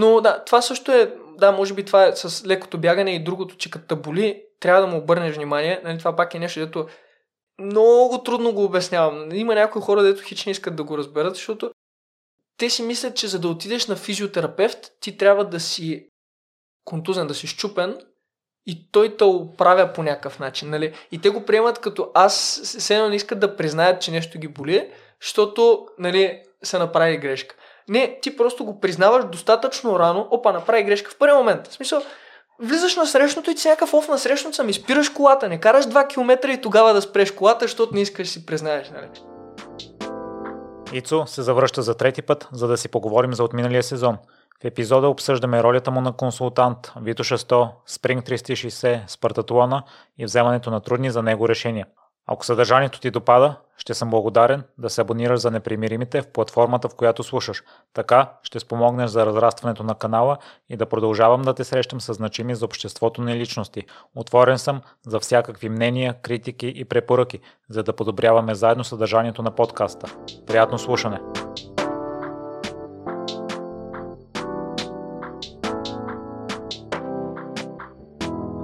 Но да, това също е, да, може би това е с лекото бягане и другото, че като боли, трябва да му обърнеш внимание. Нали, това пак е нещо, дето много трудно го обяснявам. Има някои хора, дето хич не искат да го разберат, защото те си мислят, че за да отидеш на физиотерапевт, ти трябва да си контузен, да си счупен и той те оправя по някакъв начин. Нали? И те го приемат като аз, седно не искат да признаят, че нещо ги боли, защото нали, са направили грешка. Не, ти просто го признаваш достатъчно рано, опа, направи грешка в първи момент. В смисъл, влизаш на срещното и ти си някакъв оф на срещното, ми спираш колата, не караш 2 км и тогава да спреш колата, защото не искаш да си признаеш. Нали? Ицо се завръща за трети път, за да си поговорим за отминалия сезон. В епизода обсъждаме ролята му на консултант, Витоша 100, Спринг 360, Спартатлона и вземането на трудни за него решения. Ако съдържанието ти допада, ще съм благодарен да се абонираш за Непримиримите в платформата, в която слушаш. Така ще спомогнеш за разрастването на канала и да продължавам да те срещам с значими за обществото на личности. Отворен съм за всякакви мнения, критики и препоръки, за да подобряваме заедно съдържанието на подкаста. Приятно слушане!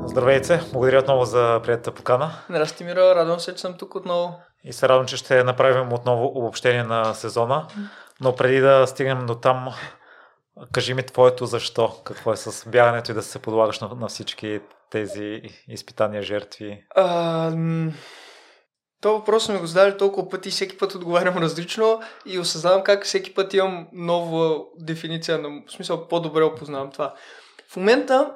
Здравейте, благодаря отново за приятната покана. Здрасти, Миро, радвам се, че съм тук отново. И се радвам, че ще направим отново обобщение на сезона, но преди да стигнем до там, кажи ми твоето защо, какво е с бягането и да се подлагаш на всички тези изпитания, жертви? Това въпрос ми го задали толкова пъти и всеки път отговарям различно и осъзнавам как всеки път имам нова дефиниция, в смисъл по-добре опознавам това. В момента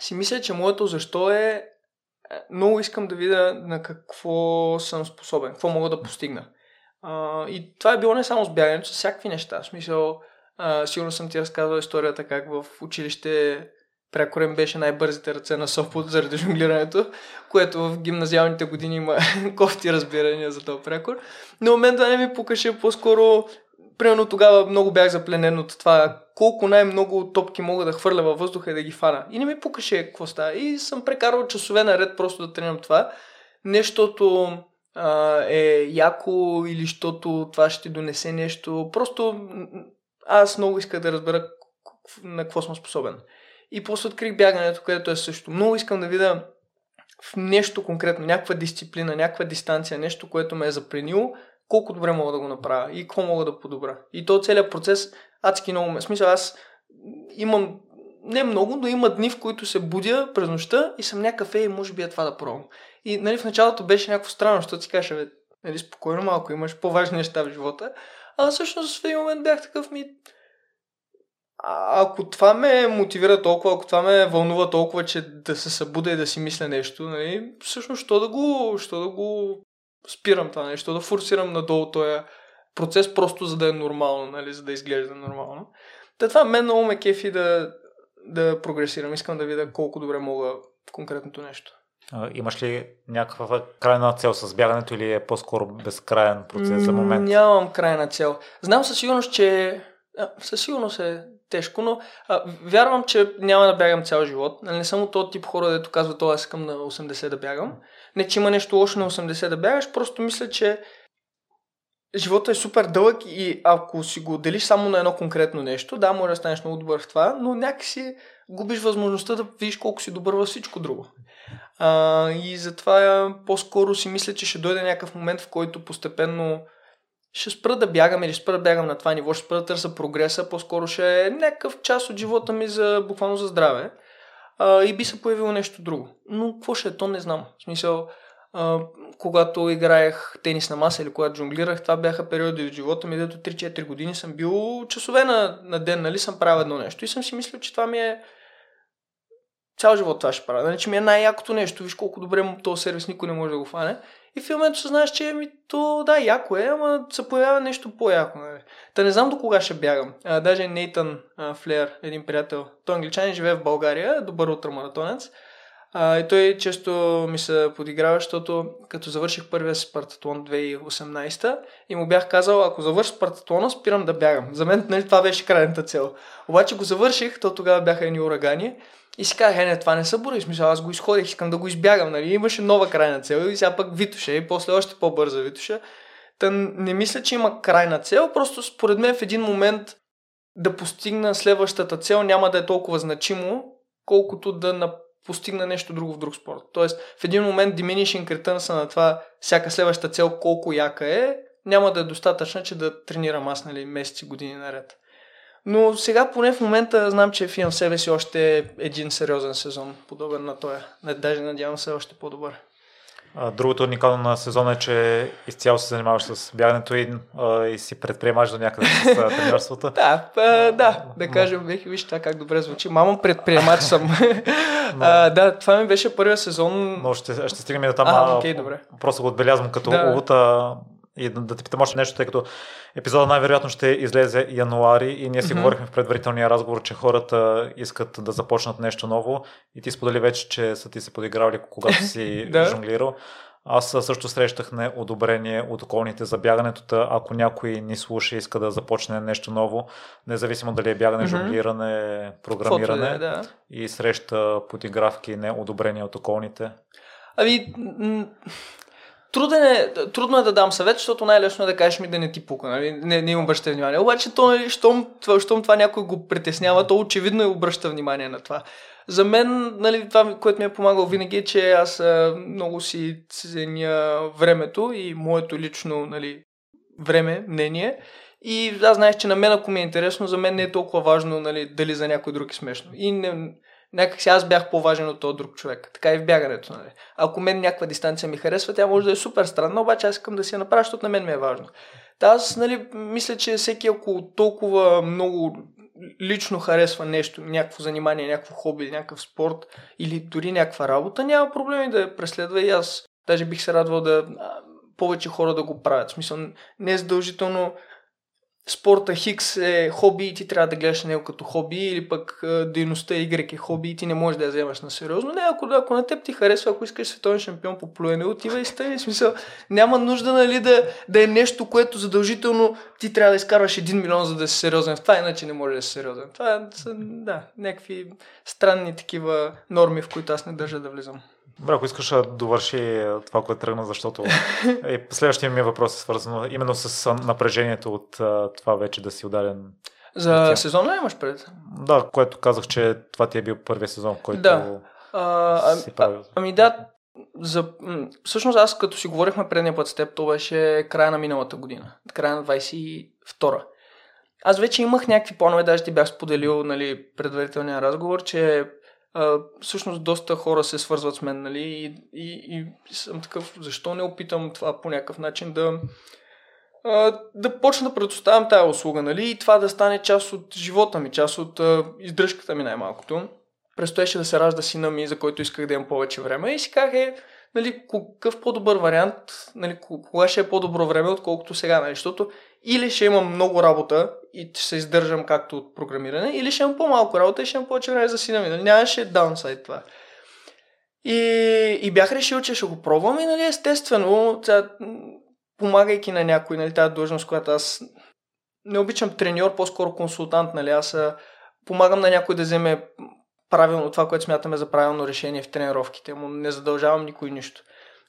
си мисля, че моето защо е много искам да видя на какво съм способен, какво мога да постигна. И това е било не само с бягането, с всякакви неща. В смисъл, сигурно съм ти разказвал историята как в училище прякорен беше най-бързите ръце на Сопот заради жонглирането, което в гимназиалните години има кофти разбирания за този прякор. Но момент да не ми покаже по-скоро. Примерно тогава много бях запленен от това колко най-много топки мога да хвърля във въздуха и да ги фана. И не ми покаже какво става. И съм прекарвал часове наред просто да тренирам това. Нещото е яко или защото това ще ти донесе нещо. Просто аз много исках да разбера на какво съм способен. И после открих бягането, където е също. Много искам да видя в нещо конкретно, някаква дисциплина, някаква дистанция, нещо, което ме е запленило, колко добре мога да го направя и какво мога да подобра. И то целият процес адски много ме. В смисъл, аз имам не много, но има дни, в които се будя през нощта и съм някакъв и може би е това да пробвам. И нали, в началото беше някакво странно, защото си кажеш, нали, спокойно малко, имаш по-важни неща в живота. А всъщност в един момент бях такъв ми. Ако това ме мотивира толкова, ако това ме вълнува толкова, че да се събудя и да си мисля нещо, нали, всъщност що да го спирам това нещо, да форсирам надолу този процес, просто за да е нормално, нали, за да изглежда нормално. Та това мен много ме кефи да прогресирам. Искам да видя колко добре мога конкретното нещо. Имаш ли някаква крайна цел с бягането или е по-скоро безкрайен процес за момент? Нямам крайна цел. Знам със сигурност, че със сигурност е тежко, но вярвам, че няма да бягам цял живот. Не съм от този тип хора, дето казват, аз искам на 80 да бягам. Не, че има нещо лошо на 80 да бягаш, просто мисля, че живота е супер дълъг и ако си го делиш само на едно конкретно нещо, да, може да станеш много добър в това, но някакси губиш възможността да видиш колко си добър във всичко друго. И затова по-скоро си мисля, че ще дойде някакъв момент, в който постепенно ще спра да бягам или ще спра да бягам на това ниво, ще спра да търся прогреса, по-скоро ще е някакъв част от живота ми за буквално за здраве и би се появило нещо друго. Но какво ще е то, не знам. В смисъл, когато играех тенис на маса или когато жонглирах, това бяха периоди от живота ми, дето 3-4 години съм бил часове на ден, нали, съм правил едно нещо и съм си мислил, че това ми е цял живот това ще правя. Значи ми е най-якото нещо, виж колко добре този сервис никой не може да го фане. И в момента се знаеш, че то да, яко е, ама се появява нещо по-яко. Нали. Та не знам до кога ще бягам. Даже Нейтан Флеер, един приятел, той англичанин, живее в България, добър ултрамаратонец. И той често ми се подиграва, защото като завърших първия спартатлон 2018 и му бях казал, ако завърши спартатлона, спирам да бягам. За мен нали, това беше крайната цел. Обаче го завърших, то тогава бяха едни урагани. И си казах, не, това не са бури, смисъл, аз го изходих, искам да го избягам, нали, имаше нова крайна цел и сега пък Витоша и после още по-бърза Витоша. Та не мисля, че има крайна цел, просто според мен в един момент да постигна следващата цел няма да е толкова значимо, колкото да постигна нещо друго в друг спорт. Тоест, в един момент diminishing returns на това всяка следваща цел колко яка е, няма да е достатъчна, че да тренирам аз месеци, години наред. Но сега поне в момента знам, че имам в себе си още един сериозен сезон, подобен на този. Даже надявам се още по-добър. Другото уникално на сезона е, че изцяло се занимаваш с бягането и си предприемаш до някъде с тренерството. Да кажем, виж това как добре звучи. Мамо, предприемач съм. Да, това ми беше първия сезон. Но ще стигнем и до там. Просто го отбелязвам като лута. И да те питам още нещо, тъй като епизода най-вероятно ще излезе януари и ние си говорихме в предварителния разговор, че хората искат да започнат нещо ново и ти сподели вече, че са ти се подигравали, когато си жонглирал. Аз също срещах неодобрение от околните за бягането. Ако някой ни слуша и иска да започне нещо ново, независимо дали е бягане, жонглиране, програмиране, и среща подигравки и неодобрение от околните. Трудно е да дам съвет, защото най-лесно е да кажеш ми да не ти пука, нали? Не им обръща внимание. Обаче, щом това някой го притеснява, то очевидно и обръща внимание на това. За мен, това, което ми е помагало винаги е, че аз много си ценя времето и моето лично време, мнение. И аз знаеш, че на мен, ако ми е интересно, за мен не е толкова важно дали за някой друг е смешно. И някак си аз бях по-важен от този друг човек. Така и в бягането. Ако мен някаква дистанция ми харесва, тя може да е супер странна, обаче аз искам да си я направя, защото на мен ми е важно. Аз мисля, че всеки ако толкова много лично харесва нещо, някакво занимание, някакво хобби, някакъв спорт или дори някаква работа, няма проблеми да я преследва и аз даже бих се радвал да повече хора да го правят. В смисъл, не е задължително спорта Хикс е хобби и ти трябва да гледаш на него като хобби, или пък дейността Y е хобби и ти не можеш да я вземаш на сериозно. Не, ако на теб ти харесва, ако искаш световен шампион по плуване, отива и стани. В смисъл, няма нужда да е нещо, което задължително ти трябва да изкарваш 1 милион, за да си сериозен в това, иначе не можеш да си сериозен. Това са, някакви странни такива норми, в които аз не държа да влизам. Добре, ако искаш да довърши това, което тръгна, защото следващия ми въпрос е свързано именно с напрежението от това вече да си ударен. За сезон ли имаш пред? Да, което казах, че това ти е бил първият сезон, който си правил. Всъщност аз като си говорихме предния път с теб, то беше края на миналата година, края на 22-а. Аз вече имах някакви планове, даже ти бях споделил предварителния разговор, че всъщност доста хора се свързват с мен, и съм такъв, защо не опитам това по някакъв начин да почна да предоставям тая услуга, и това да стане част от живота ми, част от издръжката ми най-малкото. Предстоеше да се ражда сина ми, за който исках да имам повече време и си казах, какъв по-добър вариант, кога ще е по-добро време, отколкото сега, защото или ще имам много работа и ще се издържам както от програмиране, или ще имам по-малко работа и ще имам повече време за сина ми. Нямаше даунсайд това. И бях решил, че ще го пробвам и естествено, помагайки на някой, тази длъжност, която аз не обичам треньор, по-скоро консултант, аз помагам на някой да вземе правилно това, което смятаме за правилно решение в тренировките му. Не задължавам никой нищо.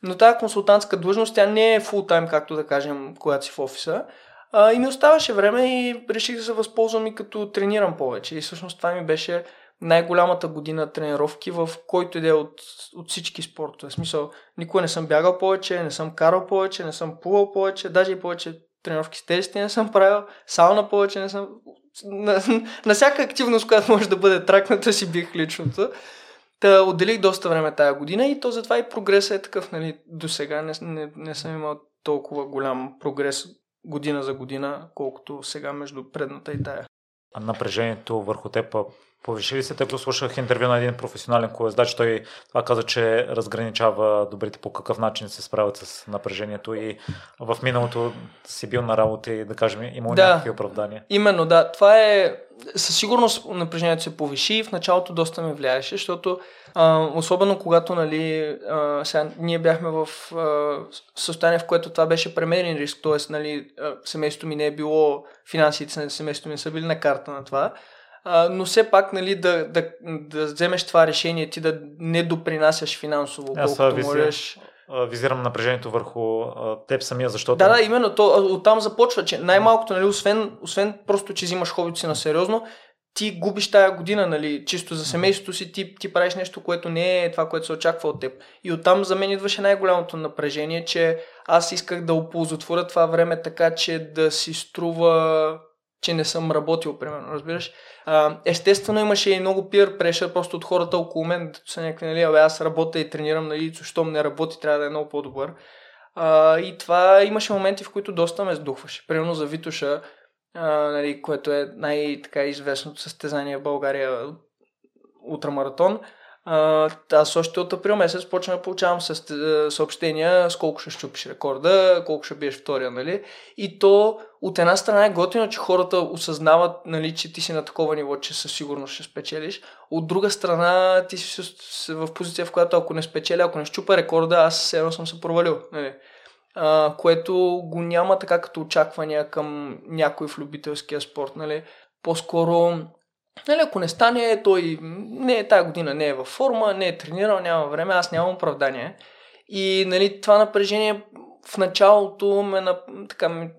Но тази консултантска длъжност, тя не е фултайм, както да кажем, когато си в офиса. И ми оставаше време и реших да се възползвам и като тренирам повече. И всъщност това ми беше най-голямата година тренировки, в който иде от всички спортове. В смисъл, никога не съм бягал повече, не съм карал повече, не съм плувал повече, даже и повече тренировки с тежести не съм правил, сауна повече не съм... На всяка активност, която може да бъде тракната, си бих личното. Отделих доста време тая година и то затова и прогресът е такъв. До сега не съм имал толкова голям прогрес година за година, колкото сега между предната и тая. А напрежението върху теб повиши ли се? Тъй като слушах интервю на един професионален колездач, той това каза, че разграничава добрите по какъв начин се справят с напрежението и в миналото си бил на работа и да кажем имал някакви оправдания. Именно, да. Това е... Със сигурност напрежението се повиши и в началото доста ме влияеше, защото особено когато сега ние бяхме в състояние, в което това беше премерен риск, т.е. Семейството ми не е било, финансите на семейството ми не са били на карта на това, но все пак да вземеш това решение ти да не допринасяш финансово, колкото можеш. визирам напрежението върху теб самия, защото... Да, именно, то, оттам започва, че най-малкото, нали, освен просто, че взимаш хобито си на сериозно, ти губиш тая година, нали, чисто за семейството си, ти правиш нещо, което не е това, което се очаква от теб. И оттам за мен идваше най-голямото напрежение, че аз исках да оползотворя това време така, че да си струва, че не съм работил, примерно, разбираш. Естествено имаше и много peer pressure просто от хората около мен, като са някакви, нали, аз работя и тренирам, нали, щом не работи, трябва да е много по-добър. И това имаше моменти, в които доста ме сдухваше. Примерно за Витоша, нали, което е най-така известното състезание в България, ултрамаратон. Аз още от април месец почна да получавам съобщения с колко ще щупиш рекорда, колко ще биеш втория, нали? И то от една страна е готино, че хората осъзнават, нали, че ти си на такова ниво, че със сигурност ще спечелиш. От друга страна ти си в позиция, в която ако не спечеля, ако не щупа рекорда, аз сериозно съм се провалил, нали? Което го няма така като очаквания към някой в любителския спорт, нали? По-скоро, нали, ако не стане, той не е тая година, не е във форма, не е тренирал, няма време, аз нямам оправдание. И, нали, това напрежение в началото ме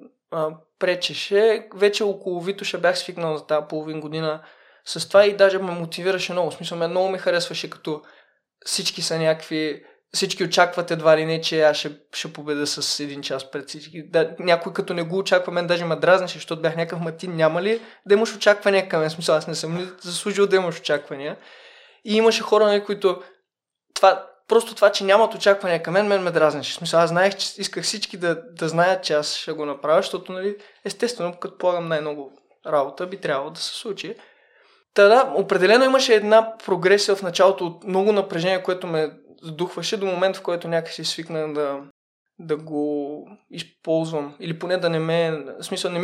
пречеше. Вече около Витоша бях свикнал за тази половин година с това и даже ме мотивираше много. В смисъл, много ме харесваше, като всички са някакви... Всички очакват едва ли не, че аз ще победа с един час пред всички. Да, някой като не го очаква, мен даже ме дразнеше, защото бях някакъв, ти няма ли да имаш очаквания към мен? Смисъл, аз не съм ли заслужил да имаш очаквания? И имаше хора, нали, които това, че нямат очаквания към мен ме дразнеше. Смисъл, аз знаех, че исках всички да знаят, че аз ще го направя, защото, нали, естествено, като полагам най-много работа, би трябвало да се случи. Да, определено имаше една прогресия в началото от много напрежение, което ме задухваше, до момент, в който някакси свикна да го използвам. Или поне не ме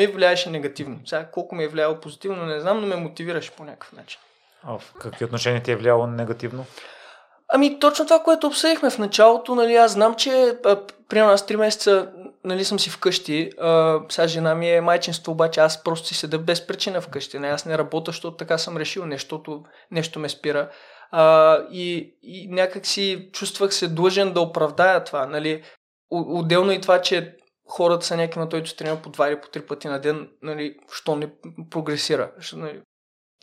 влияеше негативно. Сега колко ме е влияло позитивно, не знам, но ме мотивираше по някакъв начин. Какви отношения ти е влияло негативно? Точно това, което обсъдихме в началото, нали, аз знам, че примерно аз 3 месеца, нали, съм си вкъщи, сега жена ми е майчинство, обаче аз просто си седа без причина вкъщи. Не, аз не работя, защото така съм решил, нещо ме спира. И някак си чувствах се длъжен да оправдая това, нали. Отделно и това, че хората са някакви, на който тренира по 2 или по 3 пъти на ден, нали, що не прогресира. Нали.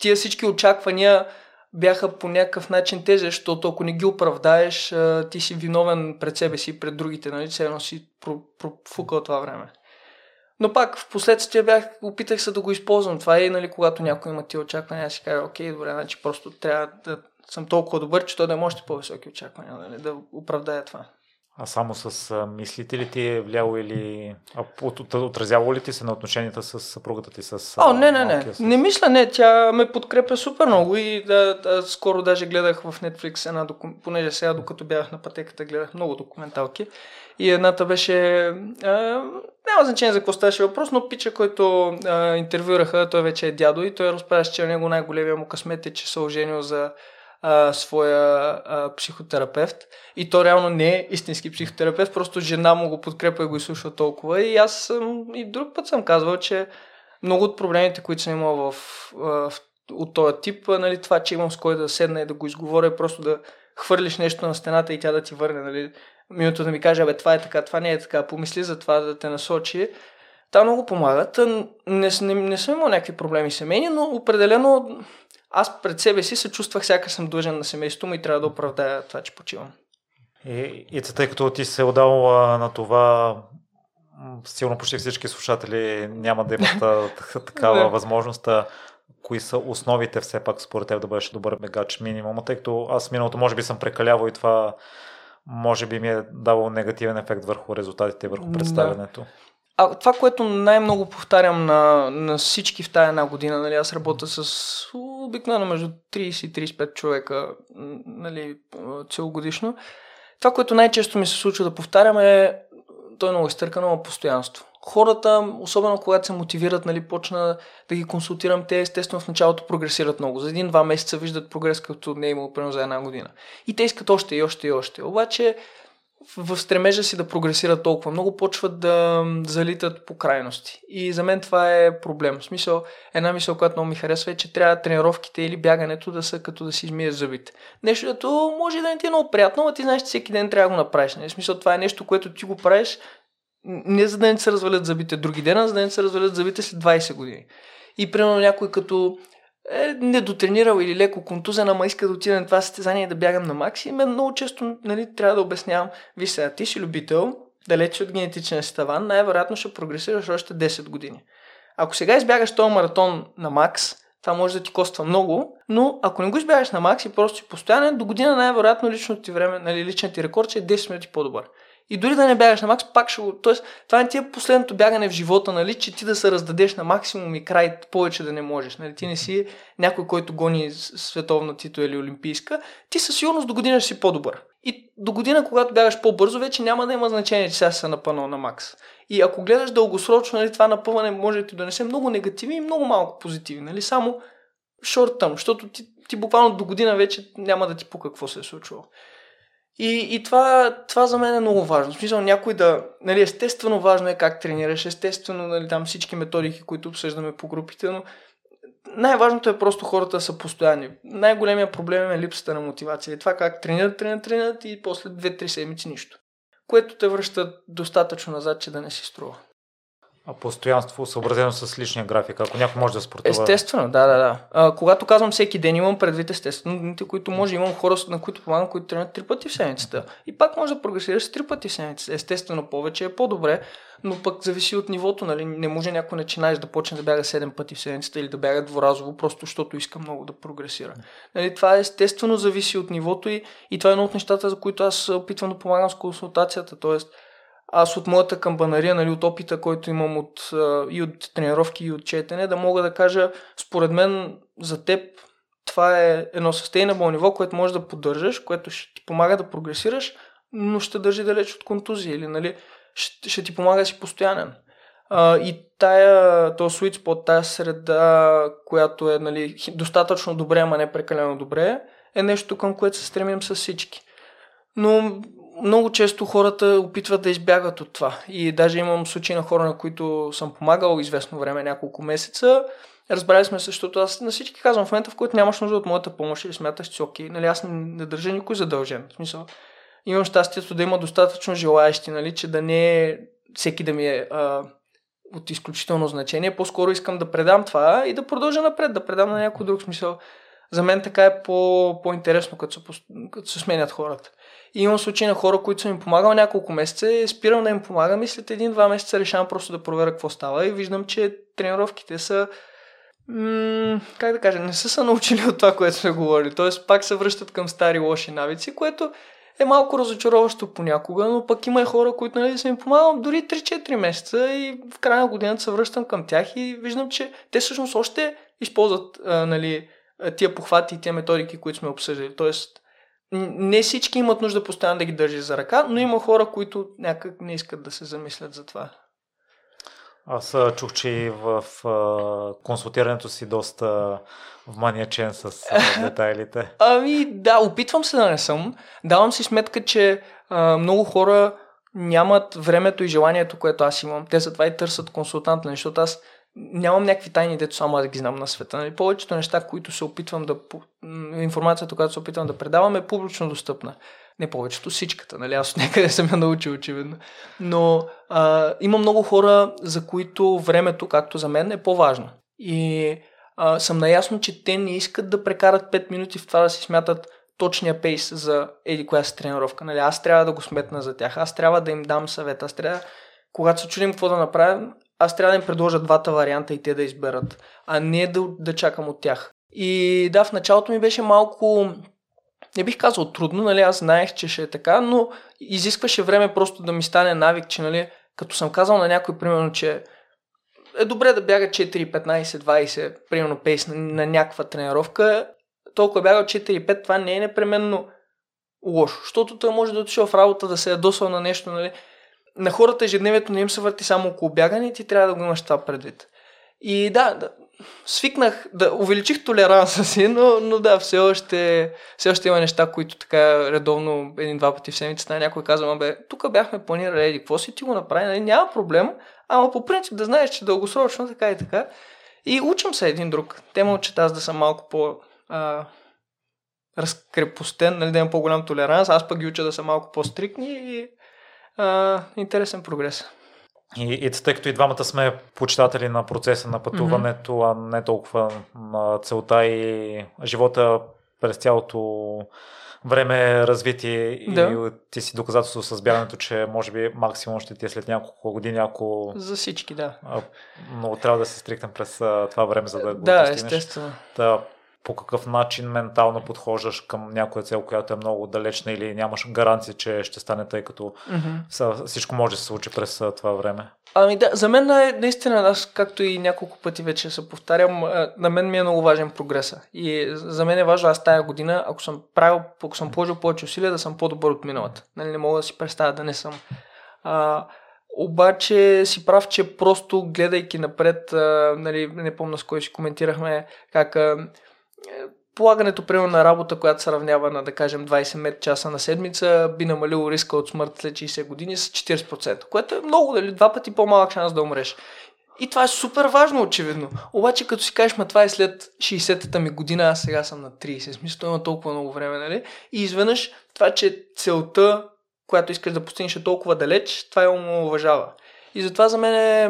Тия всички очаквания бяха по някакъв начин тези, защото ако не ги оправдаеш, ти си виновен пред себе си и пред другите, нали, едно си профукал това време. Но пак, в последствие опитах се да го използвам това и, нали, когато някой има тия очаквания, аз си кажа, окей, добре, значи просто трябва да съм толкова добър, че той да има още по-високи очаквания, нали, да оправдая това. А само с мислите ли ти е влияло или отразявало ли ти се на отношенията с съпругата ти? Не. Не мисля, не. Тя ме подкрепя супер много и скоро даже гледах в Netflix понеже сега, докато бях на пътеката, гледах много документалки и едната беше... няма значение за какво ставаше въпрос, но пича, който интервюраха, той вече е дядо и той разправяше, че него най-големия му късмет е, че се оженил за своя психотерапевт и то реално не е истински психотерапевт, просто жена му го подкрепа и го изслушва толкова и аз и друг път съм казвал, че много от проблемите, които съм имал от този тип, нали, това, че имам с кой да седна и да го изговоря и просто да хвърлиш нещо на стената и тя да ти върне, нали, минуто да ми каже, това е така, това не е така, помисли за това, да те насочи. Та много помагат. Не съм имал някакви проблеми семейни, но определено аз пред себе си се чувствах, сякаш съм длъжен на семейството му и трябва да оправдая това, че почивам. И тъй като ти се отдал на това, сигурно почти всички слушатели няма да имат такава възможност. Кои са основите все пак според теб да бъдеш добър бегач минимум? Тъй като аз миналото може би съм прекалявал и това може би ми е давало негативен ефект върху резултатите, върху представянето. Това, което най-много повтарям на всички в тая една година, нали, аз работя с обикновено между 30 и 35 човека, нали, целогодишно. Това, което най-често ми се случва да повтарям то е много изтъркано, а постоянство. Хората, особено когато се мотивират, нали, почна да ги консултирам, те естествено в началото прогресират много. За 1-2 месеца виждат прогрес, като не е имало примерно за една година. И те искат още и още и още. Обаче в стремежа си да прогресират толкова много, почват да залитат по крайности. И за мен това е проблем. В смисъл, една мисъл, която много ми харесва, е, че трябва тренировките или бягането да са като да си измиеш зъбите. Нещо, което може да не ти е много приятно, но ти знаеш, че всеки ден трябва да го направиш. В смисъл, това е нещо, което ти го правиш не за да не се развалят зъбите други ден, а за да не се развалят зъбите след 20 години. И примерно някой като е недотренирал или леко контузен, ама иска да отида на това състезание и да бягам на макси. И мен много често, нали, трябва да обяснявам: виж сега, ти си любител, далеч от генетичния си таван, най-вероятно ще прогресираш още 10 години. Ако сега избягаш този маратон на макс, това може да ти коства много, но ако не го избягаш на макс и просто си постоянен, до година най-вероятно личното ти време, нали, личният ти рекорд ще е 10 минути по-добър. И дори да не бягаш на макс, пак ще го... Тоест, това не ти е последното бягане в живота, нали, че ти да се раздадеш на максимум и край, повече да не можеш. Нали, ти не си някой, който гони световна титла или олимпийска. Ти със сигурност до година ще си по-добър. И до година, когато бягаш по-бързо, вече няма да има значение, че сега се напънал на макс. И ако гледаш дългосрочно, нали, това напъване може да ти донесе много негативи и много малко позитиви. Нали, само шорт-търм, защото ти буквално до година вече няма да ти пука какво се е случило. И това за мен е много важно. В смисъл, някой да... Нали, естествено важно е как тренираш, естествено, нали, там всички методики, които обсъждаме по групите, но най-важното е просто хората да са постоянни. Най-големия проблем е липсата на мотивация. Това как тренират и после 2-3 седмици нищо. Което те връща достатъчно назад, че да не си струва. А постоянство, съобразено с личния график, ако някой може да спортува. Естествено, да. Когато казвам всеки ден, имам предвид естествено дните, които може. Имам хора, на които помагам, които тренират 3 пъти в седмицата. И пак може да прогресираш 3 пъти в седмицата. Естествено, повече е по-добре, но пък зависи от нивото, нали? Не може някой начинаеш да почне да бяга 7 пъти в седмицата или да бяга дворазово, просто защото иска много да прогресира. Нали? Това естествено зависи от нивото и това е едно от нещата, за които аз опитвам да помагам с консултацията, тоест. Аз от моята камбанария, нали, от опита, който имам и от тренировки, и от четене, да мога да кажа, според мен за теб това е едно sustainable ниво, което можеш да поддържаш, което ще ти помага да прогресираш, но ще държи далеч от контузия или, нали, ще ти помага да си постоянен. И този sweet spot, тая среда, която е, нали, достатъчно добре, ама не прекалено добре, е нещо, към което се стремим с всички. Но много често хората опитват да избягат от това. И даже имам случаи на хора, на които съм помагал известно време, няколко месеца. Разбрали сме, защото аз на всички казвам, в момента, в който нямаш нужда от моята помощ или смяташ, че окей, нали, аз не държа никой задължен. В смисъл, имам щастието да има достатъчно желаещи, нали, че да не е всеки да ми е от изключително значение. По-скоро искам да предам това и да продължа напред, да предам на някой друг. Смисъл, за мен така е по-интересно, като се сменят хората. И имам случаи на хора, които съм им помагал няколко месеца, спирам да им помагам и след 1-2 месеца решавам просто да проверя какво става и виждам, че тренировките са, как да кажа, не са се научили от това, което сме говорили. Тоест пак се връщат към стари лоши навици, което е малко разочароващо понякога, но пък има и хора, които, нали, съм им помагал дори 3-4 месеца и в края на годината се връщам към тях и виждам, че те всъщност още използват, нали, тия похвати и тия методики, които сме обсъждали. Тоест, не всички имат нужда постоянно да ги държи за ръка, но има хора, които някак не искат да се замислят за това. Аз чух, че в консултирането си доста вманиячен с детайлите. Ами да, опитвам се да не съм. Давам си сметка, че много хора нямат времето и желанието, което аз имам. Те затова и търсят консултант, защото аз нямам някакви тайни, дето само аз ги знам на света. Нали? Повечето неща, които се опитвам да... Информацията, която се опитвам да предавам, е публично достъпна. Не повечето, всичката. Нали? Аз някъде съм я научил, очевидно. Но има много хора, за които времето, както за мен, е по-важно. И съм наясно, че те не искат да прекарат 5 минути в това да си смятат точния пейс за еди коя си тренировка. Нали? Аз трябва да го сметна за тях. Аз трябва да им дам съвет. Аз трябва, когато се чудим какво да направим, аз трябва да им предложа двата варианта и те да изберат, а не да чакам от тях. И да, в началото ми беше малко, не бих казал трудно, нали, аз знаех, че ще е така, но изискваше време просто да ми стане навик, че, нали, като съм казал на някой, примерно, че е добре да бяга 4, 15, 20, примерно пейс на някаква тренировка, толкова бягал 4, 5, това не е непременно лошо, защото той може да отишъл в работа, да се е досъл на нещо, нали. На хората ежедневието не им се върти само около бягане и ти трябва да го имаш това предвид. И да, свикнах, да увеличих толеранса си, но да, все още има неща, които така редовно един-два пъти в седмицата на някой казва, бе, тук бяхме планирали, еди, какво си ти го направи, нали, няма проблем, ама по принцип да знаеш, че дългосрочно така и така. И учим се един друг. Тема учат аз да съм малко по-разкрепостен, нали, да имам по-голям толеранс, аз пък ги уча да са малко по-стрикни и интересен прогрес. И тъй като и двамата сме почитатели на процеса на пътуването, а не толкова на целта и живота през цялото време развитие, и ти си доказателство с бягането, че може би максимум ще ти е след няколко години, ако... За всички, да. Но трябва да се стрикнем през това време, за да го достигнеш. Да, естествено. Да. По какъв начин ментално подхождаш към някоя цел, която е много далечна или нямаш гаранция, че ще стане, тъй като всичко може да се случи през това време? Ами да, за мен наистина, аз както и няколко пъти вече се повтарям, на мен ми е много важен прогреса. И за мен е важно аз тая година, ако съм положил повече усилия, да съм по-добър от миналата. Нали, не мога да си представя да не съм. Обаче си прав, че просто гледайки напред, нали, не помня с кой си коментирахме как... Полагането, примерно, на работа, която се равнява на, да кажем, 20 часа на седмица, би намалило риска от смърт след 60 години с 40%, което е много, дали два пъти по-малък шанс да умреш. И това е супер важно, очевидно. Обаче, като си кажеш, ма това е след 60-та ми година, аз сега съм на 30, смисъл, има толкова много време, нали? И изведнъж това, че целта, която искаш да постигнеш е толкова далеч, това я омаловажава. И затова за мен е...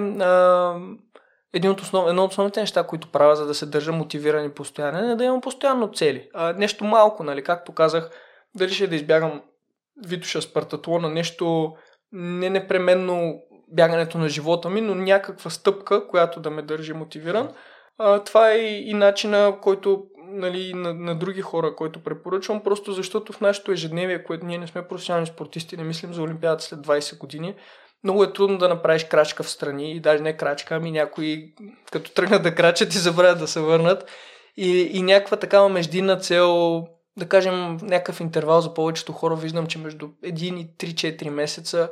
Едно от основните неща, които правя, за да се държа мотивиран и постоянен, е да имам постоянно цели. Нещо малко, нали, както казах, дали ще да избягам Витоша с партатлона, нещо не непременно бягането на живота ми, но някаква стъпка, която да ме държи мотивиран. Това е и начина, който, нали, на други хора, който препоръчвам, просто защото в нашето ежедневие, което ние не сме професионални спортисти, не мислим за Олимпиадата след 20 години, много е трудно да направиш крачка в страни и даже не крачка, ами някои като тръгнат да крачат и забравят да се върнат. И някаква такава междинна цел, да кажем някакъв интервал за повечето хора, виждам, че между 1 и 3-4 месеца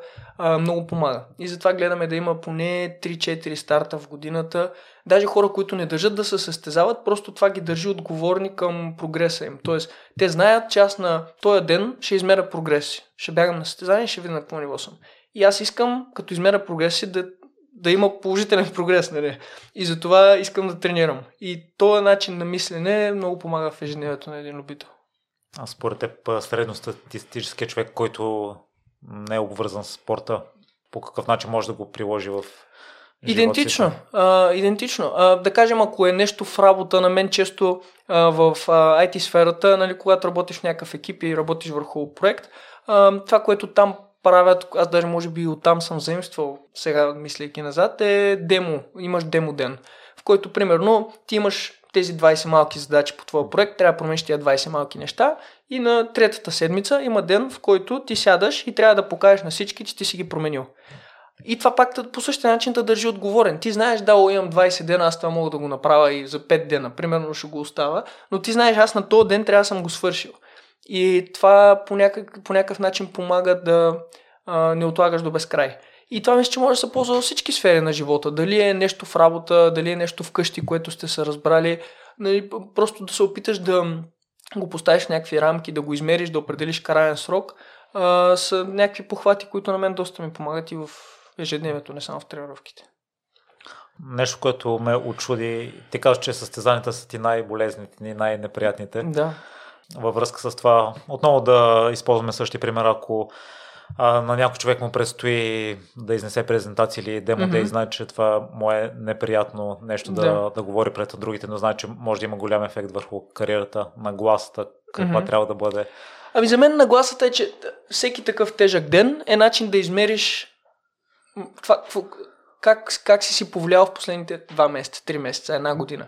много помага. И затова гледаме да има поне 3-4 старта в годината. Даже хора, които не държат да се състезават, просто това ги държи отговорни към прогреса им. Тоест, те знаят, че аз на този ден ще измеря прогреси. Ще бягам на състезание и ще видя на какво ниво съм. И аз искам, като измеря прогреси, да има положителен прогрес, нали? И затова искам да тренирам. И този начин на мислене много помага в ежедневието на един любител. А според теб, средностатистическият човек, който не е обвързан с спорта, по какъв начин може да го приложи в идентично. Идентично. Да кажем, ако е нещо в работа, на мен често в IT сферата, нали, когато работиш в някакъв екип и работиш върху проект, това, което там правят, аз даже може би оттам съм заимствал, сега мислейки назад, е демо. Имаш демо ден, в който примерно ти имаш тези 20 малки задачи по твоя проект, трябва да промениш тия 20 малки неща и на третата седмица има ден, в който ти сядаш и трябва да покажеш на всички, че ти си ги променил. И това пак по същия начин те държи отговорен. Ти знаеш, да, имам 20 дена, аз това мога да го направя и за 5 дена, примерно ще го остава, но ти знаеш, аз на този ден трябва да съм го свършил. И това по някакъв начин помага да не отлагаш до безкрай. И това мисля, че може да се ползва във всички сфери на живота. Дали е нещо в работа, дали е нещо вкъщи, което сте се разбрали. Нали, просто да се опиташ да го поставиш в някакви рамки, да го измериш, да определиш краен срок. Са някакви похвати, които на мен доста ми помагат и в ежедневието, не само в тренировките. Нещо, което ме учуди, ти казваш, че състезанията са ти най-болезните, най-неприятните. Да. Във връзка с това, отново да използваме същия пример, ако на някой човек му предстои да изнесе презентация или демо да и знае, че това му е неприятно нещо да говори пред другите, но знае, че може да има голям ефект върху кариерата, нагласата, каква трябва да бъде. Ами за мен нагласата е, че всеки такъв тежък ден е начин да измериш това, как си повлиял в последните 2 месеца, 3 месеца, 1 година.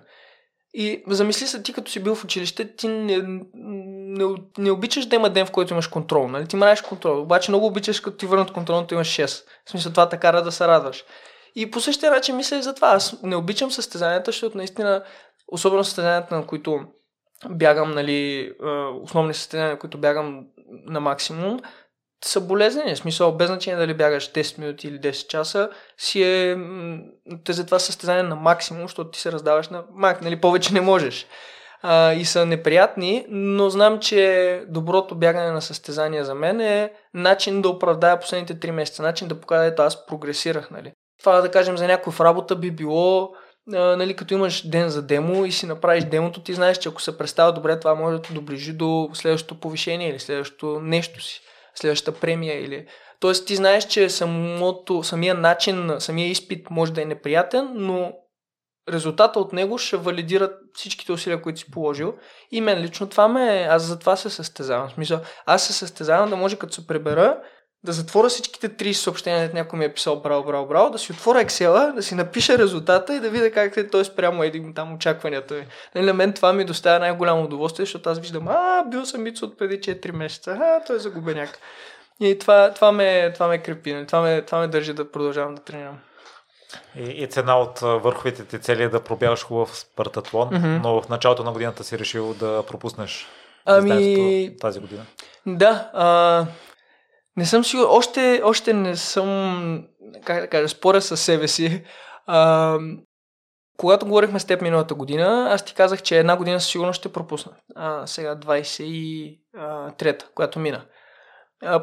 И замисли се, ти като си бил в училище, ти не обичаш да има ден, в който имаш контрол, нали? Ти мразиш контрол, обаче много обичаш, като ти върнат контролното, имаш 6. В смисъл, това така да се радваш. И по същия начин мисля и за това. Аз не обичам състезанията, защото наистина, особено състезанията, на които бягам, нали, основни състезания, на които бягам на максимум, са болезнени. В смисъл, без значение дали бягаш 10 минути или 10 часа, си е това състезание на максимум, защото ти се раздаваш на мак, нали, повече не можеш. И са неприятни, но знам, че доброто бягане на състезания за мен е начин да оправдая последните 3 месеца, начин да покажа, ето аз прогресирах, нали. Това, да кажем, за някой в работа би било, нали, като имаш ден за демо и си направиш демото, ти знаеш, че ако се представя добре, това може да те доближи до следващото повишение или следващото нещо си, следващата премия или... Тоест ти знаеш, че самия начин, самия изпит може да е неприятен, но резултата от него ще валидират всичките усилия, които си положил. И мен лично това аз за това се състезавам. В смисъл, аз се състезавам да може като се прибера, да затворя всичките 30 съобщения, дето някой ми е писал браво, да си отворя Excel-а, да си напиша резултата и да видя как е той спрямо един там очакванията ми. Нали, на мен това ми доставя най-голямо удоволствие, защото аз виждам, бил съм Мицо от преди 4 месеца, той е загубеняк. И това ме крепи, това ме държи да продължавам да тренирам. И цена от върховите ти цели е да пробягаш хубав спартатлон, но в началото на годината си решил да пропуснеш изданието тази година. Да, не съм сигурен, още не съм, как да кажа, споря със себе си. Когато говорихме с теб миналата година, аз ти казах, че една година със сигурност ще пропусна. Сега 23-та, която мина.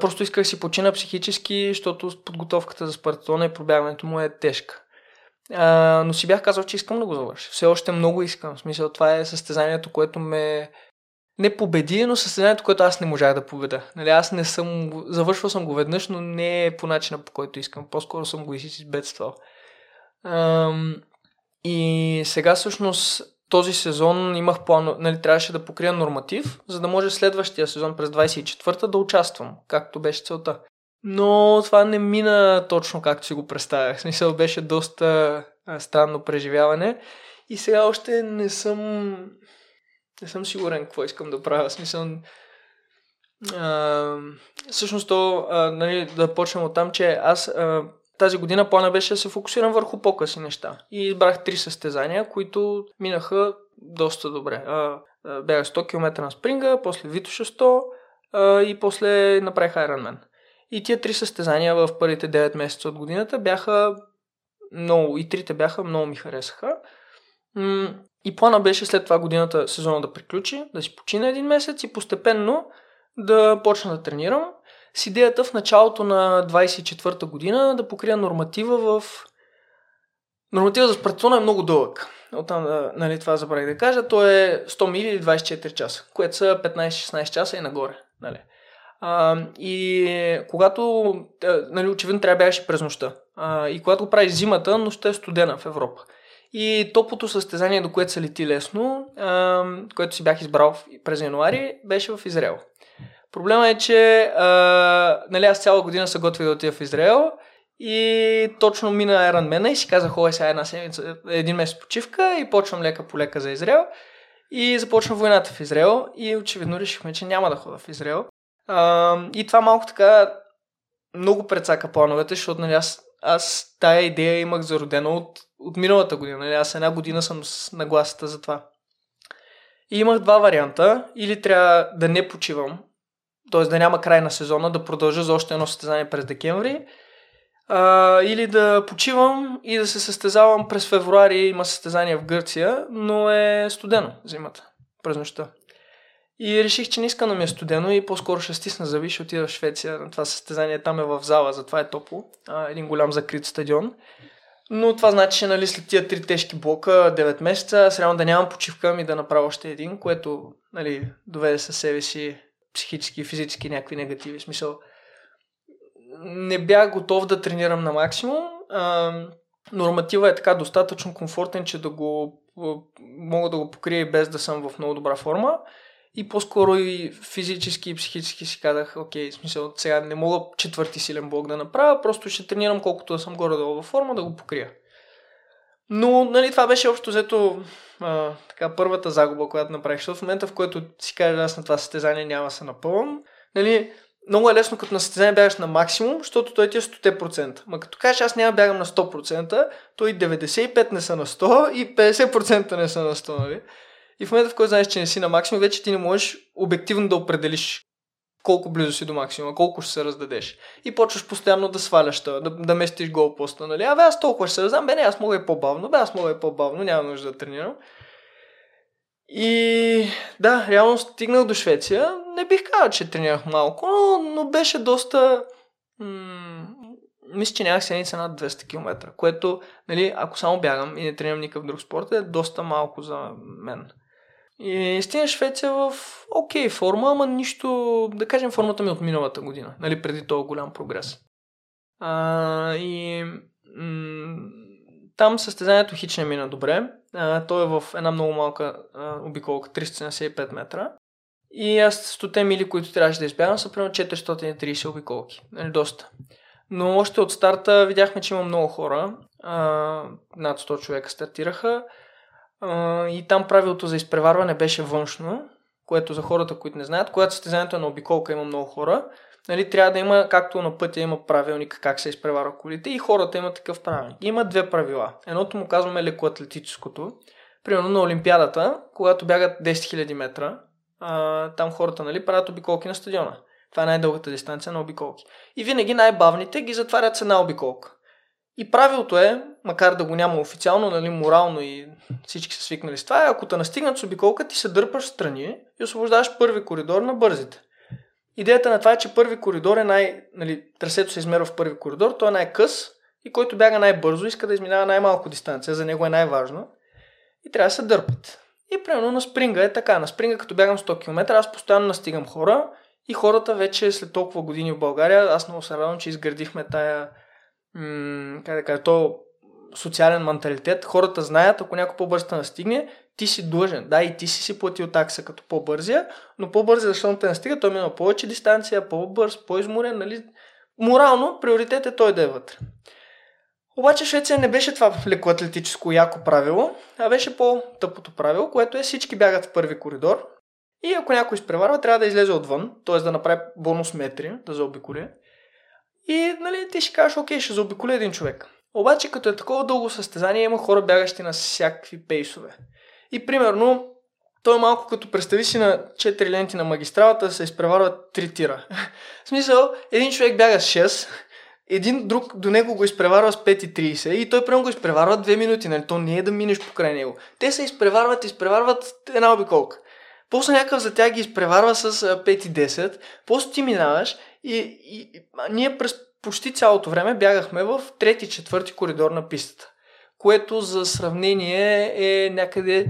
Просто исках си почина психически, защото подготовката за спартатлона и пробягването му е тежка. Но си бях казал, че искам да го завърша. Все още много искам. В смисъл, това е състезанието, което ме... не победи, но състезанието, което аз не можах да победа. Нали, аз не съм... Завършвал съм го веднъж, но не е по начина, по който искам. По-скоро съм го избедствал. И сега всъщност този сезон имах план, нали, трябваше да покрия норматив, за да може следващия сезон през 24-та да участвам, както беше целта. Но това не мина точно както си го представях. В смисъл, беше доста странно преживяване. И сега още не съм сигурен какво искам да правя. В смисъл, всъщност нали, да почнем от там, че аз тази година плана беше да се фокусирам върху по-къси неща. И избрах 3 състезания, които минаха доста добре. Бях 100 км на спринга, после Витоша 100 и после направих Ironman. И тия 3 състезания в първите 9 месеца от годината бяха много, и трите бяха, много ми харесаха. И плана беше след това годината, сезона да приключи, да си почина един месец и постепенно да почна да тренирам. С идеята в началото на 24-та година да покрия норматива в... Норматива за спартатлона е много дълъг. Оттам, нали, това забравих да кажа. То е 100 мили или 24 часа, което са 15-16 часа и нагоре. Нали. И когато... Нали, очевидно трябва да бягаш и през нощта. И когато го правиш зимата, нощта е студена в Европа. И топлото състезание, до което се лети лесно, което си бях избрал през януари, беше в Израел. Проблема е, че нали, аз цяла година се готвих да отида в Израел и точно мина Ironman и си казах, сега един месец почивка и почвам лека по лека за Израел. И започна войната в Израел и очевидно решихме, че няма да хода в Израел. И това малко така много прецака плановете, защото нали, аз тая идея имах зародена от миналата година. Нали, аз една година съм с нагласата за това. И имах 2 варианта. Или трябва да не почивам, т.е. да няма край на сезона, да продължа за още едно състезание през декември, или да почивам и да се състезавам през февруари, има състезание в Гърция, но е студено зимата, през нощта. И реших, че не искам да ми е студено и по-скоро ще стисна зъби, ще отида в Швеция на това състезание, там е в зала, затова е топло, един голям закрит стадион. Но това значи, нали, след тия 3 тежки блока, 9 месеца, срямо да нямам почивка ми да направя още един, което, нали, доведе със себе си психически и физически някакви негативи. В смисъл, не бях готов да тренирам на максимум. Норматива е така достатъчно комфортен, че да го мога да го покрия и без да съм в много добра форма. И по-скоро и физически и психически си казах, окей, в смисъл, сега не мога 4-ти силен блок да направя, просто ще тренирам колкото да съм горе-долу във форма да го покрия. Но, нали, това беше общо взето така първата загуба, която направих, защото в момента, в който си кажа, аз на това състезание няма да се напълвам, нали, много е лесно, като на състезание бягаш на максимум, защото той ти е 100%. Ма като кажеш, аз няма бягам на 100%, то и 95% не са на 100% и 50% не са на 100%, нали? И в момента, в който знаеш, че не си на максимум, вече ти не можеш обективно да определиш колко близо си до максимума, колко ще се раздадеш. И почваш постоянно да сваляш, да местиш голпоста, нали? Абе, аз толкова ще се раздам, бе, не, аз мога и по-бавно, няма нужда да тренирам. И да, реално стигнах до Швеция. Не бих казал, че тренирах малко, но беше доста... Мисля, че нямах седмица над 200 км, което, нали, ако само бягам и не тренирам никакъв друг спорт, е доста малко за мен. И стигнах Швеция в окей форма, ама нищо, да кажем, формата ми от миналата година, нали, преди този голям прогрес. Там състезанието хич не мина добре. Той е в една много малка обиколка, 375 метра. И аз 100 мили, които трябваше да избягам, са примерно 430 обиколки. Нали, доста. Но още от старта видяхме, че има много хора. Над 100 човека стартираха. И там правилото за изпреварване беше външно, което за хората, които не знаят, когато състезанието е на обиколка, има много хора, нали, трябва да има, както на пътя има правилник как се изпреварва колите, и хората имат такъв правилник. Има две правила. Едното му казваме лекоатлетическото. Примерно на Олимпиадата, когато бягат 10 000 метра, там хората, нали, правят обиколки на стадиона. Това е най-дългата дистанция на обиколки. И винаги най-бавните ги затварят с една обиколка. И правилото е, макар да го няма официално, нали, морално и всички са свикнали с това, ако те настигнат с обиколка, ти се дърпаш встрани и освобождаваш първи коридор на бързите. Идеята на това е, че първи коридор е нали, трасето се измерва в първи коридор, той е най-къс и който бяга най-бързо, иска да изминава най-малко дистанция, за него е най-важно и трябва да се дърпат. И примерно на спринга е така, на спринга като бягам 100 км, аз постоянно настигам хора и хората вече след толкова години в България, аз много се радвам, че изградихме тая социален менталитет. Хората знаят, ако някой по-бързо настигне, ти си длъжен. Да, и ти си платил такса като по-бързия, но по-бързия, защото те настига, той минава повече дистанция, по-бърз, по-изморен, нали? Морално приоритет е той да е вътре. Обаче Швеция не беше това лекоатлетическо яко правило, а беше по-тъпото правило, което е всички бягат в първи коридор и ако някой изпреварва, трябва да излезе отвън, т.е. да направи бонус метри, да заобиколи. И, нали, ти ще кажеш, окей, ще заобиколя един човек. Обаче, като е такова дълго състезание, има хора бягащи на всякакви пейсове. И, примерно, той е малко като представи си на 4 ленти на магистралата да се изпреварват 3 тира. В смисъл, един човек бяга с 6, един друг до него го изпреварва с 5,30 и той прямо го изпреварва 2 минути, нали, то не е да минеш покрай него. Те се изпреварват една обиколка. После някакъв за тях ги изпреварва с 5,10, после ти минаваш и ние през почти цялото време бягахме в 3-4 коридор на пистата, което за сравнение е някъде,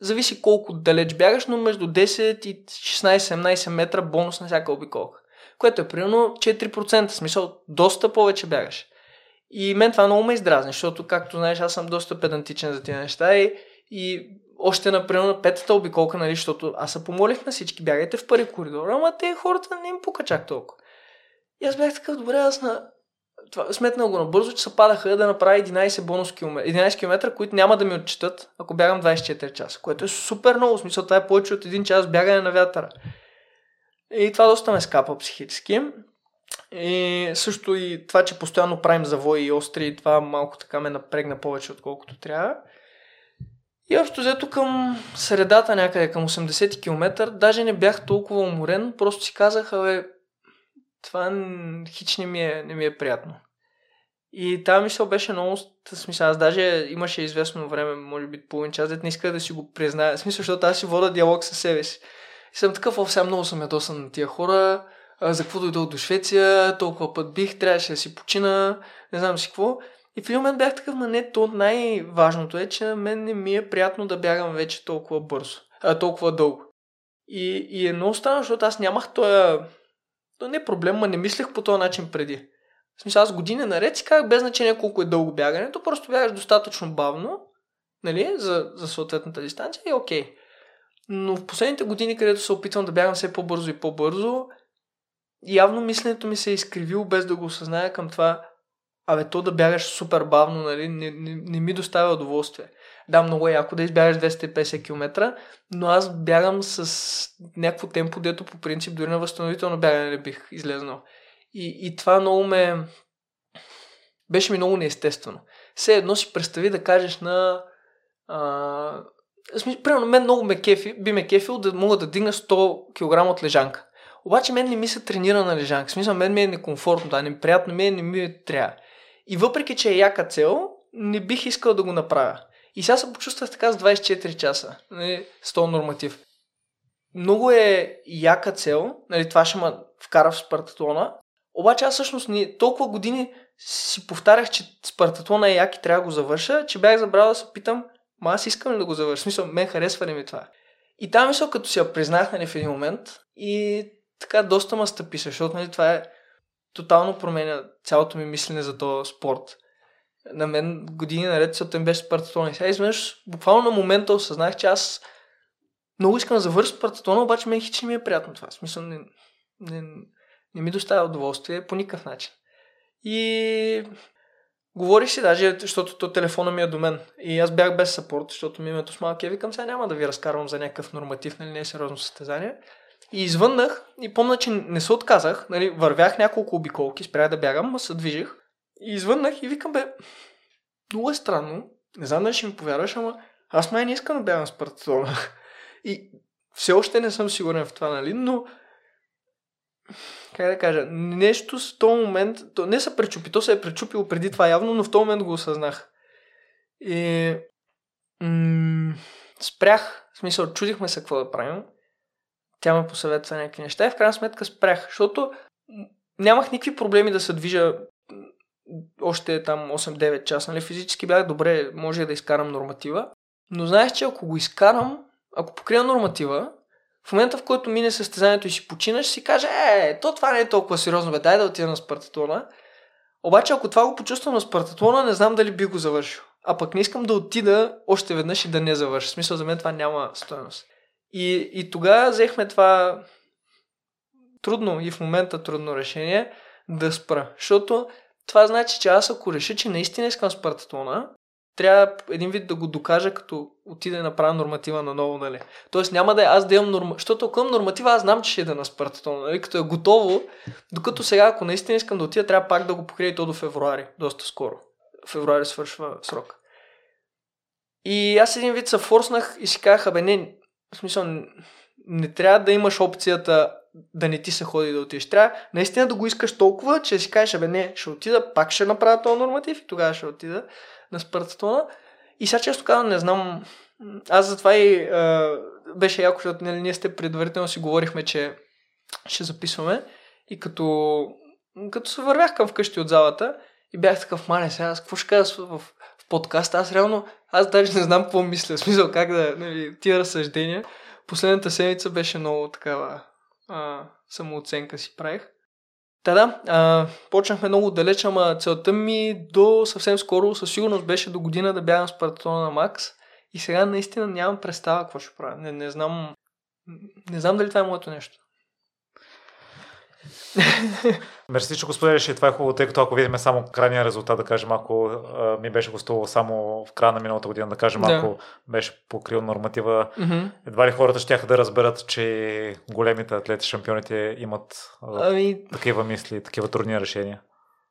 зависи колко далеч бягаш, но между 10 и 16-17 метра бонус на всяка обиколка, което е примерно 4%, смисъл доста повече бягаш. И мен това много ме издразни, защото, както знаеш, аз съм доста педантичен за тези неща и още, например, на 5-та обиколка, нали, защото аз се помолих на всички, бягайте в първи коридор, ама те хората не им пука чак толкова. И аз бях такъв, добре, аз сметнал го набързо, че се падаха да направя 11 км, които няма да ми отчитат, ако бягам 24 часа, което е супер много, в смисъл, това е повече от 1 час бягане на вятъра. И това доста ме скапа психически. И също и това, че постоянно правим завои и остри, и това малко така ме напрегна повече, отколкото трябва. И общо взето към средата някъде, към 80 км, даже не бях толкова уморен, просто си казах, това хич не ми е приятно. И тази мисъл беше много смисъл. Аз даже имаше известно време, може би половин час, не иска да си го призная. В смисъл, защото аз си вода диалог със себе си. И съм такъв, сега много съм ядосан на тия хора, за какво дойдох до Швеция, толкова път бих, трябваше да си почина, не знам си какво. И в един момент бях такъв, то най-важното е, че на мен не ми е приятно да бягам вече толкова бързо, толкова дълго. И е много странно, защото аз нямах то не е проблем, не мислех по този начин преди. В смисъл, аз години наред си казах, без значение колко е дълго бягането, просто бягаш достатъчно бавно, нали, за съответната дистанция и окей. Но в последните години, където се опитвам да бягам все по-бързо и по-бързо, явно мисленето ми се е изкривило, без да го осъзная, към това, то да бягаш супер бавно, нали, не ми доставя удоволствие. Да, много е яко да избягаш 250 км, но аз бягам с някакво темпо, дето по принцип дори на възстановително бягане не бих излезнал. И това много беше ми много неестествено. Все едно си представи да кажеш на... Примерно, мен много би ме кефил да мога да дигна 100 кг от лежанка. Обаче мен не ми се тренира на лежанка. В смисъл, мен ми е некомфортно, да, неприятно ми е, не ми е трябва. И въпреки, че е яка цел, не бих искал да го направя. И сега се почувствах така с 24 часа. Нали, 100 норматив. Много е яка цел, нали, това ще ме вкара в спартатлона. Обаче аз всъщност толкова години си повтарях, че спартатлона е як и трябва да го завърша, че бях забрал да се питам, ма аз искам ли да го завърша? В смисъл, мен харесва ли ми това? И там мисъл, като си я признах, нали, в един момент и така доста ме стъпи, защото, нали, това е тотално променя цялото ми мислене за този спорт. На мен години наред се оттем беше спартатлона. И сега изменеш, буквално на момента осъзнах, че аз много искам да завърша спартатлона, обаче мен хич не ми е приятно това. В смисъл, не ми доставя удоволствие по никакъв начин. И говорих си даже, защото то телефона ми е до мен. И аз бях без съпорт, защото ми името с малки е, викам, сега няма да ви разкарвам за някакъв норматив, нали, не е сериозно състезание. И извъннах и помня, че не се отказах, нали, вървях няколко обиколки, спрях да бягам, но се движих. И извъннах и викам, бе, много е странно, не знам дали ще ми повярваш, ама аз май не искам да бягам спартатлона. И все още не съм сигурен в това, нали, но как да кажа, нещо в този момент, то не се пречупи, то се е пречупило преди това явно, но в този момент го осъзнах. И спрях, в смисъл, чудихме се какво да правим. Тя ме посъветва някакви неща и в крайна сметка спрях, защото нямах никакви проблеми да се движа още там 8-9 часа, нали, физически бях добре, може да изкарам норматива, но знаеш, че ако го изкарам, ако покрия норматива, в момента, в който мине състезанието и си починаш, си каже, то това не е толкова сериозно, бе, дай да отида на спартатлона. Обаче, ако това го почувствам на спартатлона, не знам дали би го завършил. А пък не искам да отида още веднъж и да не завърша. В смисъл, за мен това няма стойност. И тогава взехме това трудно и в момента трудно решение да спра. Защото това значи, че аз ако реша, че наистина искам спартатлона, трябва един вид да го докажа, като отида и направя норматива наново, нали. Тоест няма да е аз да имам норматива, защото към норматива аз знам, че ще е да на спартатлона, нали, като е готово, докато сега, ако наистина искам да отида, трябва пак да го покрия и то до февруари, доста скоро. Февруари свършва срок. И аз един вид се форснах и си казах, бе, не, в смисъл, не трябва да имаш опцията да не ти се ходи да отидеш. Трябва наистина да го искаш толкова, че си кажеш, бе, не, ще отида, пак ще направя този норматив и тогава ще отида на спартатлона. И сега често казвам, не знам, аз затова и беше яко, защото ние сте предварително си говорихме, че ще записваме и като се вървях към вкъщи от залата и бях такъв, мане, сега какво ще казвам в подкаста, аз даже не знам какво мисля, в смисъл как да, нали, тия разсъждения. Последната седмица беше много такава самооценка си правих. Почнахме много далеч, ама целта ми до съвсем скоро, със сигурност беше до година да бягам спартатлона на Макс и сега наистина нямам представа какво ще правя. Не знам дали това е моето нещо. Мерси, че го споделиш и това е хубаво, тъй като ако видим само крайния резултат, да кажем, ако ми беше гостувал само в края на миналата година, да кажем, ако беше покрил норматива, едва ли хората щяха да разберат, че големите атлети, шампионите имат такива мисли, такива трудни решения.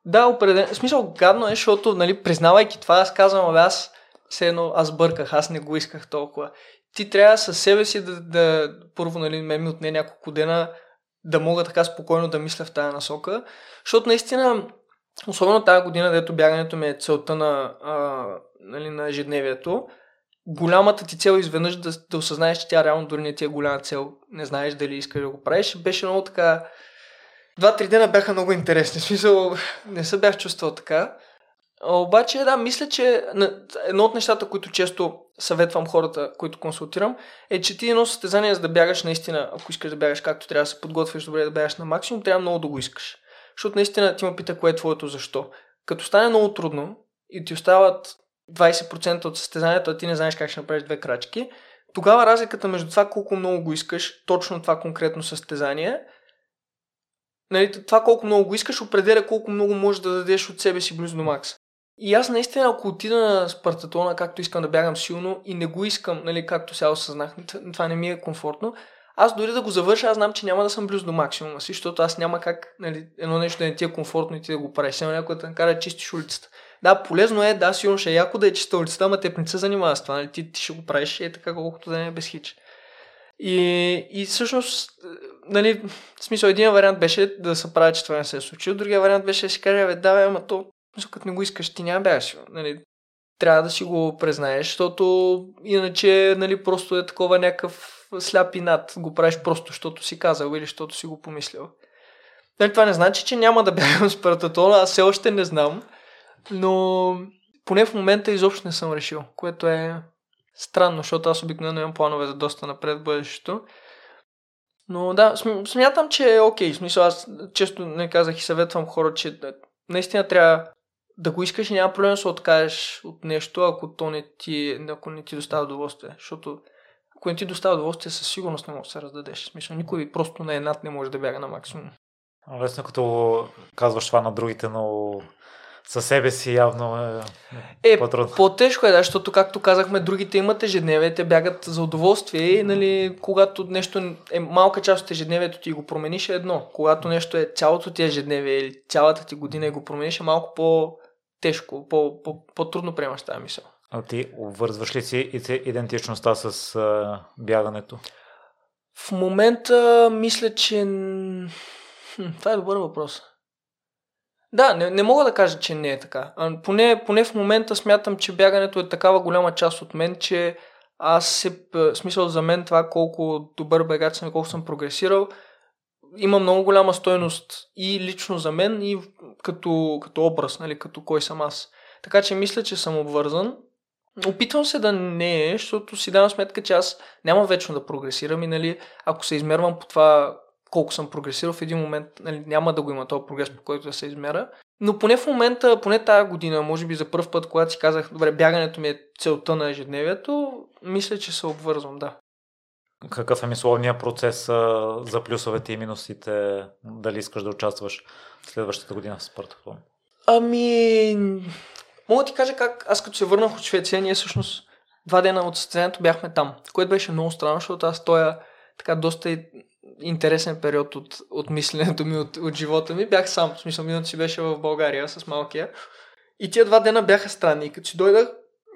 Да, определено. В смисъл, гадно е, защото, нали, признавайки това, аз казвам, аз все едно, аз бърках, аз не го исках толкова. Ти трябва със себе си да първо, нали, ми отне няколко дена да мога така спокойно да мисля в тази насока, защото наистина, особено тази година, дето бягането ми е целта на ежедневието, голямата ти цел изведнъж да осъзнаеш, че тя реално дори не ти е голяма цел, не знаеш дали искаш да го правиш, беше много така. 2-3 дена бяха много интересни, в смисъл не се бях чувствал така. Обаче, да, мисля, че едно от нещата, които често съветвам хората, които консултирам, е, че ти едно състезание, за да бягаш наистина, ако искаш да бягаш както трябва да се подготвиш добре да бягаш на максимум, трябва много да го искаш. Защото наистина ти ме пита, кое е твоето защо. Като стане много трудно и ти остават 20% от състезанието, а ти не знаеш как ще направиш 2 крачки, тогава разликата между това колко много го искаш, точно това конкретно състезание, нали, това колко много го искаш, определя колко много можеш да дадеш от себе си близо до макса. И аз наистина, ако отида на спартатлона, както искам да бягам силно и не го искам, нали, както сега осъзнах, това не ми е комфортно, аз дори да го завърша, аз знам, че няма да съм близо до максимума си, защото аз няма как, нали, едно нещо да не ти е комфортно и ти да го правиш. Сега някой да накара да чистиш улицата. Да, полезно е, да, сигурно ще е яко да е чиста улицата, ама те не се занимава с това, нали, ти ще го правиш, така колкото да не е без хич. И всъщност нали, в смисъл, един вариант беше да се прави, че това не се е случило, другия вариант беше да си каже, бе, да, бе, ама то, като не го искаш, ти няма бягаш, нали, трябва да си го признаеш, защото иначе, нали, просто е такова някакъв сляп инат, го правиш просто, защото си казал или защото си го помислил. Нали, това не значи, че няма да бягам с Прататона, аз все още не знам, но поне в момента изобщо не съм решил, което е странно, защото аз обикновено имам планове за доста напред бъдещето. Но да, смятам, че е окей. В смисъл, аз често не казах и съветвам хора, че наистина трябва да го искаш и няма проблем да се откажеш от нещо, ако не ти доставя удоволствие. Защото ако не ти доставя удоволствие, със сигурност не може да се раздадеш. В смисъл, никой просто на едната не може да бяга на максимум. Лесно като казваш това на другите, но със себе си явно е по-трудно. По-тежко е, да, защото както казахме, другите имат ежедневие, те бягат за удоволствие и, нали, когато нещо е малка част от ежедневието ти го промениш е едно. Когато нещо е цялото ти ежедневие или цялата ти година и го промениш е малко по-тежко, по-трудно приемаш тази мисъл. А ти обвързваш ли си идентичността с бягането? В момента мисля, че... това е добър въпрос. Да, не мога да кажа, че не е така. Поне в момента смятам, че бягането е такава голяма част от мен, че за мен това колко добър бегач съм и колко съм прогресирал, има много голяма стойност и лично за мен, и като образ, нали, като кой съм аз. Така че мисля, че съм обвързан. Опитвам се да не е, защото си давам сметка, че аз няма вечно да прогресирам и, нали, ако се измервам по това колко съм прогресирал, в един момент, нали, няма да го има този прогрес, по който да се измера. Но поне в момента, поне тази година, може би за първ път, когато си казах, добре, бягането ми е целта на ежедневието, мисля, че се обвързвам, да. Какъв е мисловният процес за плюсовете и минусите? Дали искаш да участваш следващата година в спорта? Мога да ти кажа как аз като се върнах от Швеция, ние всъщност 2 дена от състезанието бяхме там, което беше много странно, защото аз тоя така доста интересен период от мисленето ми, от живота ми. Бях сам, в смисъл, минуто си беше в България с малкия. И тия 2 дена бяха странни. И като си дойдах,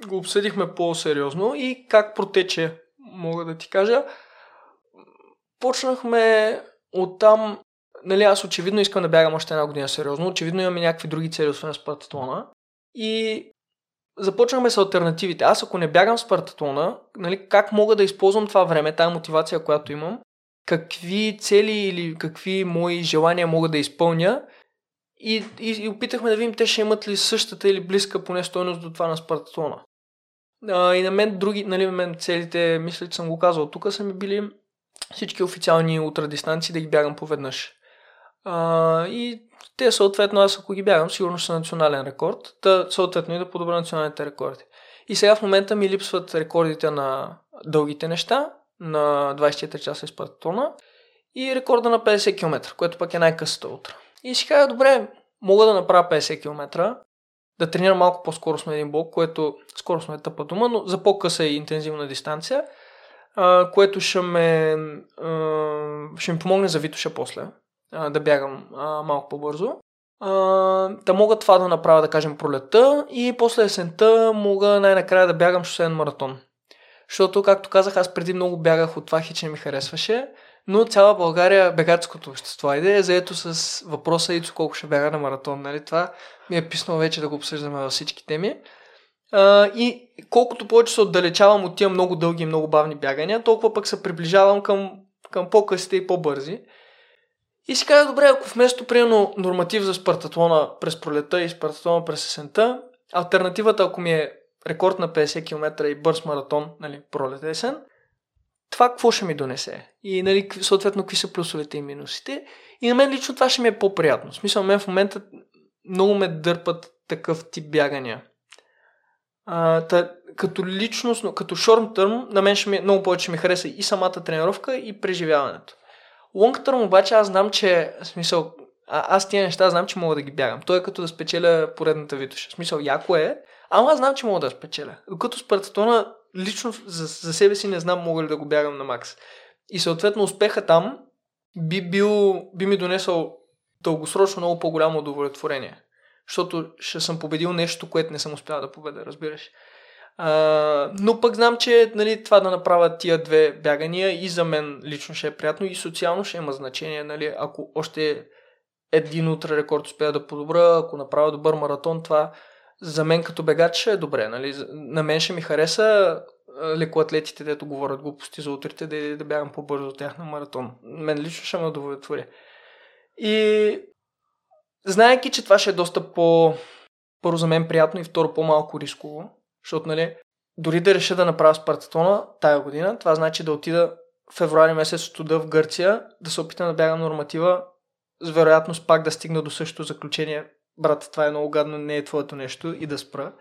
го обсъдихме по-сериозно и как протече, мога да ти кажа. Почнахме оттам, нали, аз очевидно искам да бягам още 1 година сериозно. Очевидно имаме някакви други цели, освен Спартатлона. И започнахме с алтернативите. Аз ако не бягам Спартатлона, нали, как мога да използвам това време, тая мотивация, която имам, какви цели или какви мои желания мога да изпълня и опитахме да видим те ще имат ли същата или близка поне стойност до това на Спартатлона. И на мен целите, мисля, че съм го казал, тук са ми били всички официални ултрадистанции да ги бягам поведнъж. И те съответно, аз ако ги бягам, сигурно ще са национален рекорд, съответно и да подобря националните рекорди. И сега в момента ми липсват рекордите на дългите неща, на 24 часа и Спартатлона и рекорда на 50 км, което пък е най-късата утра. И си казах, добре, мога да направя 50 км, да тренирам малко по-скоростно един блок, което скоростно е тъпа дума, но за по-къса и интензивна дистанция, което ще ми помогне за Витоша после, да бягам малко по-бързо. Да мога това да направя, да кажем, пролетта и после есента мога най-накрая да бягам шосеен маратон. Защото, както казах, аз преди много бягах от това, хич не ми харесваше, но цяла България, бегачското общество иде, е заето с въпроса Ицо колко ще бяга на маратон. Нали? Това ми е писнало вече да го обсъждаме във всички теми. И колкото повече се отдалечавам от тия много дълги и много бавни бягания, толкова пък се приближавам към по-късите и по-бързи. И си казах, добре, ако вместо примерно норматив за Спартатлона през пролета и Спартатлона през есента, алтернативата, ако ми е рекорд на 50 км и бърз маратон, нали, пролет есен, това какво ще ми донесе? И, нали, съответно, какви са плюсовете и минусите? И на мен лично това ще ми е по-приятно. В смисъл, мен в момента много ме дърпат такъв тип бягания. Като личностно, като short term, на мен много повече ми хареса и самата тренировка, и преживяването. Long term обаче аз знам, че аз тия неща знам, че мога да ги бягам. Той е като да спечеля поредната Витоша. В смисъл, яко е, ама аз знам, че мога да спечеля. Докато Спартатлона лично за себе си не знам мога ли да го бягам на макс. И съответно успеха там би ми донесъл дългосрочно много по-голямо удовлетворение. Защото ще съм победил нещо, което не съм успял да победа, разбираш. Но пък знам, че нали, това да направя тия две бягания и за мен лично ще е приятно и социално ще има значение, нали, ако още един ултрарекорд успея да подобра, ако направя добър маратон, това за мен като бегач ще е добре, нали, на мен ще ми хареса лекоатлетите, дето говорят глупости за утрите, да бягам по-бързо от тях на маратон. Мен лично ще ме удовлетворя. И знаеки, че това ще е доста първо за мен приятно и второ по-малко рисково, защото нали, дори да реша да направя спартатона тая година, това значи да отида в февруари месец студа в Гърция, да се опитам да бягам норматива, с вероятност пак да стигна до същото заключение, брат, това е много гадно, не е твоето нещо и да спра.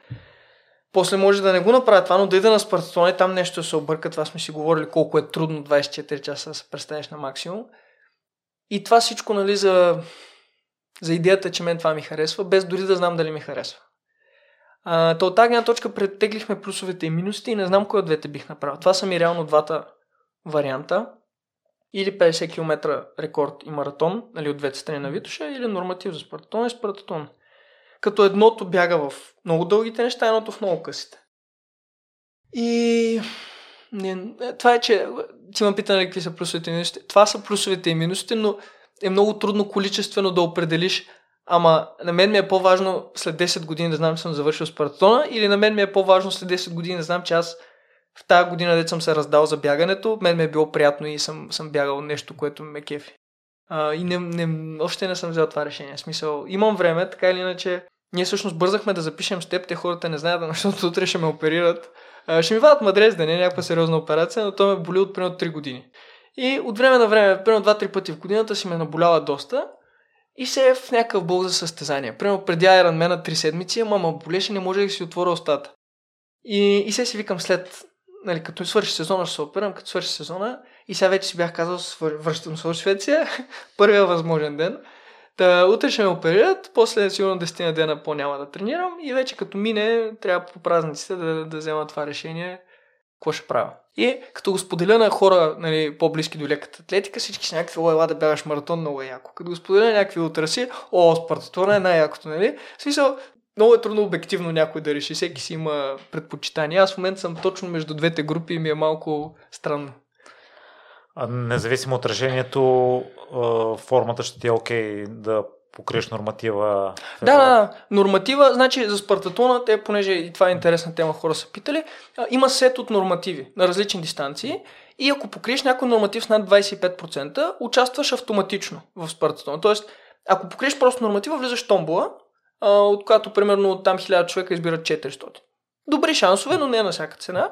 После може да не го направя това, но да ида на спартатона и там нещо да се обърка, това сме си говорили колко е трудно 24 часа да се престанеш на максимум. И това всичко нали, за идеята, че мен това ми харесва, без дори да знам дали ми харесва. То от тази гледна точка претеглихме плюсовете и минусите и не знам кой от двете бих направил. Това са ми реално двата варианта. Или 50 км рекорд и маратон, нали, от двете страни на Витоша, или норматив за спартатон и спартатон. Като едното бяга в много дългите неща, едното в много късите. И това е, че ти ме пита, нали, какви са плюсовете и минусите. Това са плюсовете и минусите, но е много трудно количествено да определиш, ама на мен ми е по-важно след 10 години да знам, че съм завършил спартатона, или на мен ми е по-важно след 10 години да знам, че аз в тази година, дето съм се раздал за бягането, мен ми е било приятно и съм бягал нещо, което ме кефи. И още не съм взел това решение. В смисъл, имам време, така или иначе. Ние всъщност бързахме да запишем с теб, те хората не знаят, защото утре ще ме оперират. Ще ми вадат мадрец, да не е някаква сериозна операция, но то ме боли от примерно 3 години. И от време на време, примерно 2-3 пъти в годината си ме наболява доста и се е в някакъв блок за състезание. Примерно преди Ironman 3 седмици, ама болеше, не може да си отворя устата. И се си викам след, нали, като свърши сезона ще се операм, като свърши сезона и сега вече си бях казал, връщам се в Швеция, първия възможен ден. Та утре ще ме оперират, после сигурно 10 дена по-няма да тренирам и вече като мине, трябва по празниците да взема това решение, какво ще правя. И като го споделя на хора, нали, по-близки до леката атлетика, всички са някакви, ела да бягаш маратон, много е яко. Като го споделя на някакви утраси, спартатона е най-якото, нали? В смисъл, много е трудно обективно някой да реши, всеки си има предпочитания. Аз в момента съм точно между двете групи и ми е малко странно. Независимо от решението, формата ще ти е окей да покриеш норматива. Да, норматива, значи за спартатона, понеже и това е интересна тема, хора са питали, има сет от нормативи на различни дистанции и ако покриеш някой норматив с над 25%, участваш автоматично в спартатона. Тоест, ако покриеш просто норматива, влизаш в томбола, от която примерно там 1000 човека избират 400. Добри шансове, но не на всяка цена.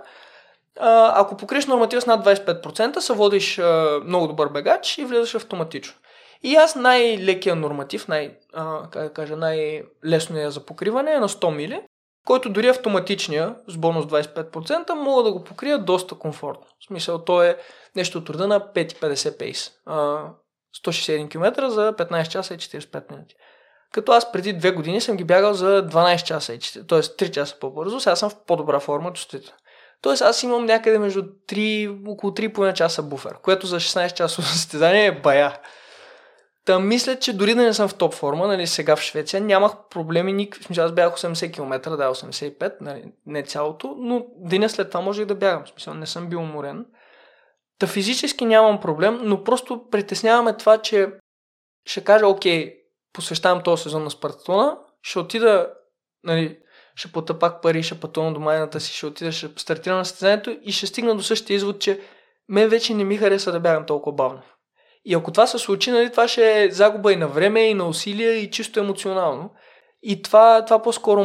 Ако покриеш норматива с над 25%, се водиш много добър бегач и влизаш автоматично. И аз най-лекия норматив, най-лесния за покриване е на 100 мили, който дори автоматичния с бонус 25% мога да го покрия доста комфортно. В смисъл, то е нещо от рода на 5,50 пейс. 161 км за 15 часа и 45 минути. Като аз преди 2 години съм ги бягал за 12 часа, т.е. 3 часа по-бързо, сега съм в по-добра форма чувствително. Тоест аз имам някъде между около 3,5 часа буфер, което за 16 часово състезание е бая. Та мисля, че дори да не съм в топ форма, нали, сега в Швеция, нямах проблеми никакви. В смисъл, аз бях 80 км, да, 85, нали, не цялото, но деня след това можех да бягам. В смисъл, не съм бил уморен. Та физически нямам проблем, но просто притесняваме това, че ще кажа, окей, посвещавам този сезон на спартатона, ще отида, нали, ще плата пак пари, ще пътувам до майната си, ще отида, ще стартирам на състезанието и ще стигна до същия извод, че мен вече не ми хареса да бягам толкова бавно. И ако това се случи, нали, това ще е загуба и на време, и на усилия, и чисто емоционално. И това по-скоро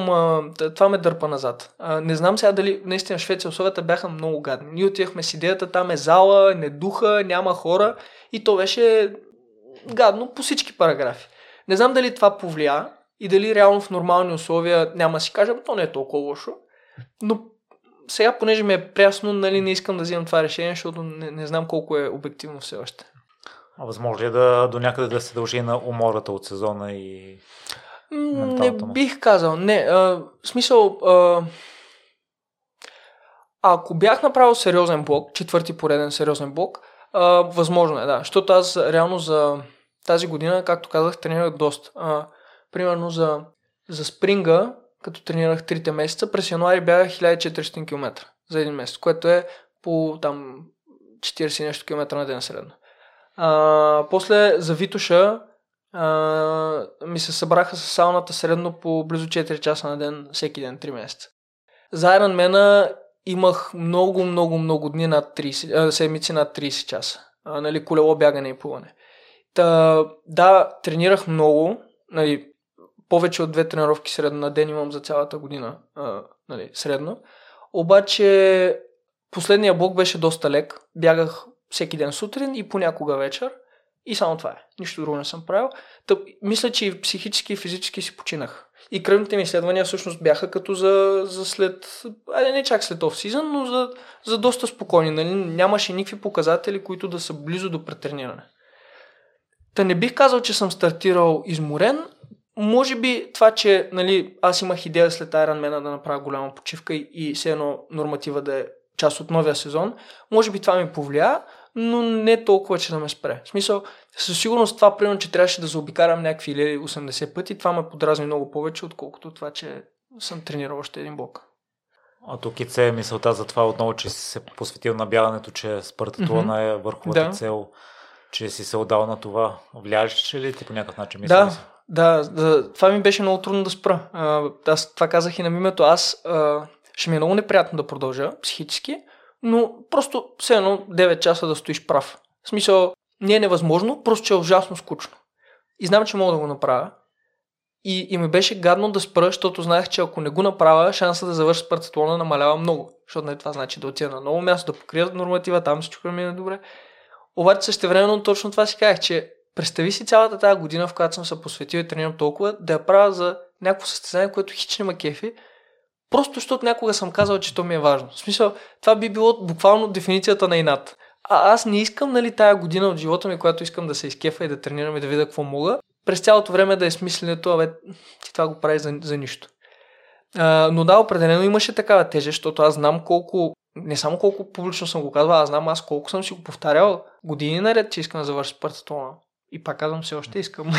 това ме дърпа назад. Не знам сега дали наистина в Швеция условията бяха много гадни. Ние отивахме с идеята, там е зала, не духа, няма хора и то беше гадно по всички параграфи. Не знам дали това повлия и дали реално в нормални условия няма да си кажа, то не е толкова лошо. Но сега, понеже ми е прясно, нали, не искам да взимам това решение, защото не знам колко е обективно все още. А възможно ли до някъде да се дължи на умората от сезона и менталната му? Не бих казал. Не, в смисъл, ако бях направил сериозен блок, 4-ти пореден сериозен блок, възможно е, да. Защото аз реално за тази година, както казах, тренирах доста. Примерно за спринга, като тренирах 3 месеца, през януари бягах 1400 км за един месец, което е по там 40 нещо км на ден средно. После за Витоша ми се събраха с сауната средно по близо 4 часа на ден, всеки ден, 3 месеца. За Ironman-а имах много дни над 30, седмици над 30 часа. Нали, колело, бягане и плуване. Та, да, тренирах много, нали, повече от 2 тренировки средно на ден имам за цялата година, нали, средно. Обаче последния блок беше доста лек. Бягах всеки ден сутрин и понякога вечер. И само това е. Нищо друго не съм правил. Тъп, мисля, че и психически и физически си починах. И кръвните ми изследвания всъщност бяха като за след... Айде не чак след off-season, но за доста спокойни. Нали? Нямаше никакви показатели, които да са близо до претрениране. Та не бих казал, че съм стартирал изморен. Може би това, че нали, аз имах идея след Ironman да направя голяма почивка и все едно норматива да е част от новия сезон. Може би това ми повлия, но не толкова, че да ме спре. В смисъл, със сигурност това, примерно, че трябваше да заобикарам някакви или 80 пъти, това ме подразни много повече, отколкото това, че съм тренирал още един блок. А тук и це е мисълта за това отново, че си се посветил на бягането, че спартатлона е върховата цел, че си се отдал на това. Влияеш ли ти по някакъв начин мисля? Да, това ми беше много трудно да спра. Аз това казах и на мимето. Ще ми е много неприятно да продължа психически, но просто все едно 9 часа да стоиш прав. В смисъл, не е невъзможно, просто че е ужасно скучно. И знам, че мога да го направя. И ми беше гадно да спра, защото знаех, че ако не го направя, шанса да завърша спартатлона намалява много. Защото не това значи да отида на ново място, да покрия норматива, там всичко ми е добре. Обаче същевременно точно това си казах, че представи си цялата тази година, в която съм се посветил и тренирам толкова, да я правя за някакво състезание, което хич не ме кефи. Просто защото някога съм казал, че то ми е важно. В смисъл, това би било буквално дефиницията на инат. А аз не искам, нали, тая година от живота ми, която искам да се изкефа и да тренирам и да видя какво мога, през цялото време да е смисленето, ти това го прави за нищо. Но да, определено имаше такава тежест, защото аз знам колко, не само колко публично съм го казвал, аз знам колко съм си го повтарял години наред, че искам да завърша спартатлона. И пак казвам, все още искам.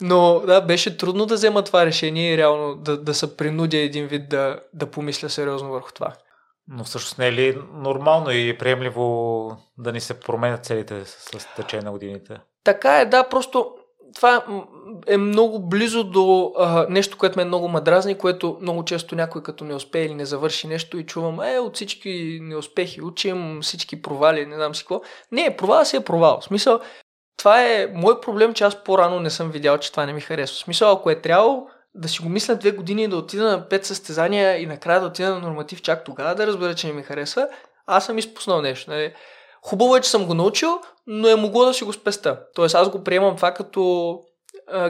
Но да, беше трудно да взема това решение и реално да се принудя един вид да помисля сериозно върху това. Но всъщност не е ли нормално и приемливо да ни се променят целите с течение на годините? Така е, да, просто това е много близо до нещо, което ме е много мадразни, което много често някой като не успее или не завърши нещо и чувам, от всички неуспехи учим, всички провали, не знам си какво. Не, провал си е провал. В смисъл, това е мой проблем, че аз по-рано не съм видял, че това не ми харесва. В смисъл, ако е трябвало да си го мисля 2 години и да отида на 5 състезания и накрая да отида на норматив, чак тогава да разбера, че не ми харесва, аз съм изпуснал нещо. Нали? Хубаво е, че съм го научил, но е могло да си го спеста. Тоест аз го приемам това като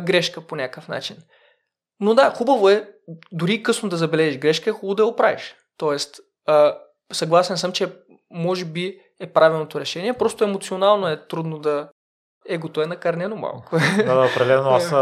грешка по някакъв начин. Но да, хубаво е, дори късно да забележиш грешка, е хубаво да я оправиш. Тоест, съгласен съм, че може би е правилното решение, просто емоционално е трудно да... Егото е накърнено малко. Да, определено. Аз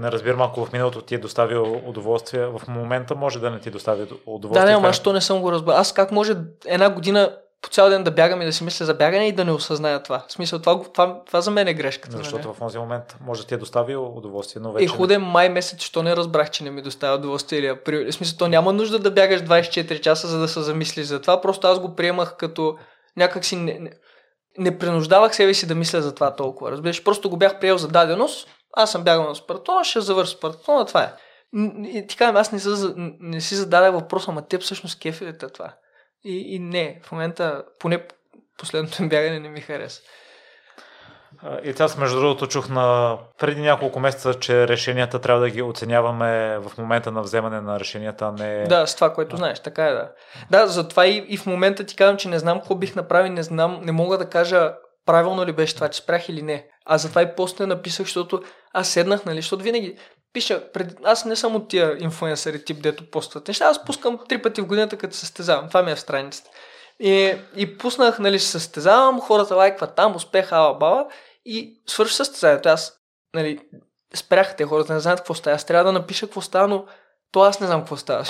не разбирам, ако в миналото ти е доставил удоволствие, в момента може да не ти достави удоволствие. Да, не, аз то не съм го разбрал. Аз как може 1 година по цял ден да бягам и да си мисля за бягане и да не осъзная това? В смисъл, това за мен е грешката. Защото в този момент може да ти е доставил удоволствие, но вече... Худен май месец, що не разбрах, че не ми доставя удоволствие или април. В смисъл, то няма нужда да бягаш 24 часа, за да се замислиш за това. Просто аз го приемах като някакси... Не принуждавах себе си да мисля за това толкова. Разбираш, просто го бях приел за даденост. Аз съм бягал на спартатлона, ще завърша спартатлона, това е. И ти казвам, аз не си зададах въпроса, ама теб всъщност кефи ли те това? И не, в момента, поне последното бягане не ми хареса. И аз, между другото, чух преди няколко месеца, че решенията трябва да ги оценяваме в момента на вземане на решенията, а не... Да, с това, което знаеш, така е, да. Да, затова и в момента ти казвам, че не знам какво бих направил, не мога да кажа правилно ли беше това, че спрях или не. А затова и после написах, защото аз седнах, нали, защото винаги пиша, аз не съм от тия инфлуенсъри тип, дето постват неща, аз пускам 3 пъти в годината, като състезавам, това ми е в страницата. И пуснах, нали, състезавам, хората лайкват там, успех, ала-бала. И свърши състезанието. Аз, нали, спрях, те хората не знаят какво става. Аз трябва да напиша какво става, но то аз не знам какво става.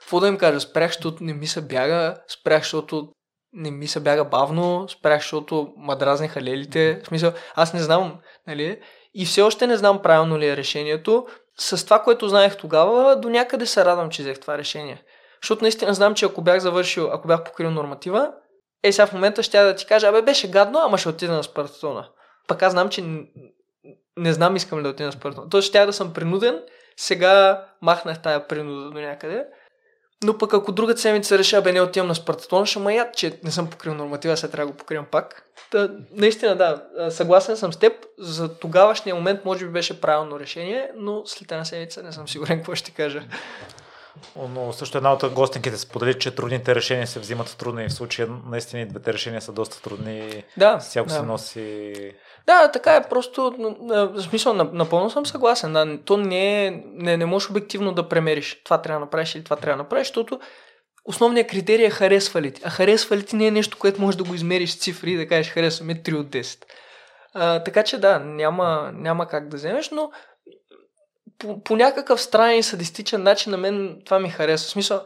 Какво да им кажа? Спрях, защото не ми се бяга, спрях, защото не ми се бяга бавно, спрях, защото мадразни халелите. В смисъл, аз не знам, нали? И все още не знам правилно ли е решението. с това, което знаех тогава, до някъде се радвам, че взех това решение. Защото наистина знам, че ако бях завършил, ако бях покрил норматива, сега в момента ще да ти кажа, абе беше гадно, ама ще отида на спартатона. Пък аз знам, че не знам искам ли да отида на спартатона. Тоест ще да съм принуден, сега махнах тая принуда до някъде. Но пък ако другата седмица реша, бе не отивам на спартатона, ще ма яд, че не съм покрил норматива, сега трябва да го покривам пак. Та, наистина да, съгласен съм с теб, за тогавашния момент може би беше правилно решение, но след една седмица не съм сигурен какво ще кажа. Но също една от гостинките сподели, че трудните решения се взимат трудно и в случая наистина двете решения са доста трудни. Да. Всяко се носи... Да, така е, просто в смисъл напълно съм съгласен. Да, то не можеш обективно да премериш това трябва да направиш или това трябва да направиш, защото основният критерий е харесва ли ти. А харесва ли ти не е нещо, което можеш да го измериш с цифри и да кажеш харесваме 3 от 10. Така че да, няма как да вземеш, но по някакъв странен садистичен начин на мен това ми харесва. В смисъл,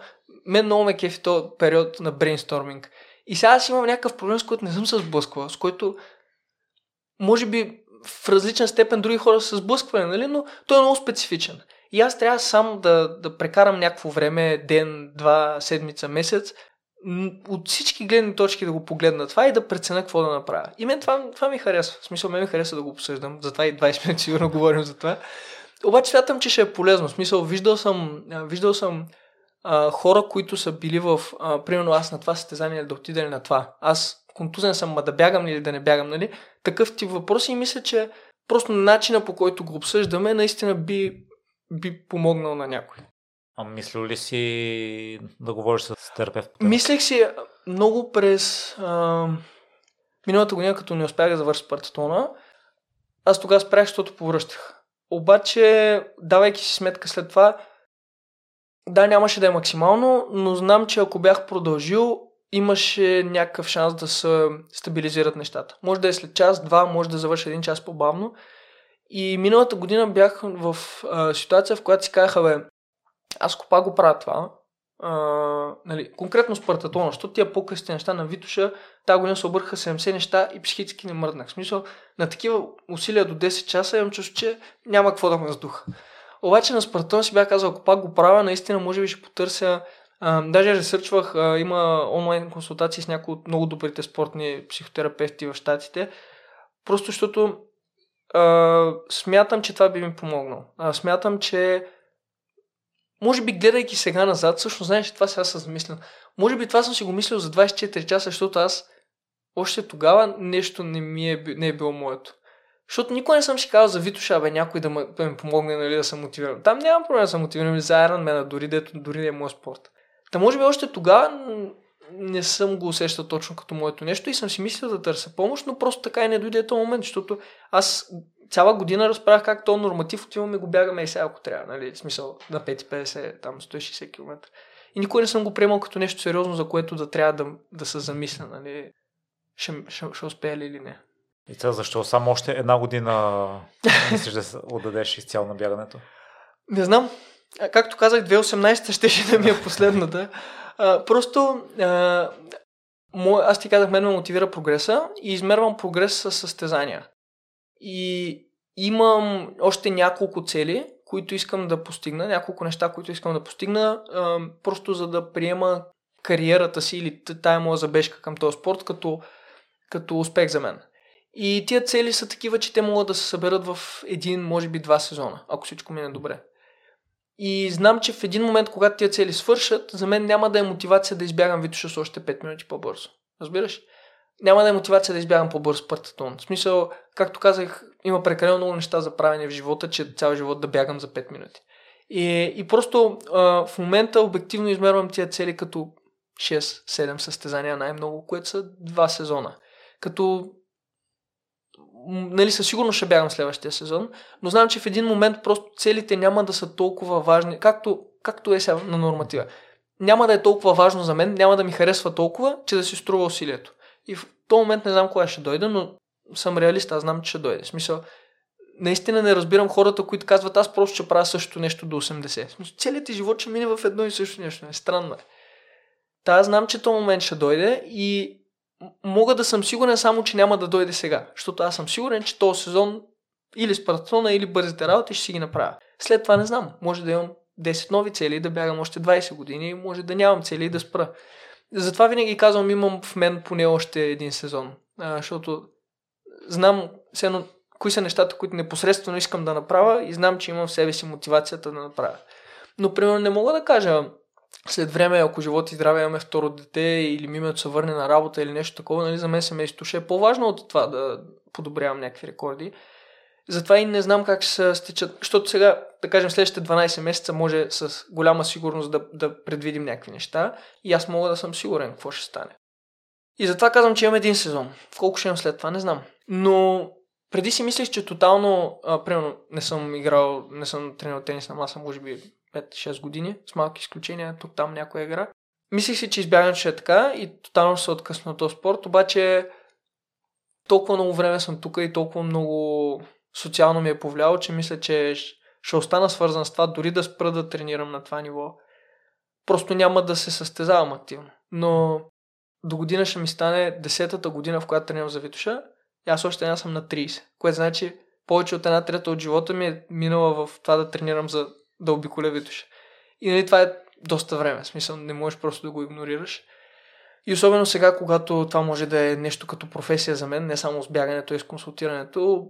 мен много ме кефи този период на брейнсторминг. И сега аз имам някакъв проблем, с който не съм се сблъсквал, с който може би в различен степен други хора са сблъсквали, нали? Но той е много специфичен. И аз трябва сам да прекарам някакво време, ден, два, седмица, месец, от всички гледни точки да го погледна това и да преценя какво да направя. И мен това ми харесва. В смисъл, мен ми харесва да го обсъждам. Затова и 20 минути сигурно говорим за това. Обаче смятам, че ще е полезно. В смисъл, виждал съм хора, които са били в... примерно аз на това състезание да отида ли на това. Аз контузен съм, да бягам ли или да не бягам, нали? Такъв тип въпроси и мисля, че просто начина по който го обсъждаме наистина би помогнал на някой. А мислил ли си да говориш с терапевт? Мислех си много през миналата година, като не успях да завърша спартатона. Аз тогава спрях, защото повръщах. Обаче, давайки си сметка след това, да, нямаше да е максимално, но знам, че ако бях продължил, имаше някакъв шанс да се стабилизират нещата. Може да е след час, два, може да завърши един час по-бавно. И миналата година бях в ситуация, в която си казаха, бе, аз копа го правя това. Нали, конкретно спартатона, защото тия по-късите неща на Витоша, тази година се обърха 70 неща и психически не мръднах. В смисъл, на такива усилия до 10 часа имам чувство, че няма какво да ме раздуха. Обаче на спартатона си бях казал, ако пак го правя, наистина може би ще потърся, даже ресърчвах, има онлайн консултации с някои от много добрите спортни психотерапевти в щатите, просто защото смятам, че това би ми помогнало. Смятам, че може би гледайки сега назад, всъщност знаеш, че това сега съм замислен. Може би това съм си го мислил за 24 часа, защото аз още тогава нещо не е било моето. Защото никога не съм си казал за Витоша, бе някой да ми помогне, нали, да съм мотивиран. Там нямам проблем да съм мотивиран за Ironman, дори да е моят спорт. Та може би още тогава не съм го усещал точно като моето нещо и съм си мислил да търся помощ, но просто така и не дойде този момент, защото аз цяла година разправях как този норматив отиваме и го бягаме и сега ако трябва, нали, в смисъл на 5,50, там 160 км. И никога не съм го приемал като нещо сериозно, за което да трябва да се замисля, нали, ще успея ли или не. И това защо? Само още една година мислиш да се отдадеш изцяло на бягането? Не знам. Както казах, 2018 ще да ми е последната. Аз ти казах, мен ме мотивира прогреса и измервам прогрес със състезания. И имам още няколко цели, които искам да постигна, няколко неща, които искам да постигна, просто за да приема кариерата си или тая моя забежка към този спорт като успех за мен. И тия цели са такива, че те могат да се съберат в един, може би два сезона, ако всичко мине добре. И знам, че в един момент, когато тия цели свършат, за мен няма да е мотивация да избягам Витоша с още 5 минути по-бързо. Разбираш? Няма да е мотивация да избягам по-бързо спартатон. В смисъл, както казах, има прекалено много неща за правене в живота, че цял живот да бягам за 5 минути. И просто в момента обективно измервам тия цели като 6-7 състезания най-много, което са 2 сезона. Като нали, със сигурност ще бягам следващия сезон, но знам, че в един момент просто целите няма да са толкова важни, както е сега на норматива. Няма да е толкова важно за мен, няма да ми харесва толкова, че да си струва усилието. И в този момент не знам кога ще дойде, но съм реалист, аз знам, че ще дойде. В смисъл, наистина не разбирам хората, които казват, аз просто ще правя същото нещо до 80. В смисъл, целият ти живот ще мине в едно и също нещо. Странно е. Та аз знам, че този момент ще дойде и мога да съм сигурен само, че няма да дойде сега. Защото аз съм сигурен, че този сезон или спартатона, или бързите работи ще си ги направя. След това не знам. Може да имам 10 нови цели, да бягам още 20 години, може да нямам цели и да спра. Затова винаги казвам, имам в мен поне още един сезон. Защото знам все едно кои са нещата, които непосредствено искам да направя и знам, че имам в себе си мотивацията да направя. Но, примерно, не мога да кажа след време, ако живот и здраве имаме второ дете или мимето се върне на работа или нещо такова, нали, за мен семейството ще е по-важно от това да подобрявам някакви рекорди. Затова и не знам как ще се стичат, защото сега, да кажем, следващите 12 месеца може с голяма сигурност да предвидим някакви неща и аз мога да съм сигурен какво ще стане. И затова казвам, че имам един сезон. Колко ще имам след това, не знам. Но преди си мислех, че тотално, примерно, не съм тренирал тенис на маса, може би 5-6 години, с малки изключения, тук там някоя игра. Мислих си, че избягването ще е така и тотално ще се откъсна от този спорт, обаче толкова много време съм тук и толкова много социално ми е повлияло, че мисля, че ще остана свързан с това, дори да спра да тренирам на това ниво. Просто няма да се състезавам активно. Но до година ще ми стане 10-та година, в която тренирам за Витоша. И аз още не съм на 30, което значи повече от 1/3 от живота ми е минала в това да тренирам за да обиколя Витоша. И нали, това е доста време, в смисъл не можеш просто да го игнорираш. И особено сега, когато това може да е нещо като професия за мен, не само с бягането и с консултирането,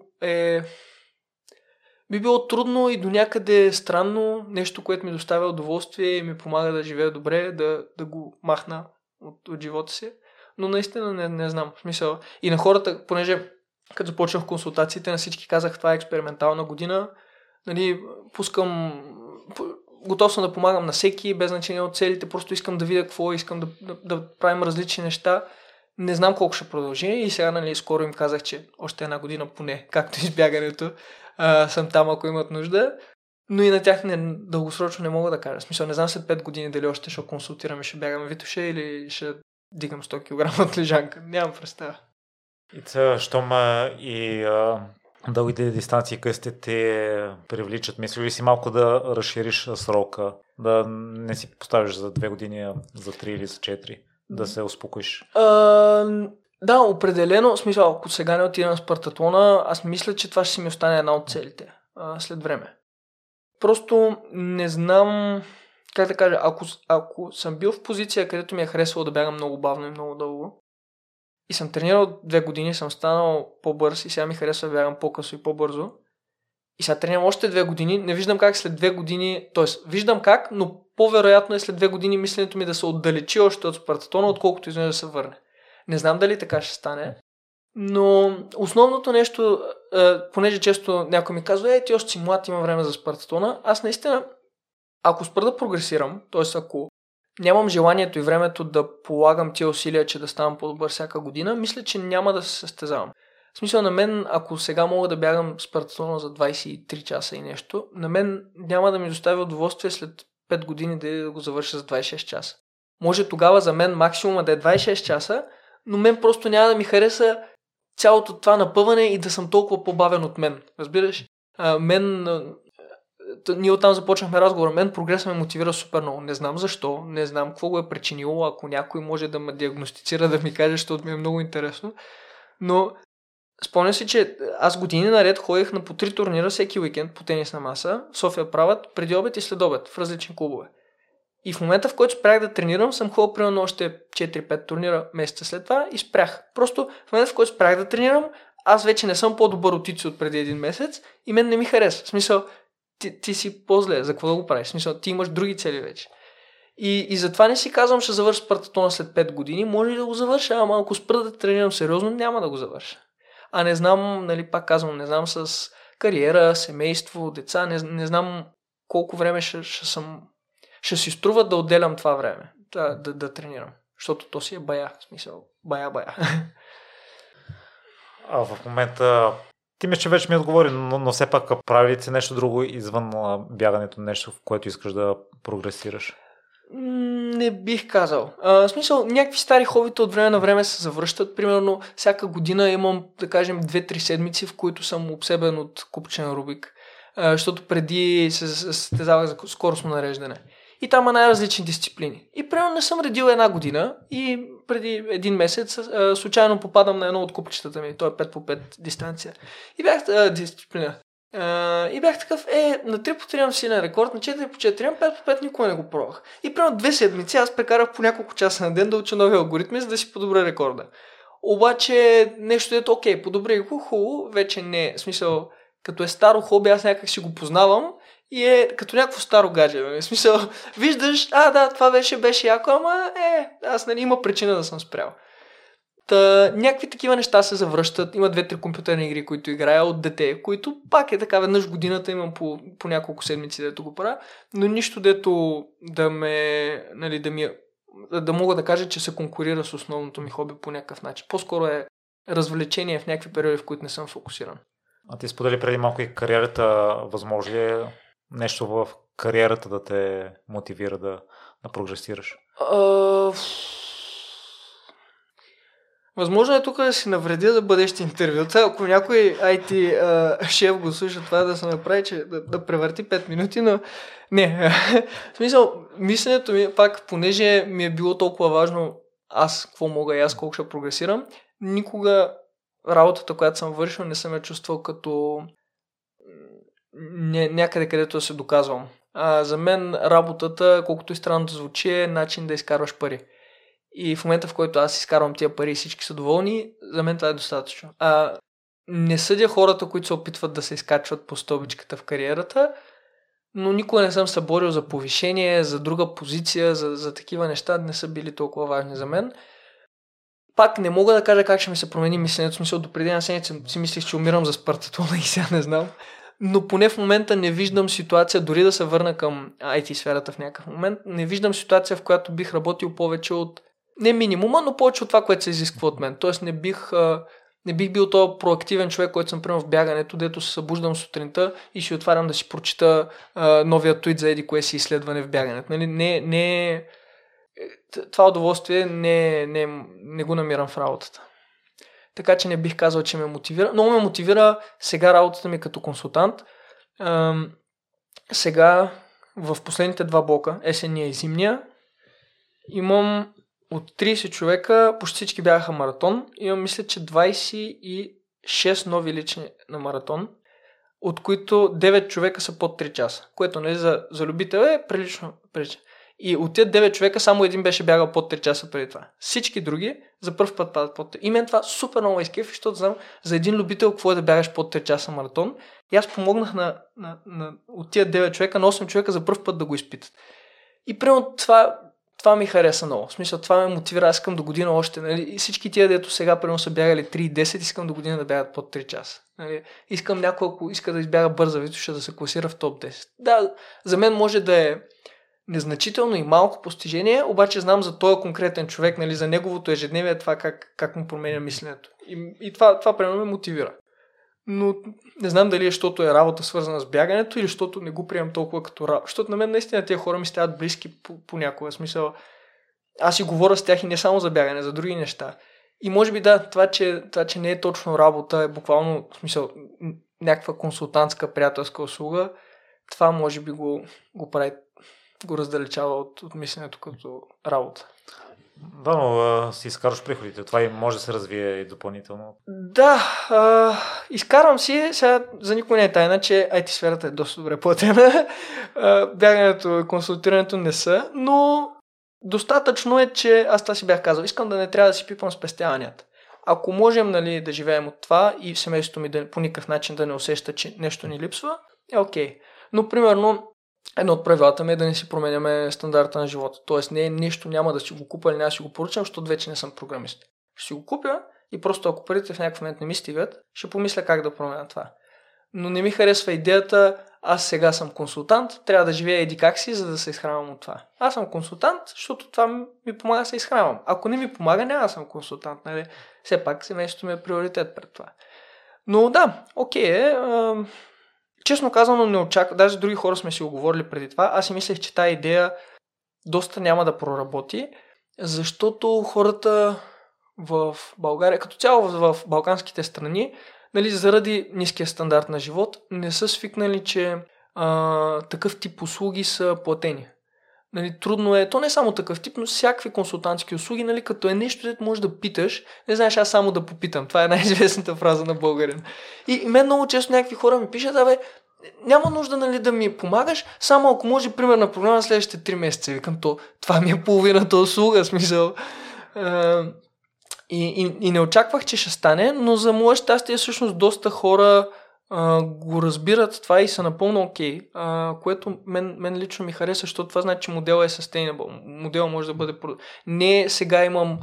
би било трудно и до някъде странно, нещо, което ми доставя удоволствие и ми помага да живея добре, да го махна от живота си. Но наистина не знам. В смисъл. И на хората, понеже като започнах консултациите, на всички казах, това е експериментална година, нали, готов съм да помагам на всеки, без значение от целите, просто искам да видя какво, искам да правим различни неща. Не знам колко ще продължи и сега, нали, скоро им казах, че още 1 година поне, както избягането, съм там, ако имат нужда. Но и на тях дългосрочно не мога да кажа. В смисъл, не знам след 5 години дали още ще консултирам и ще бягам Витоша или ще дигам 100 кг от лежанка. Нямам представа. Щом и дългите дистанции, късите те привличат. Мислиш ли си малко да разшириш срока? Да не си поставиш за 2 години, за 3 или за 4? Да се успокоиш? Да, определено. В смисъл, ако сега не отида на спартатлона, аз мисля, че това ще си ми остане една от целите след време. Просто не знам как да кажа, ако съм бил в позиция, където ми е харесвало да бягам много бавно и много дълго и съм тренирал 2 години, съм станал по-бърз и сега ми харесва да бягам по-късо и по-бързо и сега тренирам още 2 години, не виждам как след 2 години, т.е. виждам как, но по-вероятно е след 2 години мисленето ми да се отдалечи още от спартатлона, отколкото изведнъж да се върне. Не знам дали така ще стане, но основното нещо, понеже често някой ми казва, ти още си млад, има време за спартатлона, аз наистина, ако спра да прогресирам, т.е. ако нямам желанието и времето да полагам тия усилия, че да ставам по-добър всяка година, мисля, че няма да се състезавам. В смисъл, на мен, ако сега мога да бягам спартатлона за 23 часа и нещо, на мен няма да ми достави удоволствие след 5 години да го завърша за 26 часа. Може тогава за мен максимума да е 26 часа, но мен просто няма да ми хареса цялото това напъване и да съм толкова по-бавен от мен. Разбираш? Ние оттам започнахме разговора. Мен прогресът ме мотивира супер много. Не знам защо, не знам какво го е причинило. Ако някой може да ме диагностицира, да ми каже, защото ми е много интересно. Но спомням си, че аз години наред ходих на по 3 турнира всеки уикенд по тенис на маса. В София правят преди обед и след обед в различни клубове. И в момента, в който спрях да тренирам, съм ходил примерно още 4-5 турнира месеца след това и спрях. Просто в момента, в който спрях да тренирам, аз вече не съм по-добър от Ици от преди 1 месец и мен не ми харесва. В смисъл, ти си по-зле, за какво да го правиш? В смисъл, ти имаш други цели вече. И затова не си казвам, ще завърша спартатлона след 5 години, може и да го завърша, ама ако спра да тренирам сериозно, няма да го завърша. А не знам, нали, пак казвам, не знам с кариера, семейство, деца, не знам колко време ще си струва да отделям това време, да тренирам. Защото то си е бая, в смисъл, бая. А в момента ти мисля, че вече ми отговори, но все пак прави ли си нещо друго извън бягането, нещо, в което искаш да прогресираш? Не бих казал. В смисъл, някакви стари хобита от време на време се завръщат. Примерно, всяка година имам, да кажем, 2-3 седмици, в които съм обсебен от купчен Рубик. Защото преди се състезавах за скоростно нареждане. И там има най-различни дисциплини. И примерно не съм редил 1 година и преди 1 месец случайно попадам на едно от купчетата ми. То е 5 по 5 дистанция. И бях дисциплина. И бях такъв, на 3x3 имам силен рекорд, на 4x4 имам, 5x5 никога не го пробвах. И примерно 2 седмици аз прекарах по няколко часа на ден да уча нови алгоритми, за да си подобря рекорда. Обаче нещо дето, окей, подобрих го, хубаво, вече не, в смисъл, като е старо хоби, аз някак си го познавам и е като някакво старо гадже, в смисъл, виждаш, да, това беше яко, ама аз нали има причина да съм спрял. Някакви такива неща се завръщат. Има 2-3 компютърни игри, които играя от дете, които пак е така, веднъж годината имам по няколко седмици, дето го правя, но нищо дето да ме, нали, да мога да кажа, че се конкурира с основното ми хобби по някакъв начин. По-скоро е развлечение в някакви периоди, в които не съм фокусиран. А ти сподели преди малко и кариерата, възможно ли е нещо в кариерата да те мотивира да прогресираш? Възможно е тук да си навредя за бъдещи интервюта. Ако някой IT шеф го слуша това, да се направи, че да превърти 5 минути, но не. В смисъл, мисленето ми, пак, понеже ми е било толкова важно аз какво мога и аз колко ще прогресирам, никога работата, която съм вършил, не съм я чувствал като някъде където да се доказвам. За мен работата, колкото и странно да звучи, е начин да изкарваш пари. И в момента, в който аз изкарвам тия пари и всички са доволни, за мен това е достатъчно. Не съдя хората, които се опитват да се изкачват по стълбичката в кариерата, но никога не съм се борил за повишение, за друга позиция, за такива неща не са били толкова важни за мен. Пак не мога да кажа как ще ми се промени мисленето, смисъл до преди една седмица си мислих, че умирам за спартатона и сега не знам. Но поне в момента не виждам ситуация, дори да се върна към IT сферата в някакъв момент, не виждам ситуация, в която бих работил повече от не минимума, но повече от това, което се изисква от мен. Тоест не бих бил този проактивен човек, който съм примерно в бягането, дето се събуждам сутринта и ще отварям да си прочита новия твит за еди кое си изследване в бягането. Нали? Не, това удоволствие не го намирам в работата. Така че не бих казал, че ме мотивира. Много ме мотивира сега работата ми като консултант. Сега в последните 2 блока, есенния и зимния, имам от 30 човека, почти всички бяха маратон. Имам, мисля, че 26 нови лични на маратон, от които 9 човека са под 3 часа, което не за любител е прилично. И от тези 9 човека само един беше бягал под 3 часа преди това. Всички други за първ път падат под 3. И мен това супер много изкефи, защото знам за един любител какво е да бягаш под 3 часа маратон. И аз помогнах от тези 9 човека, на 8 човека за първ път да го изпитат. И примерно това ми хареса много. В смисъл, това ме мотивира. Аз искам до година още. Нали? И всички тия, дето сега примерно са бягали 3:10, искам до година да бягат под 3 часа. Нали? Искам някой, ако иска да избяга бърза витоша, да се класира в топ 10. Да, за мен може да е незначително и малко постижение, обаче знам за този конкретен човек, нали, за неговото ежедневие, това как му променя мисленето. И това примерно ме мотивира. Но не знам дали е, защото е работа свързана с бягането или защото не го приемам толкова като работа. Защото на мен наистина тези хора ми стават близки по някоя смисъл. Аз си говоря с тях и не само за бягане, за други неща. И може би да, това, че не е точно работа, е буквално в смисъл някаква консултантска приятелска услуга, това може би го прави, го раздалечава от мисленето като работа. Да, но си изкарваш приходите. Това и може да се развие и допълнително. Да, изкарвам си. Сега за никой не е тайна, че IT сферата е доста добре платена. Бягането и консултирането не са, но достатъчно е, че аз това си бях казал. Искам да не трябва да си пипам спестяванията. Ако можем, нали, да живеем от това и семейството ми по никакъв начин да не усеща, че нещо ни липсва, е окей. Но, примерно, едно от правилата ми е да не си променяме стандарта на живота. Тоест не е нещо, няма да си го купя или няма да си го поръчам, защото вече не съм програмист. Ще си го купя и просто ако парите в някакъв момент не ми стигат, ще помисля как да променя това. Но не ми харесва идеята, аз сега съм консултант, трябва да живея еди как си, за да се изхранвам от това. Аз съм консултант, защото това ми помага да се изхранвам. Ако не ми помага, не аз съм консултант. Нали? Все пак семейството ми е приоритет пред това. Но да, окей. Честно казано, не очаквам, даже други хора сме си оговорили преди това, аз си мислех, че тази идея доста няма да проработи, защото хората в България, като цяло в балканските страни, нали, заради ниския стандарт на живот, не са свикнали, че такъв тип услуги са платени. Нали, трудно е, то не е само такъв тип, но всякакви консултантски услуги, нали, като е нещо, дето можеш да питаш, не знаеш, аз само да попитам. Това е най-известната фраза на българин. И мен много често някакви хора ми пишат, абе, няма нужда, нали, да ми помагаш, само ако може, примерно, на проблема на следващите 3 месеца. Викам, то, това ми е половината услуга, смисъл. И не очаквах, че ще стане, но за моя щастие всъщност доста хора го разбират това и са напълно окей, което мен лично ми хареса, защото това значи, че моделът е sustainable, моделът може да бъде... Не сега имам,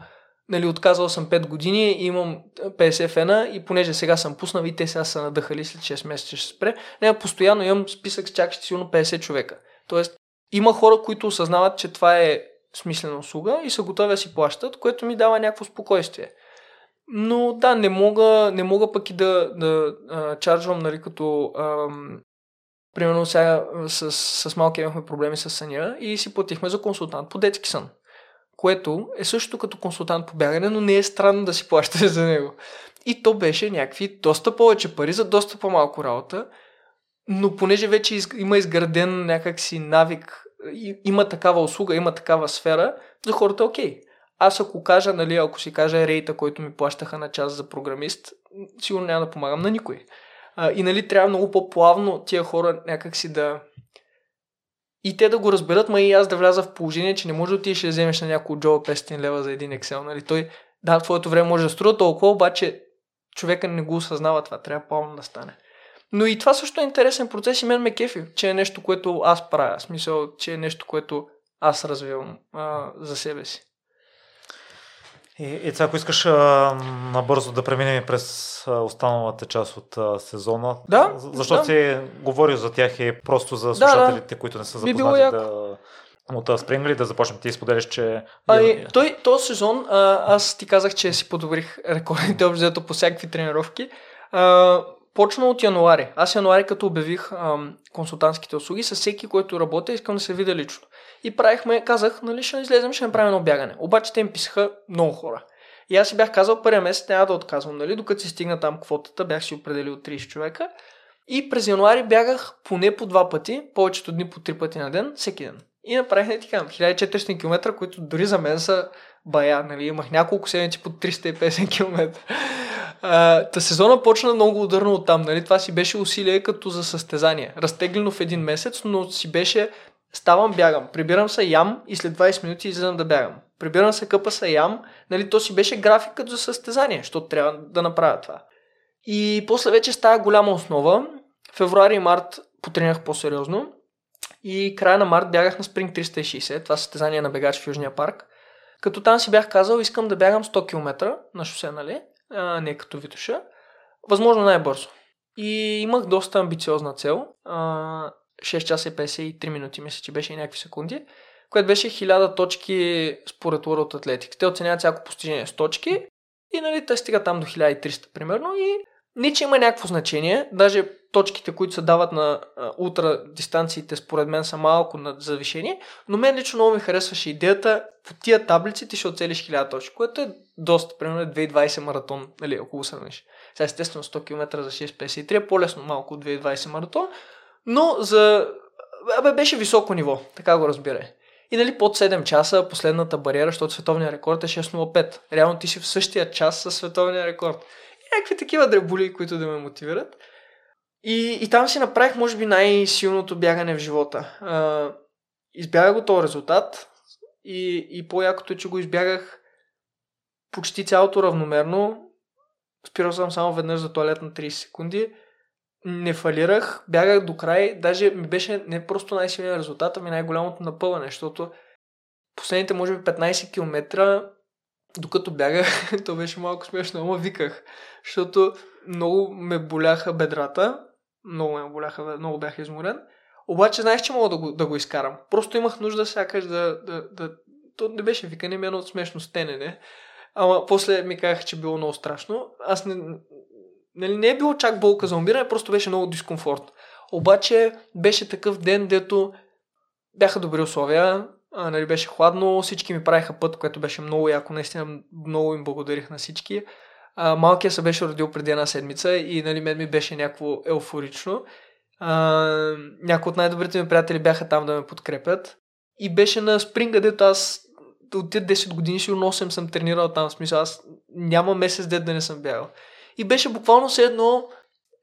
нали, отказал съм 5 години, имам 50 фена и понеже сега съм пуснал и те сега са надъхали, след 6 месеца ще спре, не, постоянно имам списък с чакащи сигурно 50 човека. Тоест, има хора, които осъзнават, че това е смислена услуга и са готови да си плащат, което ми дава някакво спокойствие. Но да, не мога пък и да чарджвам, нали, като примерно сега с малки имахме проблеми с съня и си платихме за консултант по детски сън, което е също като консултант по бягане, но не е странно да си плащате за него. И то беше някакви доста повече пари за доста по-малко работа, но понеже вече има изграден някакси навик, има такава услуга, има такава сфера, за хората е окей. Аз ако кажа, нали, ако си кажа рейта, който ми плащаха на час за програмист, сигурно няма да помагам на никой. И, нали, трябва много по-плавно тия хора някакси да... И те да го разберат, ма и аз да вляза в положение, че не може да отидеш да вземеш на някой от джоба 500 лева за един Excel. Нали? Той, да, в твоето време може да струва толкова, обаче човека не го осъзнава това. Трябва плавно да стане. Но и това също е интересен процес и мен ме кефи, че е нещо, което аз правя. В смисъл, че е нещо, което аз развивам за себе си. И ако искаш набързо да преминем през останалата част от сезона, да, защото си говорил за тях и просто за слушателите, които не са запознати да спрингли, да започнем. Ти споделиш, че... Този сезон аз ти казах, че си подобрих рекордите общо по всякакви тренировки. Почна от януари. Аз януари, като обявих консултантските услуги, с всеки, който работя, искам да се видя лично. И казах, нали, ще излезем, ще направим едно бягане. Обаче те им писаха много хора. И аз си бях казал, първия месец няма да отказвам, нали, докато се стигна там квотата, бях си определил 30 човека. И през януари бягах поне по 2 пъти, повечето дни по 3 пъти на ден, всеки ден. И направих, така, 1400 км, които дори за мен са бая, нали, имах няколко седмици по 350 км. Та сезона почна много ударно оттам, нали? Това си беше усилие като за състезание. Разтеглено в един месец, но си беше ставам, бягам, прибирам се, ям и след 20 минути излизам да бягам. Прибирам се, къпа се, ям, нали? То си беше графикът за състезание, защото трябва да направя това. И после вече става голяма основа. Февруари и март потренях по-сериозно и края на март бягах на Спринг 360, това състезание на бегач в Южния парк. Като там си бях казал, искам да бягам 100 км на шосе, нали? Не като Витоша, възможно най-бързо. И имах доста амбициозна цел, 6 часа и 53 минути, мисля, че беше и някакви секунди, което беше 1000 точки според World Athletics. Те оценяват всяко постижение с точки и, нали, те стига там до 1300 примерно и не, че има някакво значение, даже точките, които се дават на ултра дистанциите, според мен са малко на завишение, но мен лично много ми харесваше идеята, по тия таблици ти ще оцелиш 1000 точки, което е доста, примерно 2,20 маратон, нали, ако го сравниш. Сега естествено 100 км за 6,53 е по-лесно малко от 2,20 маратон, но беше високо ниво, така го разбирай. И, нали, под 7 часа последната бариера, защото световния рекорд е 6,05. Реално ти си в същия час със световния рекорд. И някакви такива дребули, които да ме мотивират. И там си направих, може би, най-силното бягане в живота. Избягах го този резултат и по-якото е, че го избягах почти цялото равномерно. Спирал съм само веднъж за тоалет на 30 секунди. Не фалирах, бягах до край. Даже ми беше не просто най-силният резултат, ами най-голямото напъване, защото последните, може би, 15 км, докато бягах, то беше малко смешно, ама виках, защото много ме боляха бедрата, много бях изморен, обаче знаех, че мога да го изкарам. Просто имах нужда сякаш да... То не беше викане, ми едно смешно стенене, ама после ми казаха, че било много страшно. Аз не е било чак болка за умиране, просто беше много дискомфорт. Обаче беше такъв ден, дето бяха добри условия, нали, беше хладно, всички ми правиха път, което беше много яко, наистина много им благодарих на всички. Малкият се беше родил преди една седмица и, нали, мен ми беше някакво еуфорично. Някои от най-добрите ми приятели бяха там да ме подкрепят и беше на спринга, дето аз от тия 10 години сигурно 8 съм тренирал там, в смисъл аз няма месец дет да не съм бягал. И беше буквално все едно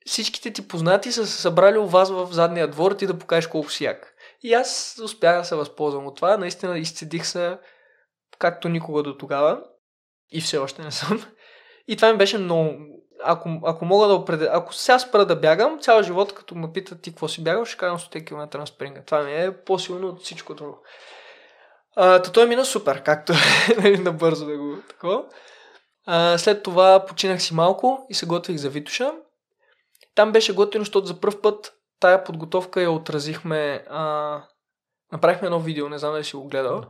всичките ти познати са се събрали у вас в задния двор и ти да покажеш колко си як. И аз успях да се възползвам от това, наистина изцедих се както никога до тогава и все още не съм. И това ми беше много... Ако мога да определя, ако сега спра да бягам, цял живот, като ме питат ти какво си бягал, ще кажам 100 км на спринга. Това ми е по-силно от всичко друго. Той мина супер, както набързо да го такова. След това починах си малко и се готвих за Витоша. Там беше готино, защото за пръв път тая подготовка я отразихме. Направихме едно видео, не знам дали си го гледал.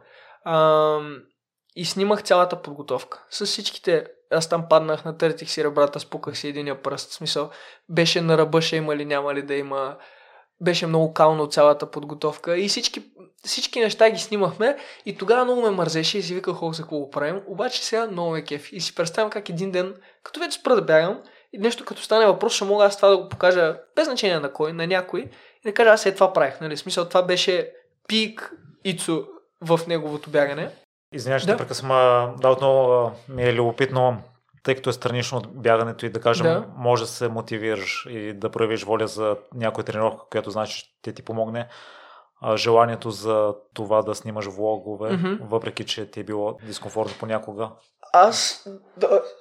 И снимах цялата подготовка. С всичките... Аз там паднах, натъртих си ребрата, спуках си единия пръст. В смисъл, беше на ръба, ще има ли, няма ли да има. Беше много кално цялата подготовка. И всички неща ги снимахме. И тогава много ме мързеше и си виках, за какво го правим. Обаче сега много ме кеф. И си представям как един ден, като вече спра да бягам, и нещо като стане въпрос, ще мога аз това да го покажа, без значение на кой, на някой. И да кажа, аз е това правих. Нали? В смисъл, това беше пик Ицо в неговото бягане. Извинявай, ще да прекъсвам, отново ми е любопитно, тъй като е странично от бягането и да кажем, да, може да се мотивираш и да проявиш воля за някоя тренировка, която значи ще ти помогне. Желанието за това да снимаш влогове, въпреки че ти е било дискомфортно понякога. Аз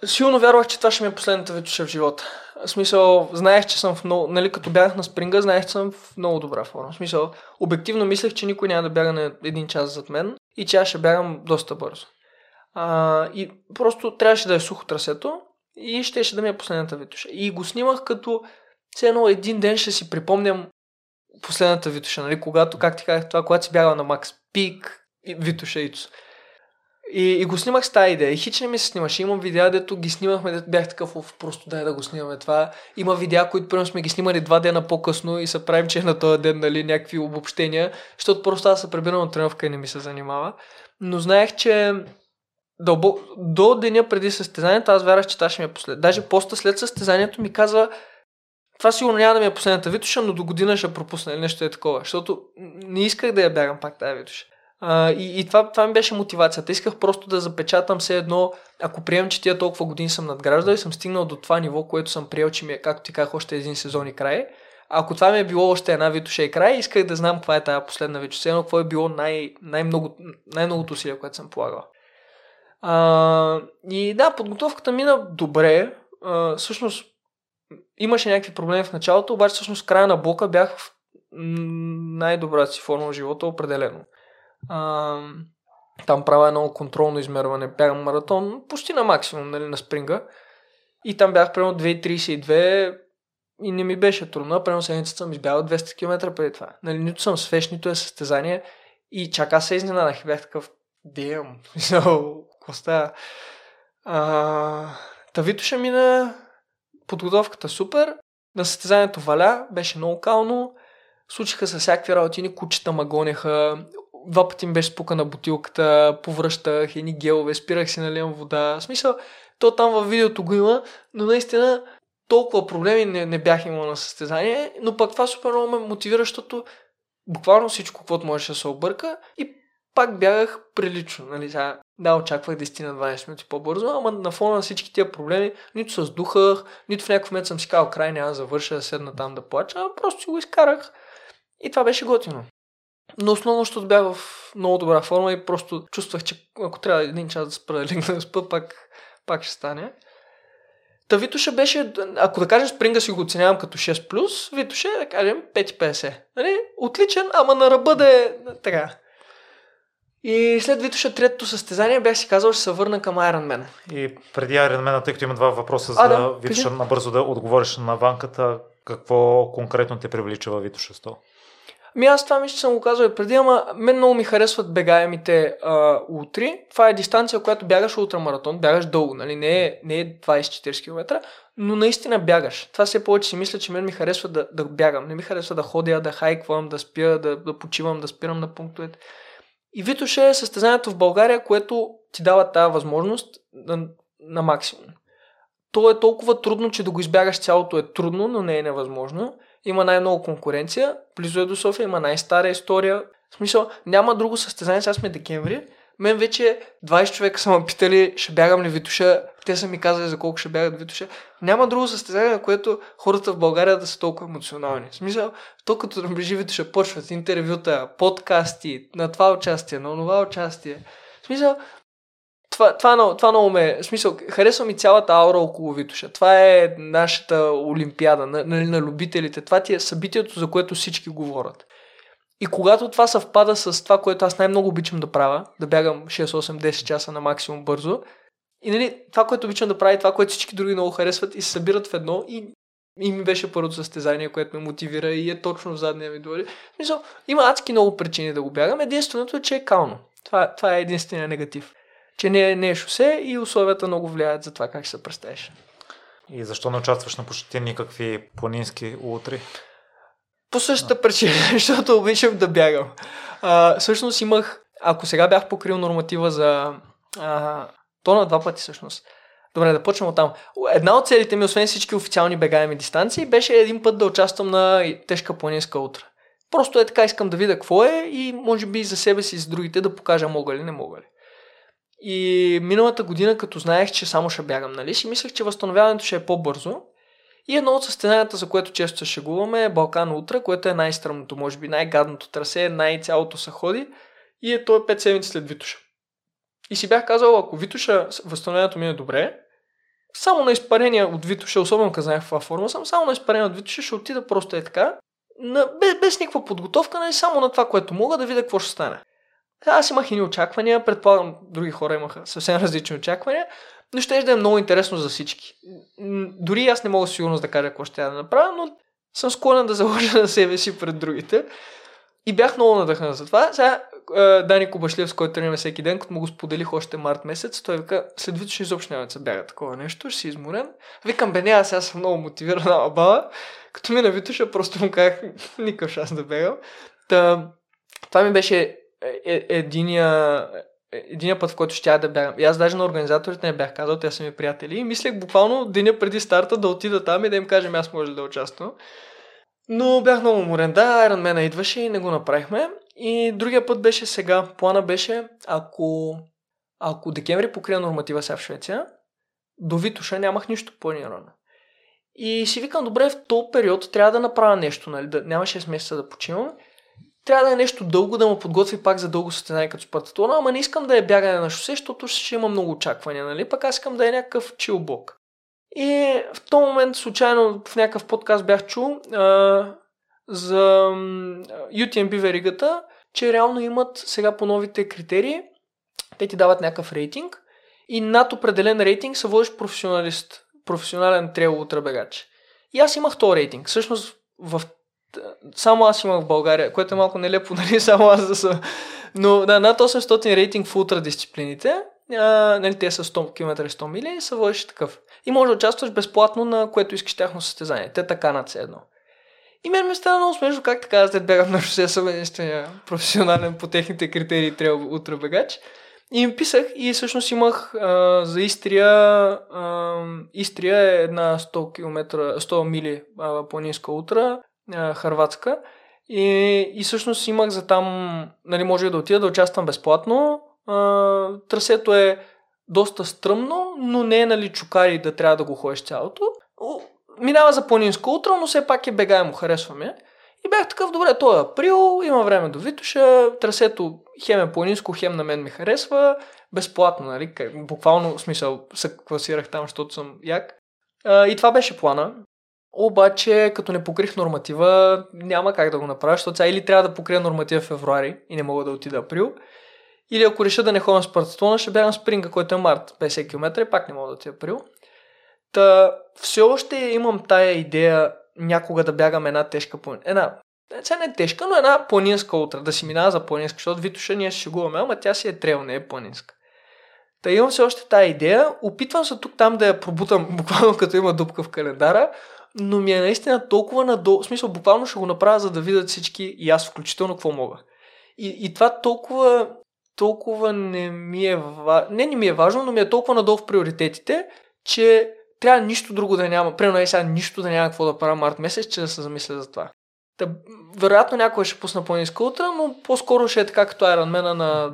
силно вярвах, че това ще ми е последната Витоша в живота. В смисъл, знаех, че съм в много, нали, като бягах на спринга, знаех, че съм в много добра форма. В смисъл, обективно мислех, че никой няма да бяга на един час зад мен и че аз ще бягам доста бързо. И просто трябваше да е сухо трасето и щеше да ми е последната Витоша. И го снимах като все едно един ден ще си припомням последната Витоша, нали, когато, как ти казах това, когато си бягал на Макс Пик, Витоша Ицо. И го снимах с тази идея. И хич не ми се снимаше. Имам видеа, дето ги снимахме, дето бях такъв, просто дай да го снимаме това. Има видеа, които примерно сме ги снимали 2 дена по-късно и се правим, че на този ден, нали, някакви обобщения, защото просто аз се прибирам на тренировка и не ми се занимава. Но знаех, че до деня преди състезанието аз вярвах, че това ще ми е последно. Даже поста след състезанието ми казва, това сигурно няма да ми е последната Витоша, но до година ще пропусна или нещо е такова, защото не исках да я бягам пак тази Витоша. Това ми беше мотивацията. Исках просто да запечатам все едно, ако прием, че тия толкова години съм надграждал и съм стигнал до това ниво, което съм приел, че ми е, както ти казах, още един сезон и край. Ако това ми е било още една Витоша и край, исках да знам каква е тая последна Витоша, едно какво е било най-многото усилие, което съм полагал. Подготовката мина добре. Всъщност имаше някакви проблеми в началото, обаче всъщност края на блока бях в най-добрата си форма в живота, определено. Там правя едно контролно измерване, бягам маратон, почти на максимум, нали, на спринга. И там бях примерно 2,32 и не ми беше трудно, примерно седмицата съм избягал 200 км преди това. Нали, нито съм свеж, нито е състезание и чак аз се изненадах и бях такъв, дем, коста. Витоша мина, подготовката супер, на състезанието валя, беше много кално, случиха се всякакви работини, кучета ма гонеха, 2 пъти ми беше спукана бутилката, повръщах едни гелове, спирах си наливам вода. В смисъл, то там във видеото го има, но наистина толкова проблеми не бях имал на състезание, но пък това супер много ме мотивира, защото буквално всичко, каквото можеше да се обърка и пак бягах прилично. Нали? Да, очаквах 10 на 12 минути по-бързо, ама на фона на всички тия проблеми нито се сдухах, нито в някакъв момент съм си казал край, няма да завърша, да седна там да плача, а просто си го изкарах и това беше готино. Но основно, защото бях в много добра форма и просто чувствах, че ако трябва един час да спра да легна да спа, пак ще стане. Витоша беше, ако да кажем спринга си го оценявам като 6+, Витоша да кажем 5,50. Нали? Отличен, ама на ръба да е така. И след Витоша третото състезание бях си казал, ще се върна към Ironman. И преди Ironman, тъй като има два въпроса за Витоша, набързо да отговориш на ванката, какво конкретно те привлича във Витоша 100? Аз това мисля, че съм го казал и преди, ама мен много ми харесват бегаемите ултри. Това е дистанция, която бягаш ултрамаратон, бягаш дълго, нали? Не е 24 км, но наистина бягаш. Това все повече си мисля, че мен ми харесва да бягам. Не ми харесва да ходя, да хайквам, да спя, да почивам, да спирам на пунктовете. И Витоша е състезанието в България, което ти дава тази възможност на максимум. то е толкова трудно, че да го избягаш цялото е трудно, но не е невъзможно. Има най-много конкуренция, близо е до София, има най-стара история. В смисъл, няма друго състезание, сега сме декември. Мен вече 20 човека са ме питали, ще бягам ли Витоша, те са ми казали за колко ще бягат Витоша. Няма друго състезание, на което хората в България да са толкова емоционални. В смисъл, то като наближи Витоша, почват интервюта, подкасти, на това участие, на онова участие. В смисъл, това много ме... В смисъл, харесва ми цялата аура около Витоша. Това е нашата олимпиада на любителите. Това ти е събитието, за което всички говорят. И когато това съвпада с това, което аз най-много обичам да правя, да бягам 6-8-10 часа на максимум бързо, и нали, това, което обичам да правя и това, което всички други много харесват и се събират в едно, и ми беше първото състезание, което ме мотивира и е точно в задния ми двори. Мисля, има адски много причини да го бягам. Единственото е, че е кално. Това е единствения негатив. Че не е шосе и условията много влияят за това как ще се представиш. И защо не участваш на почти никакви планински ултри? По същата причина, защото обичам да бягам. Всъщност имах, ако сега бях покрил норматива за то на 2 пъти всъщност. Добре, да почнем от там. Една от целите ми, освен всички официални бегаеми дистанции, беше 1 път да участвам на тежка планинска ултра. Просто е така, искам да видя какво е и може би за себе си и за другите да покажа мога ли, не мога ли. И миналата година, като знаех, че само ще бягам, нали, си мислех, че възстановяването ще е по-бързо. И едно от състезанията, за което често се шегуваме, е Балкан Ултра, което е най-стръмното, може би най-гадното трасе, най-цялото се ходи и е той 5 седмици след Витоша. И си бях казал, ако Витоша възстановяването ми е добре, само на изпарение от Витоша, особено като знаех каква форма съм, само на изпарение от Витоша ще отида просто е така, без никаква подготовка, нали, само на това, което мога да видя какво ще стане. Аз имах и очаквания, предполагам други хора имаха съвсем различни очаквания, но ще да е много интересно за всички. Дори аз не мога сигурно да кажа какво ще я да направя, но съм склонен да заложа на себе си пред другите. И бях много надъхнен за това. Сега Дани Кубашлиев, с който тренираме всеки ден, като му го споделих още март месец, той вика, след Витоша изобщо няма да се бяга такова нещо, ще си изморен. Викам, бе не, аз сега съм много мотивирана, абала. Като мина Витоша, просто му казах, никакъв шанс да бягам. Това ми беше единия път, в който ще я да бягам. И аз даже на организаторите не бях казал, те са ми приятели. И мислех буквално деня преди старта да отида там и да им кажем, аз може да участвам. Но бях много уморен. Да, Ironman идваше и не го направихме. И другия път беше сега. Плана беше, ако декември покрия норматива сега в Швеция, до Витоша нямах нищо планирано. И си викам, добре, в този период трябва да направя нещо, нали? Няма 6 месеца да почивам. Трябва да е нещо дълго, да му подготви пак за дълго състезание като спартатлона, ама не искам да е бягане на шосе, защото ще има много очаквания, нали? Пък аз искам да е някакъв чилбок. И в този момент, случайно, в някакъв подкаст бях чул за UTMB веригата, че реално имат сега по новите критерии, те ти дават някакъв рейтинг и над определен рейтинг се водиш професионалист, професионален трейл ултрабегач. И аз имах този рейтинг. Всъщност, само аз имах в България, което е малко нелепо, нали, само аз да съм. Но да, над 800 рейтинг в ултра дисциплините, нали, те са 100 км 100 мили, се водиш такъв. И може да участваш безплатно на което искаш тяхно състезание. Те така над се едно. И мен ми стана много смешно как така аз да бягам на шосе, съм единствения професионален по техните критерии трейл ултра бегач. И им писах и всъщност имах за Истрия. Истрия е една 100 мили планинска ултра, хърватска, и всъщност имах за там, нали, може да отида да участвам безплатно. Трасето е доста стръмно, но не е, нали, чукари да трябва да го ходиш цялото. Минава за планинска ултра, но все пак е бегаемо, харесва ми. И бях такъв, добре, то е април, има време до Витоша, трасето хем е планинско, хем на мен ми харесва, безплатно, нали, буквално в смисъл се класирах там, защото съм як. И това беше плана. Обаче, като не покрих норматива, няма как да го направя, защото сега или трябва да покрия норматива в февруари и не мога да отида април, или ако реша да не ходя на спартатлона, ще бягам спринга, който е март, 50 км и пак не мога да отида април. Все още имам тая идея някога да бягам една тежка планинска. Сега не е тежка, но една планинска ултра, да си минава за планинска, защото Витоша ние ще шегуваме, ама тя си е трейл, не е планинска. Имам все още тая идея, опитвам се тук там да я пробутам, буквално като има дупка в календара, но ми е наистина толкова надолу, в смисъл буквално ще го направя, за да видят всички и аз включително какво мога. И това толкова не ми е важно, но ми е толкова надолу в приоритетите, че трябва нищо друго да няма. Примерно е сега нищо да няма какво да правя март месец, че да се замисля за това. Та, вероятно някой ще пусна по-ниска ултра, но по-скоро ще е така като Ironman-а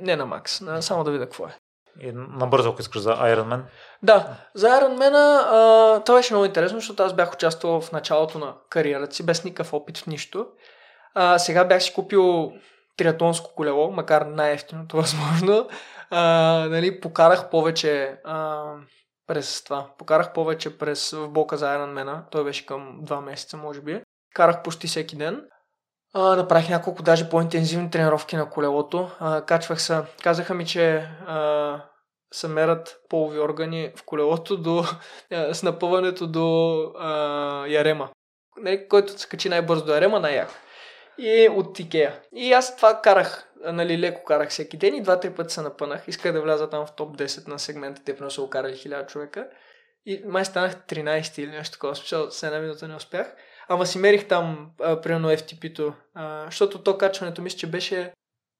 не на Макс. Само да видя какво е. И набързо, ако искаш за Ironman. Да, за Ironman-а това беше много интересно, защото аз бях участвал в началото на кариерата си, без никакъв опит в нищо. Сега бях си купил триатлонско колело, макар най-евтиното възможно. Покарах повече през това. Покарах повече през в блока за Ironman-а. Той беше към 2 месеца, може би. Карах почти всеки ден. Направих няколко даже по-интензивни тренировки на колелото. Качвах се. Казаха ми, че се мерят полови органи в колелото с напъването до ярема. Който се качи най-бързо до ярема, най-яко. И от Икея. И аз това карах, леко карах всеки ден и 2-3 пъти се напънах. Исках да вляза там в топ 10 на сегмента, те първо са окарали 1000 човека. И май станах 13 или нещо такова, специално с една минута не успях. Ама си мерих там, примерно FTP-то, защото то качването мисля, че беше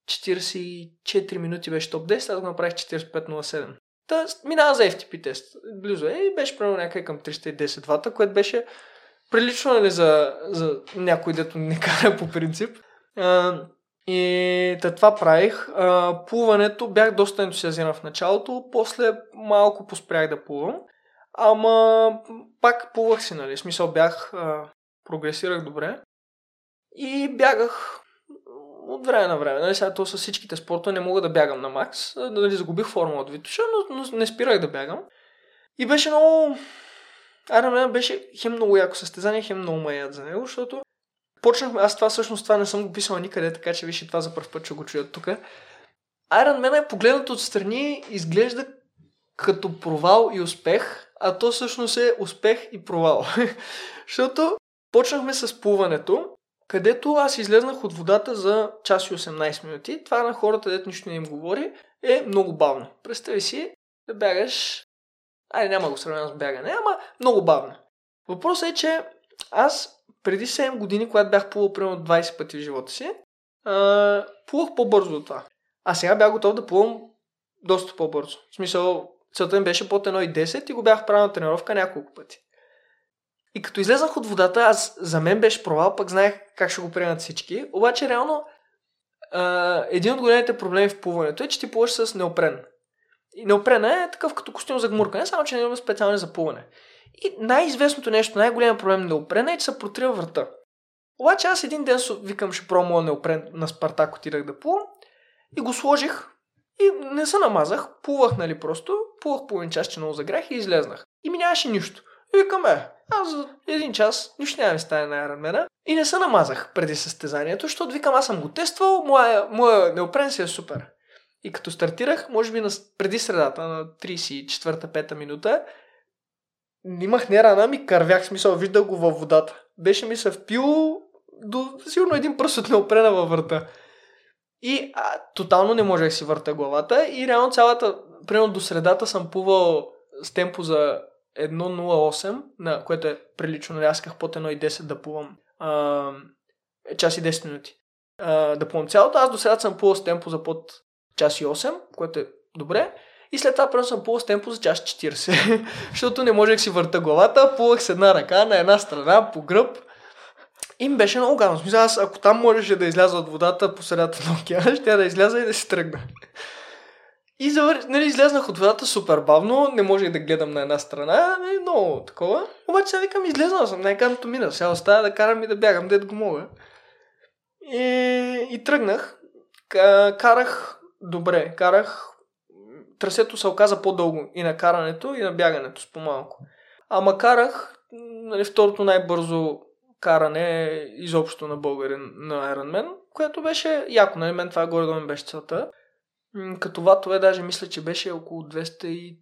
44 минути беше топ 10, аз го направих 45.07. Та минава за FTP тест. Близо и беше примерно някъде към 310 вата, което беше прилично за някой, дето не кара по принцип. И това правих. Плуването бях доста ентусиазиран в началото, после малко поспрях да плувам. Ама пак плувах си, нали? В смисъл бях... прогресирах добре и бягах от време на време. Нали, сега то с всичките спорта не мога да бягам на макс. Нали, загубих форма от Витоша, но не спирах да бягам. И беше много... Ironman беше хем много яко състезание, хем много маят за него, защото почнахме... Аз това не съм го писал никъде, така че виж и това за първ път ще го чуят тук. Ironman е погледнато отстрани, изглежда като провал и успех, а то всъщност е успех и провал. Защото почнахме с плуването, където аз излезнах от водата за час и 18 минути. Това на хората, дето нищо не им говори, е много бавно. Представи си да бягаш... няма го сравнено с бягане, ама много бавно. Въпросът е, че аз преди 7 години, когато бях плувал примерно 20 пъти в живота си, плувах по-бързо до това. А сега бях готов да плувам доста по-бързо. В смисъл, целта ми беше под 1.10 и го бях правил на тренировка няколко пъти. И като излезнах от водата, за мен беше провал, пък знаех как ще го приемат всички. Обаче, реално, един от големите проблеми в плуването е, че ти плуваш с неопрен. И неопрена е такъв като костюм за гмуркане, само че не имаме специални за плуване. И най-известното нещо, най-големия проблем на неопрена е, че се протрива врата. Обаче аз един ден викам, ще пробвам моя неопрен на Спартак, отидах да плувам и го сложих. И не се намазах, плувах, нали просто, плувах половин час, че много загрях и излезнах. И минаваше нищо. И викам, аз за един час нищо няма ми стане на Ironman-а и не се намазах преди състезанието, защото викам, аз съм го тествал, моя неопрен си е супер. И като стартирах, може би преди средата, на 34-5 минута, имах не рана, ми кървях, смисъл, виждах го във водата. Беше ми се впило до сигурно един пръст от неопрена във врата. И тотално не можех си върта главата и реално цялата, примерно до средата съм плувал с темпо за 1.08, на което е прилично, рязках под 1.10 да плувам час и 10 минути. Да плувам цялото, аз до сега съм плувал с темпо за под час и 8, което е добре. И след това пръвно съм плувал с темпо за час 40, защото не можех си върта главата, плувах с една ръка на една страна по гръб. И ми беше много гадно. Смисля, аз ако там можеше да изляза от водата по средата на океана, ще да изляза и да се тръгна. И нали, излезнах от водата супер бавно, не можех да гледам на една страна, нали, много такова. Обаче сега викам, излезнал съм, най-гадното мина, сега остава да карам и да бягам, дето го мога. И тръгнах, карах добре, трасето се оказа по-дълго и на карането, и на бягането с по-малко. Ама карах, нали, второто най-бързо каране изобщо на българин на Ironman, което беше яко, нали, мен това горе-долу беше целта. Като ватове даже мисля, че беше около 230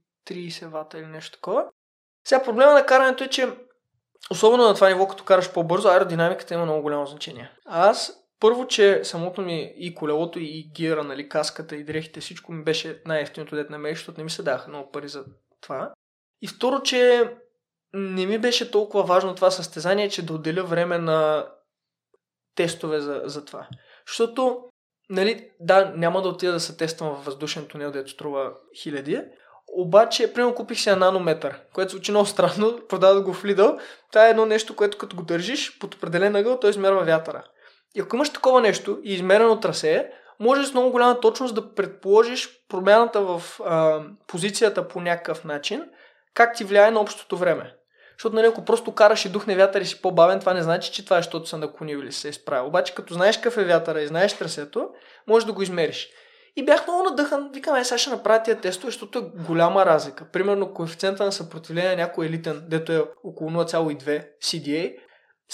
вата или нещо такова. Сега проблема на карането е, че особено на това ниво, като караш по-бързо, аеродинамиката има много голямо значение. Аз първо, че самото ми и колелото, и гира, нали, каската, и дрехите, всичко ми беше най-евтиното дет на мен, защото не ми се даха много пари за това. И второ, че не ми беше толкова важно това състезание, че да отделя време на тестове за това. Защото няма да отида да се тествам във въздушен тунел, дето струва хиляди, Обаче, примерно купих си на нанометър, което звучи много странно, продават го в Lidl. Това е едно нещо, което като го държиш под определен ъгъл, той измерва вятъра. И ако имаш такова нещо и измерено трасе, може с много голяма точност да предположиш промяната в позицията по някакъв начин, как ти влияе на общото време. Защото, нали, ако просто караш и духне вятър и си по-бавен, това не значи, че това е защото са наклонил или се е изправил. Обаче, като знаеш какъв е вятъра и знаеш трасето, можеш да го измериш. И бях много надъхан, викам, сега ще направя тия тестове, защото е голяма разлика. Примерно, коефициента на съпротивление на някой елитен, дето е около 0,2 CDA,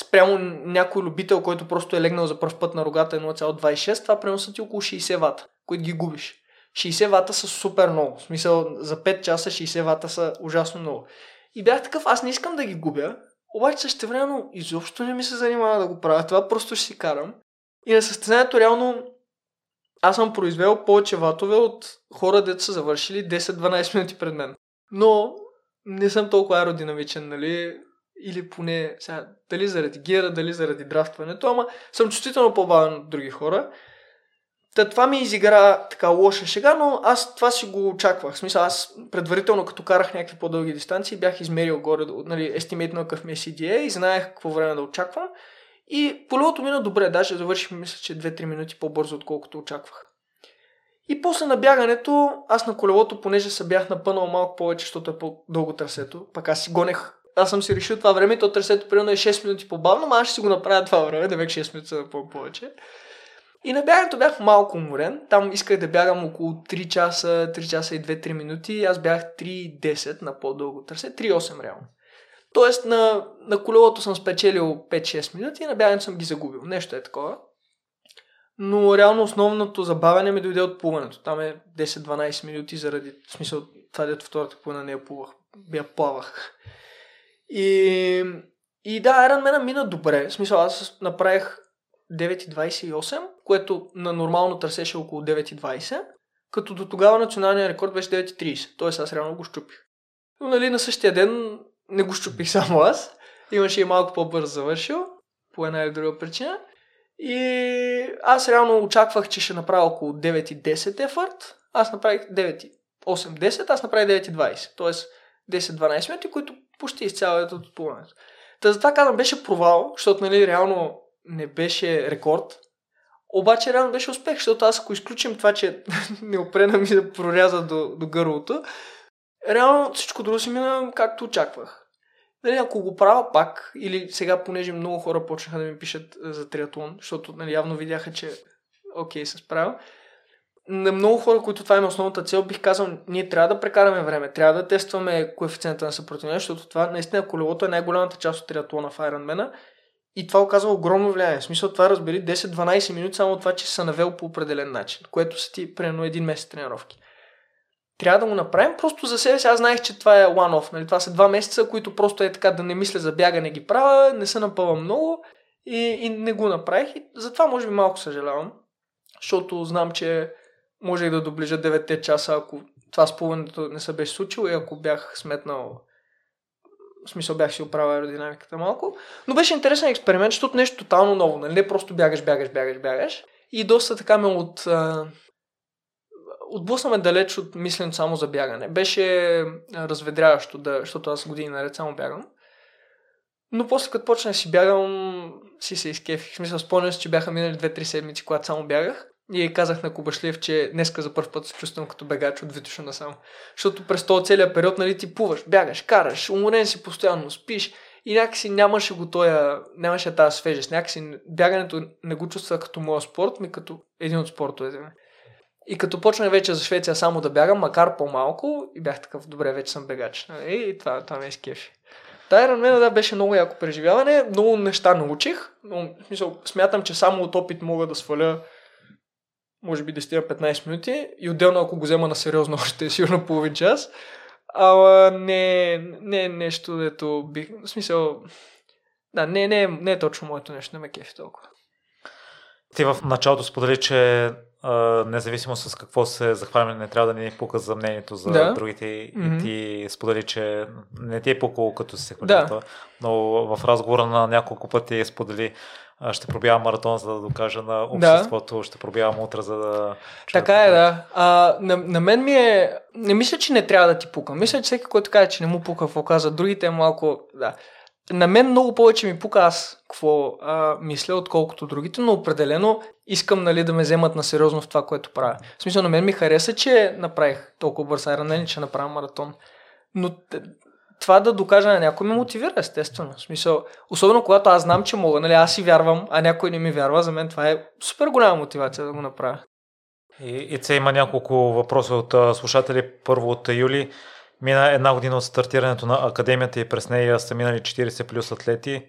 спрямо някой любител, който просто е легнал за пръв път на рогата е 0,26, това примерно са ти около 60 вата, които ги губиш. 60 вата са супер много, в смисъл за 5 часа 60 вата са ужасно много. И бях такъв, аз не искам да ги губя, обаче същевременно изобщо не ми се занимава да го правя, това просто ще си карам. И на състезанието реално аз съм произвел повече ватове от хора, дето са завършили 10-12 минути пред мен. Но не съм толкова аеродинамичен, нали? Или поне, сега, дали заради гера, дали заради драфтването, ама съм чувствително по-бавен от други хора. Та това ми изигра така лоша шега, но аз това си го очаквах. В смисъл, аз предварително, като карах някакви по-дълги дистанции, бях измерил горе, нали, естимейтно какъв ми е CDA и знаех какво време да очаквам. И полето мина добре, даже завърших, мисля, че 2-3 минути по-бързо, отколкото очаквах. И после на бягането, аз на колелото, понеже се бях напънал малко повече, защото е по-дълго трасето, пък аз си гонех. Аз съм си решил това време, то трасето примерно е 6 минути по-бавно, но аз ще си го направя това време, да бях 6 минути да повече. И на бягането бях малко уморен, там исках да бягам около 3 часа, 3 часа и 2-3 минути, аз бях 3,10 на по-дълго трасе, 3,8 реално. Тоест на колелото съм спечелил 5-6 минути и на бягането съм ги загубил. Нещо е такова. Но реално основното забавяне ми дойде от плуването. Там е 10-12 минути заради, в смисъл, това дето втората плуване не я плувах, я плавах. И да, Ironman мина добре. В смисъл, аз направих 9,28, което на нормално търсеше около 9,20, като до тогава националният рекорд беше 9,30. Тоест аз реално го щупих. Но нали на същия ден не го щупих само аз. Имаше и малко по-бързо завършил, по една или друга причина. И аз реално очаквах, че ще направя около 9,10 ефорт. Аз направих 9,8-10, аз направих 9,20. Тоест 10-12 минути, които почти изцялото от плуването. Та затова казвам, беше провал, защото нали реално не беше рекорд. Обаче реално беше успех, защото аз ако изключим това, че неопрена ми да проряза до гърлото, реално всичко друго си мина както очаквах. Нали, ако го правя пак, или сега понеже много хора почнаха да ми пишат за триатлон, защото нали, явно видяха, че окей, се справя. На много хора, които това има основната цел, бих казал, ние трябва да прекараме време, трябва да тестваме коефициента на съпротивление, защото това наистина колелото е най-голямата част от триатлона в Ironman и това оказва огромно влияние. В смисъл това разбери 10-12 минути само това, че се навел по определен начин, което са ти примерно един месец тренировки. Трябва да го направим просто за себе си. Аз знаех, че това е one-off. Нали? Това са 2 месеца, които просто е така да не мисля за бягане ги правя, не се напъвам много и не го направих. И затова може би малко съжалявам, защото знам, че можех да доближа 9 часа, ако това спъването не се беше случило и ако бях сметнал, в смисъл бях си оправил аеродинамиката малко. Но беше интересен експеримент, защото нещо тотално ново. Нали? Не просто бягаш. И доста така ме отблъснаме далеч от мисленето само за бягане. Беше разведряващо, защото аз години наред само бягам. Но после като почнах да си бягам, си се изкефих. В смисъл, спомням си, че бяха минали 2-3 седмици, когато само бягах. И казах на Кубашлиев, че днеска за първ път се чувствам като бегач от Витоша насам. Защото през този целият период, нали, ти плуваш, бягаш, караш, уморен си постоянно, спиш и някакси нямаше тази свежест. Някакси бягането не го чувства като моя спорт, ми като един от спортовете ми. И като почнах вече за Швеция само да бягам, макар по-малко, и бях такъв, добре, вече съм бегач. И това ме изкефи. Ironman, да, беше много яко преживяване, много неща научих, но в смисъл, смятам, че само от опит мога да сваля може би 10-15 минути и отделно, ако го взема на сериозно, ще е сигурно половин час. Ама не е нещо, дето бих... В смисъл... Да, не е точно моето нещо, не ме кефи толкова. Ти в началото сподели, че независимо с какво се захваме, не трябва да ни пука за мнението за другите и ти сподели, че не ти е пукало като си се хвалил, но в разговора на няколко пъти сподели, ще пробявам маратон, за да докажа на обществото, ще пробявам утре, за да... Така е, да. На мен ми е... Не мисля, че не трябва да ти пука. Мисля, че всеки, който каже, че не му пука какво каза другите, е малко... Да. На мен много повече ми пука аз какво мисля, отколкото другите, но определено искам, нали, да ме вземат на сериозно в това, което правя. В смисъл, на мен ми хареса, че направих толкова бърз айронен, че направя маратон. Но това да докажа на някой ме мотивира, естествено. В смисъл, особено когато аз знам, че мога, нали, аз си вярвам, а някой не ми вярва, за мен това е супер голяма мотивация да го направя. И це има няколко въпроса от слушатели. Първо от Юли. Мина една година от стартирането на академията и през нея са минали 40 плюс атлети.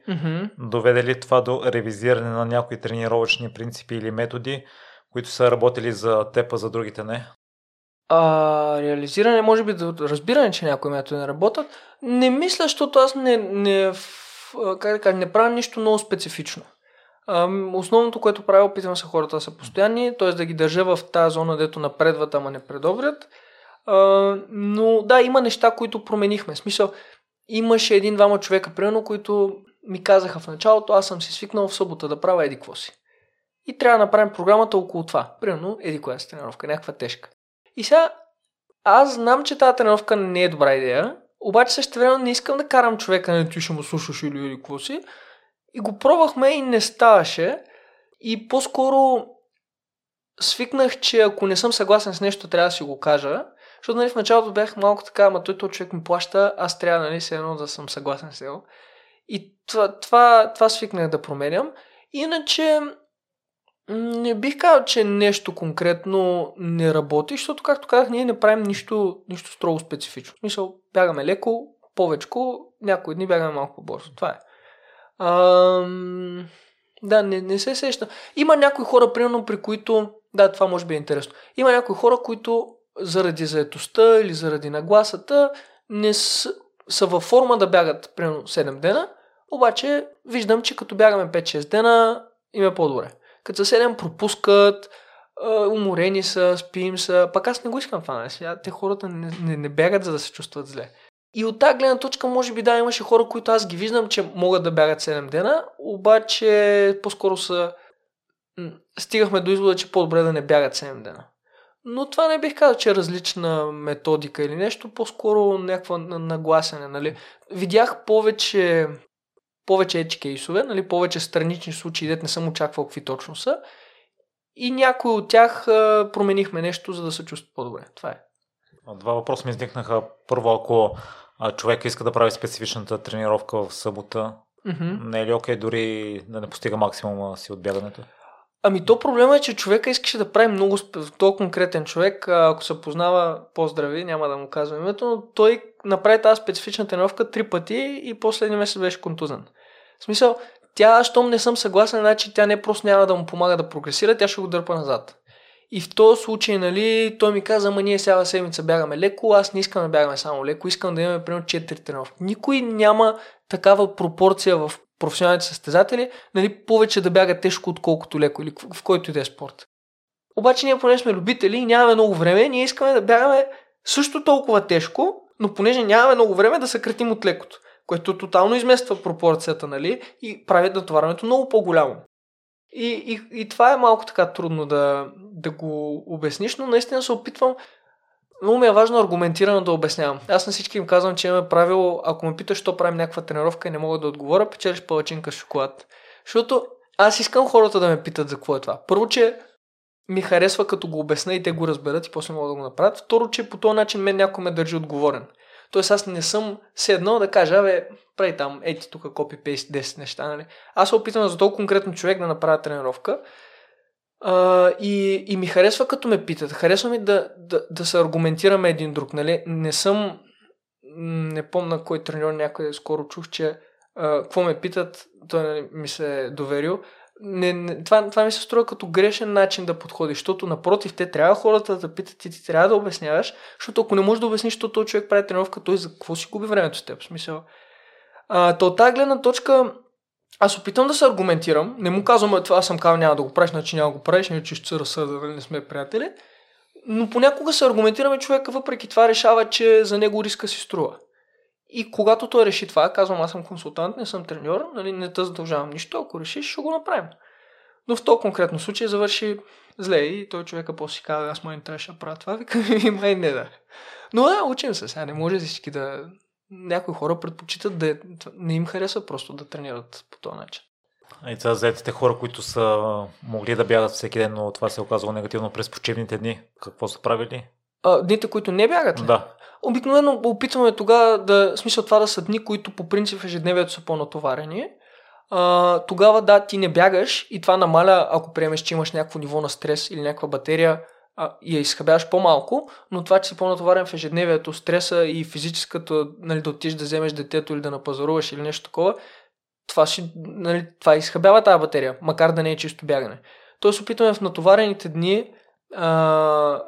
Доведе ли това до ревизиране на някои тренировъчни принципи или методи, които са работили за теб, а за другите не? Реализиране, може би, до разбиране, че някои методи не работят. Не мисля, защото аз не правя нищо много специфично. Основното, което правя, опитвам се хората да са постоянни, т.е. да ги държа в тази зона, дето напредват, ама не предобрят. Но да, има неща, които променихме. В смисъл, имаше един-двама човека, примерно, които ми казаха в началото, аз съм си свикнал в събота да правя еди какво си. И трябва да направим програмата около това. Примерно, еди коя си тренировка, някаква тежка. И сега, аз знам, че тази тренировка не е добра идея, обаче същевременно не искам да карам човека, не ти ще му слушаш или какво си. И го пробвахме и не ставаше. И по-скоро свикнах, че ако не съм съгласен с нещо, трябва да си го кажа. Защото, нали, в началото бях малко така, ама той човек ми плаща, аз трябва, нали, се едно да съм съгласен с него. И това свикнах да променям. Иначе не бих казал, че нещо конкретно не работи, защото, както казах, ние не правим нищо строго специфично. В смисъл, бягаме леко, повечко, някои дни бягаме малко по-бързо. Това е. Да, не се сещам. Има някои хора, примерно, при които... Да, това може би е интересно. Има някои хора, които заради заетостта или заради нагласата не са във форма да бягат примерно 7 дена, обаче виждам, че като бягаме 5-6 дена им е по-добре. Като са 7 пропускат, уморени са, спим са, пак аз не го искам това. Те хората не бягат, за да се чувстват зле. И от тази гледна точка, може би да, имаше хора, които аз ги виждам, че могат да бягат 7 дена, обаче по-скоро стигахме до извода, че по-добре да не бягат 7 дена. Но това не бих казал, че е различна методика или нещо, по-скоро някаква нагласене, нали. Видях повече edge кейсове, нали, повече странични случаи, дет не съм очаквал какви точно са. И някои от тях променихме нещо, за да се чувстват по-добре. Това е. Два въпроса ми изникнаха. Първо, ако човек иска да прави специфичната тренировка в събота, не е ли окей дори да не постига максимума си от бягането? Ами то проблема е, че човека искаше да прави много... Той конкретен човек, ако се познава, поздрави, няма да му казвам името, но той направи тази специфична тренировка 3 пъти и последния месец беше контузен. В смисъл, тя, щом не съм съгласен, значи тя не просто няма да му помага да прогресира, тя ще го дърпа назад. И в този случай, нали, той ми каза, ама ние сега седмица бягаме леко, аз не искам да бягаме само леко, искам да имаме примерно 4 тренировки. Никой няма такава пропорция в професионалните състезатели, нали, повече да бяга тежко, отколкото леко, или в който и да е спорт. Обаче ние поне сме любители и нямаме много време, ние искаме да бягаме също толкова тежко, но понеже нямаме много време, да съкратим от лекото, което тотално измества пропорцията, нали, и прави натоварването много по-голямо. И това е малко така трудно да го обясниш, но наистина се опитвам. Много ми е важно аргументирано да обяснявам. Аз на всички им казвам, че имаме правило, ако ме питаш, що правим някаква тренировка и не мога да отговоря, печелиш палачинка с шоколад. Защото аз искам хората да ме питат за какво е това. Първо, че ми харесва, като го обясня и те го разберат и после могат да го направят. Второ, че по този начин мен някой ме държи отговорен. Тоест аз не съм седнал да кажа, прави там, ети тук копи-пейст 10 неща, нали? Аз се опитвам за толкова конкретно човек да направя тренировка. И ми харесва, като ме питат. Харесва ми да се аргументираме един друг, нали? Не помня кой треньор, някой скоро чух, че какво ме питат, той, нали, ми се е доверил. Това ми се струва като грешен начин да подходиш, защото напротив, те трябва хората да питат и ти трябва да обясняваш, защото ако не можеш да обясниш, защото този човек прави тренировка, той за какво си губи времето с теб? В смисъл. От тази гледна точка Аз опитам да се аргументирам, не му казвам, това съм казал, няма да го правиш, значи няма да го правиш, не че ще се разсърда, да не сме приятели. Но понякога се аргументираме, човека въпреки това решава, че за него риска си струва. И когато той реши това, казвам, аз съм консултант, не съм треньор, нали, не те задължавам нищо, ако решиш, ще го направим. Но в този конкретно случай завърши зле и той човека после си казва, аз май не трябваше да правя това, вика, и май не да. Но да, учим се сега, не може всички да... Някои хора предпочитат да не им харесва просто да тренират по този начин. И сега заетите хора, които са могли да бягат всеки ден, но това се оказало негативно през почивните дни. Какво са правили? Дните, които не бягат ли? Да. Обикновено опитваме тогава да... Смисъл това да са дни, които по принцип ежедневието са по-натоварени. Тогава да, ти не бягаш и това намаля, ако приемеш, че имаш някакво ниво на стрес или някаква батерия, и я изхабяваш по-малко, но това, че си по-натоварен в ежедневието, стреса и физическата, нали, да отиш да вземеш детето или да напазаруваш или нещо такова, това, нали, това изхабява тази батерия, макар да не е чисто бягане. Тоест опитваме в натоварените дни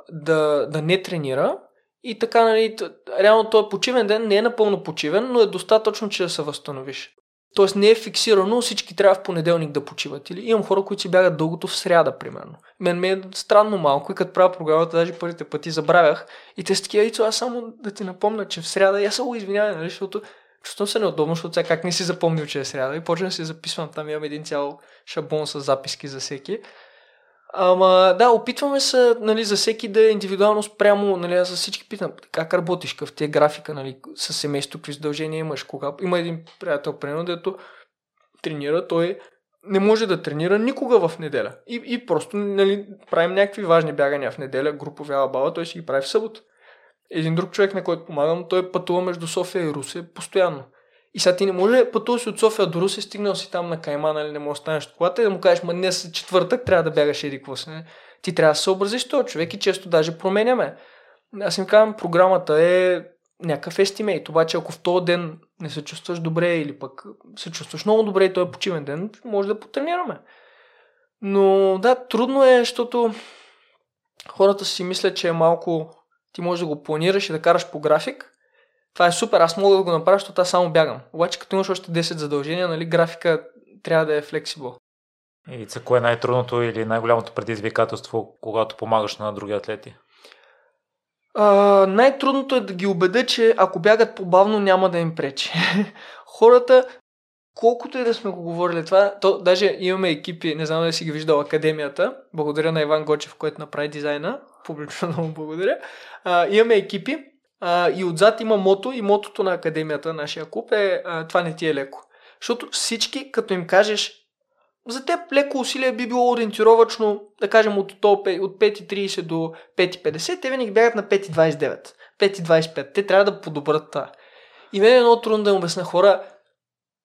да не тренира и така, нали, реално този почивен ден не е напълно почивен, но е достатъчно, че да се възстановиш. Тоест не е фиксирано, всички трябва в понеделник да почиват. Или имам хора, които си бягат дългото в сряда, примерно. Мен ми е странно малко и като правя програмата, даже първите пъти забравях. И те са такива, Ицо, аз само да ти напомня, че в сряда, и аз се го извинявам, нали, защото чувствам се неудобно, защото сега как не си запомнил, че е сряда. И почвам да си записвам, там имам един цял шаблон с записки за всеки. Ама да, опитваме се, нали, за всеки да е индивидуално спрямо, нали, аз за всички питам, как работиш в тия графика, нали, с семейството, какви задължения имаш, кога. Има един приятел, примерно, дето тренира, той не може да тренира никога в неделя. И просто, нали, правим някакви важни бягания в неделя, групови алабала, той си ги прави в събота. Един друг човек, на който помагам, той пътува между София и Русе постоянно. И сега ти не може, пътува си от София до Русе, стигнал си там на Каймана, или не може да станеш от колата и да му кажеш, ма днес е четвъртък, трябва да бягаш еди какво си. Ти трябва да се съобразиш този човек и често даже променяме. Аз им казвам, програмата е някакъв естимейт, обаче ако в този ден не се чувстваш добре или пък се чувстваш много добре и той е почивен ден, може да потренираме. Но да, трудно е, защото хората си мислят, че е малко, ти можеш да го планираш и да караш по график. Това е супер, аз мога да го направя, защото аз само бягам. Обаче като имаш още 10 задължения, нали, графика трябва да е флексибъл. И за кое е най-трудното или най-голямото предизвикателство, когато помагаш на други атлети? Най-трудното е да ги убедя, че ако бягат по-бавно, няма да им пречи. Хората, колкото и да сме го говорили това, то даже имаме екипи, не знам дали си ги виждал, Академията, благодаря на Иван Гочев, който направи дизайна, публично много благодаря. Имаме екипи, и отзад има мото и мотото на Академията, нашия клуб е това не ти е леко. Защото всички, като им кажеш, за теб леко усилие би било ориентировачно, да кажем от 5.30 до 5.50, те винаги бягат на 5.29, 5.25, те трябва да подобрат това. И мен е много трудно да им обясня хора,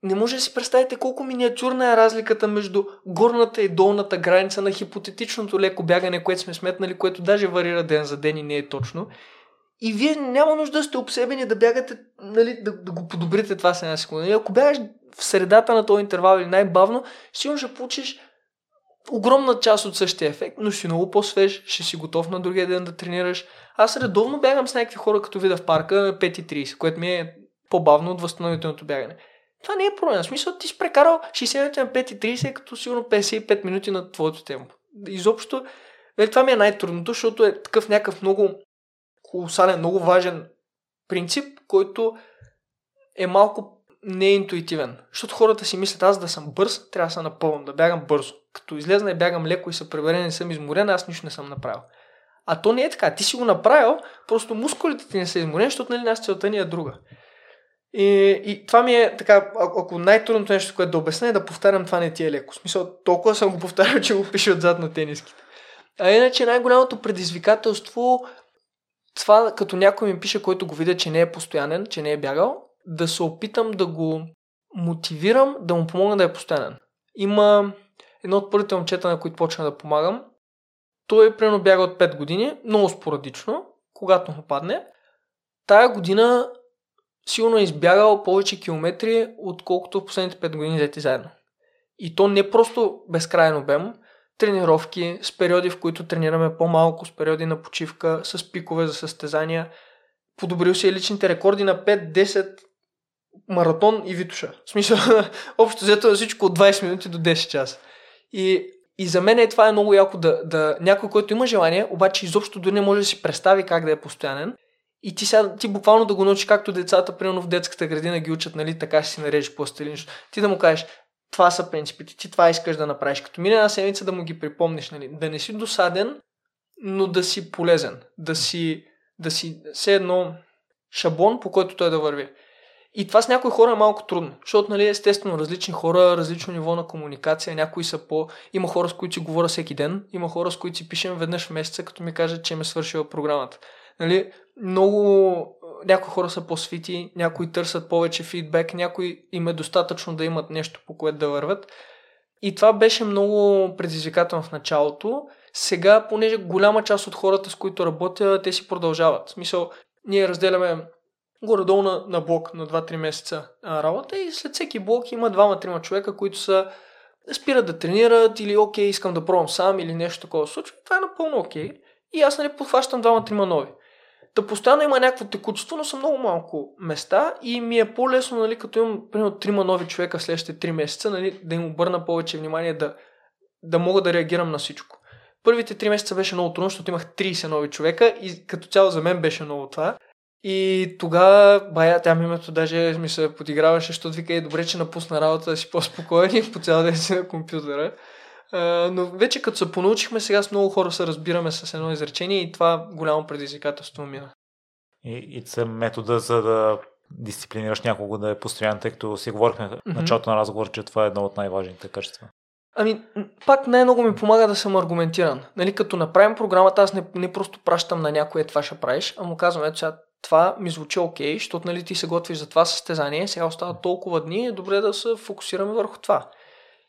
не може да си представите колко миниатюрна е разликата между горната и долната граница на хипотетичното леко бягане, което сме сметнали, което даже варира ден за ден и не е точно. И вие няма нужда да сте обсебени да бягате, нали, да го подобрите това с една секунда. И ако бягаш в средата на този интервал или най-бавно, сигурно ще получиш огромна част от същия ефект, но си много по-свеж, ще си готов на другия ден да тренираш. Аз редовно бягам с някакви хора, като видя в парка на 5.30, което ми е по-бавно от възстановителното бягане. Това не е проблем. В смисъл, ти си прекарал 60 минути на 5.30, като сигурно 55 минути на твоето темпо. Изобщо, това ми е най-трудното, защото е такъв някакъв много колосален, много важен принцип, който е малко неинтуитивен. Защото хората си мислят, аз да съм бърз, трябва да се напълвам, да бягам бързо. Като излезна и бягам леко и се прибера, не съм изморен, аз нищо не съм направил. А то не е така. Ти си го направил, просто мускулите ти не са изморени, защото, нали, нас целта ни е друга. И това ми е така, ако най-трудното нещо, което да обясня, е да повтарям това не ти е леко. В смисъл, толкова съм го повтарял, че го пише отзад на тениските. А иначе най-голямото предизвикателство, това, като някой ми пише, който го видя, че не е постоянен, че не е бягал, да се опитам да го мотивирам, да му помогна да е постоянен. Има едно от първите момчета, на които почна да помагам. Той е примерно бяга от 5 години, много спорадично, когато му падне. Тая година сигурно е избягал повече километри, отколкото в последните 5 години взети заедно. И то не просто безкрайен обем, тренировки, с периоди, в които тренираме по-малко, с периоди на почивка, с пикове за състезания. Подобрил се и личните рекорди на 5, 10, маратон и Витоша. В смисъл, общо взето всичко от 20 минути до 10 часа. И за мен това е много яко да някой, който има желание, обаче изобщо дори не може да си представи как да е постоянен. И ти буквално да го научиш, както децата, примерно в детската градина ги учат, нали, така си нарежеш пластилинчето. Ти да му кажеш, това са принципите, ти това искаш да направиш. Като мине една седмица да му ги припомниш, нали, да не си досаден, но да си полезен, да си все едно шаблон, по който той да върви. И това с някои хора е малко трудно, защото, нали, естествено, различни хора, различно ниво на комуникация, някои са Има хора, с които си говоря всеки ден, има хора, с които си пишем веднъж в месеца, като ми кажат, че ме свършила програмата. Нали, много... Някои хора са по-свити, някои търсят повече фидбек, някои им е достатъчно да имат нещо, по което да вървят. И това беше много предизвикателно в началото. Сега, понеже голяма част от хората, с които работя, те си продължават. В смисъл, ние разделяме горе-долу на блок на 2-3 месеца работа и след всеки блок има 2-3 човека, които спират да тренират или окей, искам да пробвам сам или нещо такова случва. Това е напълно окей. И аз, нали, подхващам 2-3 нови. Та постоянно има някакво текучество, но са много малко места и ми е по-лесно, нали, като имам примерно 3 нови човека в следващите 3 месеца, нали, да им обърна повече внимание, да мога да реагирам на всичко. Първите 3 месеца беше много трудно, защото имах 30 нови човека и като цяло за мен беше много това. И тогава бая, тя мимето даже ми се подиграваше, защото вика, добре, че напусна работа, да си по-спокоен и по цял ден си на компютъра. Но вече като се понаучихме, сега с много хора се разбираме с едно изречение и това голямо предизвикателство мина. И това метода за да дисциплинираш някого да е постоянен, тъй като си говорихме в началото на разговор, че това е едно от най-важните качества. Ами, пак най-много ми помага да съм аргументиран. Нали, като направим програмата, аз не просто пращам на някой, това ще правиш, а му казвам, ето сега това ми звучи окей, защото, нали, ти се готвиш за това състезание, сега остават толкова дни, е добре да се фокусираме върху това.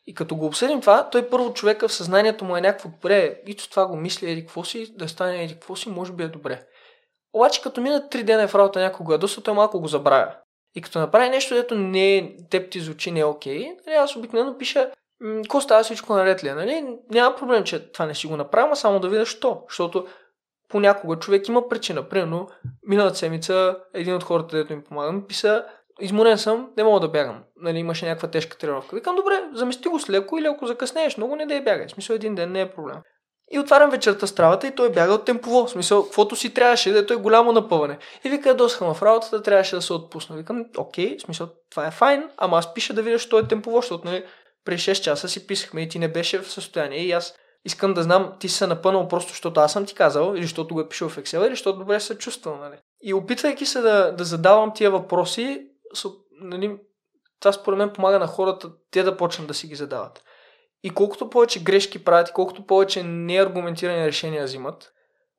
И като го обсъдим това, той първо човека в съзнанието му е някакво добре, и това го мисля, еди какво си, да стане еди какво си, може би е добре. Обаче като минат 3 дена в работа някого гадоса, той малко го забравя. И като направи нещо, дето не теб ти звучи не е окей, нали, аз обикновено пиша, какво става, всичко наред ли, нали? Няма проблем, че това не си го направя, а само да видя що. Защото понякога човек има причина. Примерно, миналата седмица един от хората, дето ми помага, ми писа, изморен съм, не мога да бягам. Нали, имаше някаква тежка тренировка. Викам, добре, замести го с леко или ако закъснееш много, не да я бягай. В смисъл, един ден не е проблем. И отварям вечерта стравата и той бяга от темпово. В смисъл, каквото си трябваше, да той голямо напъване. И вика, досхам в работата, трябваше да се отпусна. Викам, окей, в смисъл, това е файн, ама аз пиша да видя, що е темпово, защото, нали, при 6 часа си писахме и ти не беше в състояние. И аз искам да знам, ти си се напънал просто, защото аз съм ти казал, или защото го е пишел в Excel, или защото добре се чувствам, нали? И опитвайки се да задавам тия въпроси, нали, това според мен помага на хората, те да почнат да си ги задават. И колкото повече грешки правят, колкото повече неаргументирани решения взимат,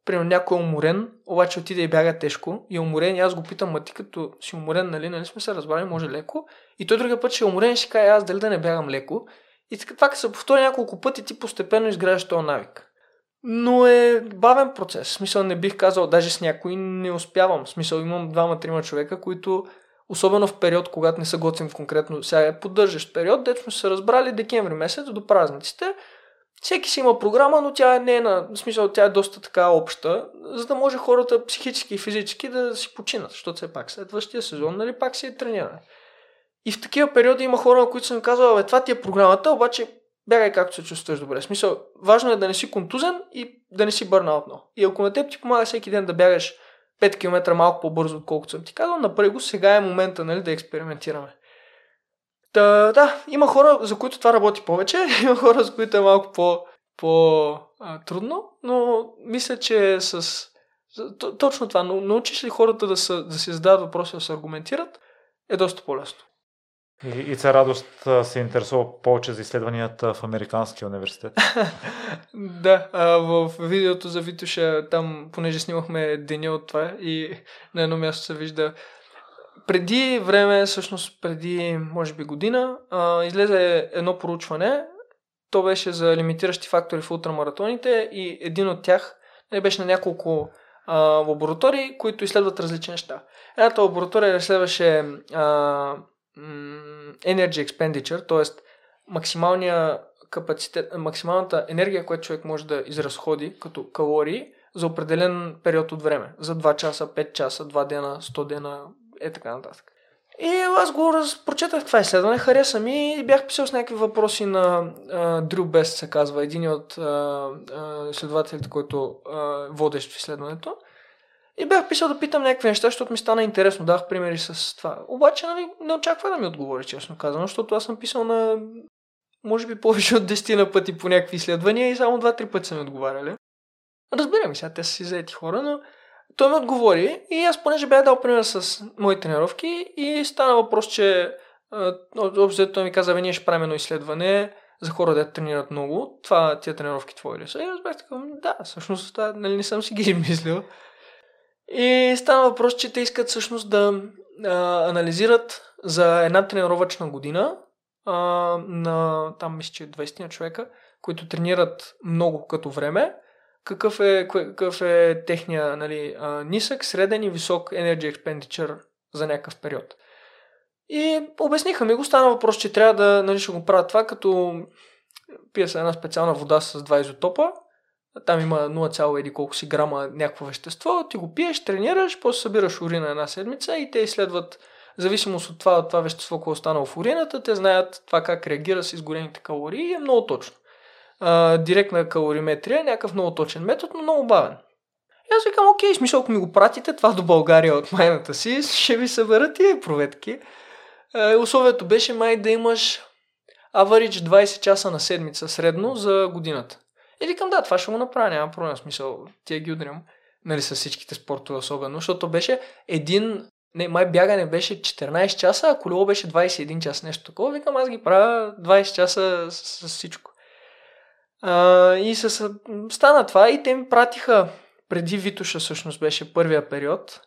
примерно някой е уморен, обаче отиде и бяга тежко, и е уморен, и аз го питам, ма ти като си уморен, нали сме се разбрали, може леко, и той другия път ще е уморен и ще каже, аз дали да не бягам леко. И така, това като се повтори няколко пъти, ти постепенно изграждаш този навик. Но е бавен процес. В смисъл, не бих казал, даже с някой не успявам. В смисъл, имам 2-3 човека, които, особено в период, когато не се готвим конкретно, сега е поддържащ период, дето сме се разбрали декември месец до празниците. Всеки си има програма, но тя не е в смисъл, тя е доста така обща, за да може хората психически и физически да си починат, защото все пак следващия сезон, нали, пак си е трениране. И в такива периоди има хора, на които съм казал, това ти е програмата, обаче бягай както се чувстваш добре. В смисъл, важно е да не си контузен и да не си бърнаут много. И ако на теб ти помага всеки ден да бягаш 5 км малко по-бързо, отколкото съм ти казал, направи го, сега е момента, нали, да експериментираме. Да, има хора, за които това работи повече, има хора, за които е малко по-трудно, но мисля, че точно това, научиш ли хората да си задават въпроси, да се аргументират, е доста по-лесно. Ица Радост се интересува повече за изследванията в Американския университет. Да, в видеото за Витоша, там, понеже снимахме деня от това и на едно място се вижда. Преди време, всъщност преди, може би, година, излезе едно проучване. То беше за лимитиращи фактори в ултрамаратоните и един от тях беше на няколко лаборатории, които изследват различни неща. Едната лаборатория изследваше energy expenditure, т.е. максималния капацитет, максималната енергия, която човек може да изразходи като калории за определен период от време. За 2 часа, 5 часа, 2 дена, 100 дена, е така нататък. И аз го прочетах това изследване, хареса ми и бях писал с някакви въпроси на Дрю Бест, се казва, един от изследователите, който водещ в изследването. И бях писал да питам някакви неща, защото ми стана интересно, дах примери с това. Обаче, нали, не очаква да ми отговори, честно казано, защото аз съм писал на може би повече от 10 на пъти по някакви изследвания и само 2-3 пъти са ми отговаряли. Разбирам, сега те са си заети хора, но той ми отговори и аз понеже бях дал пример с мои тренировки и стана въпрос, че общо той ми каза, бе, ние ще правим едно изследване за хора, да тренират много, това тия тренировки твои ли са? И разбрах така, да, всъщност това, нали, не съм си ги мислил. И стана въпрос, че те искат всъщност да анализират за една тренировъчна година на там мисля, че 20 човека, които тренират много като време, какъв е техния, нали, нисък, среден и висок energy expenditure за някакъв период. И обясниха ми го, стана въпрос, че трябва да, нали, ще го правят това, като пие се една специална вода с 2 изотопа, там има 0,1 колко си грама някакво вещество, ти го пиеш, тренираш, после събираш урина една седмица и те изследват, зависимост от това вещество, което е останало в урината, те знаят това как реагира с изгорените калории и е много точно. Директна калориметрия, някакъв много точен метод, но много бавен. И аз викам, окей, смисъл, ако ми го пратите това до България от майната си, ще ви съберат и проветки. Условието беше май да имаш average 20 часа на седмица средно за годината. И викам, да, това ще го направя, няма проблем, смисъл, тия ги удрям, нали, с всичките спортове особено, защото беше май бягане беше 14 часа, а колело беше 21 часа, нещо такова. Викам, аз ги правя 20 часа с всичко. Стана това и те ми пратиха, преди Витоша всъщност беше първия период,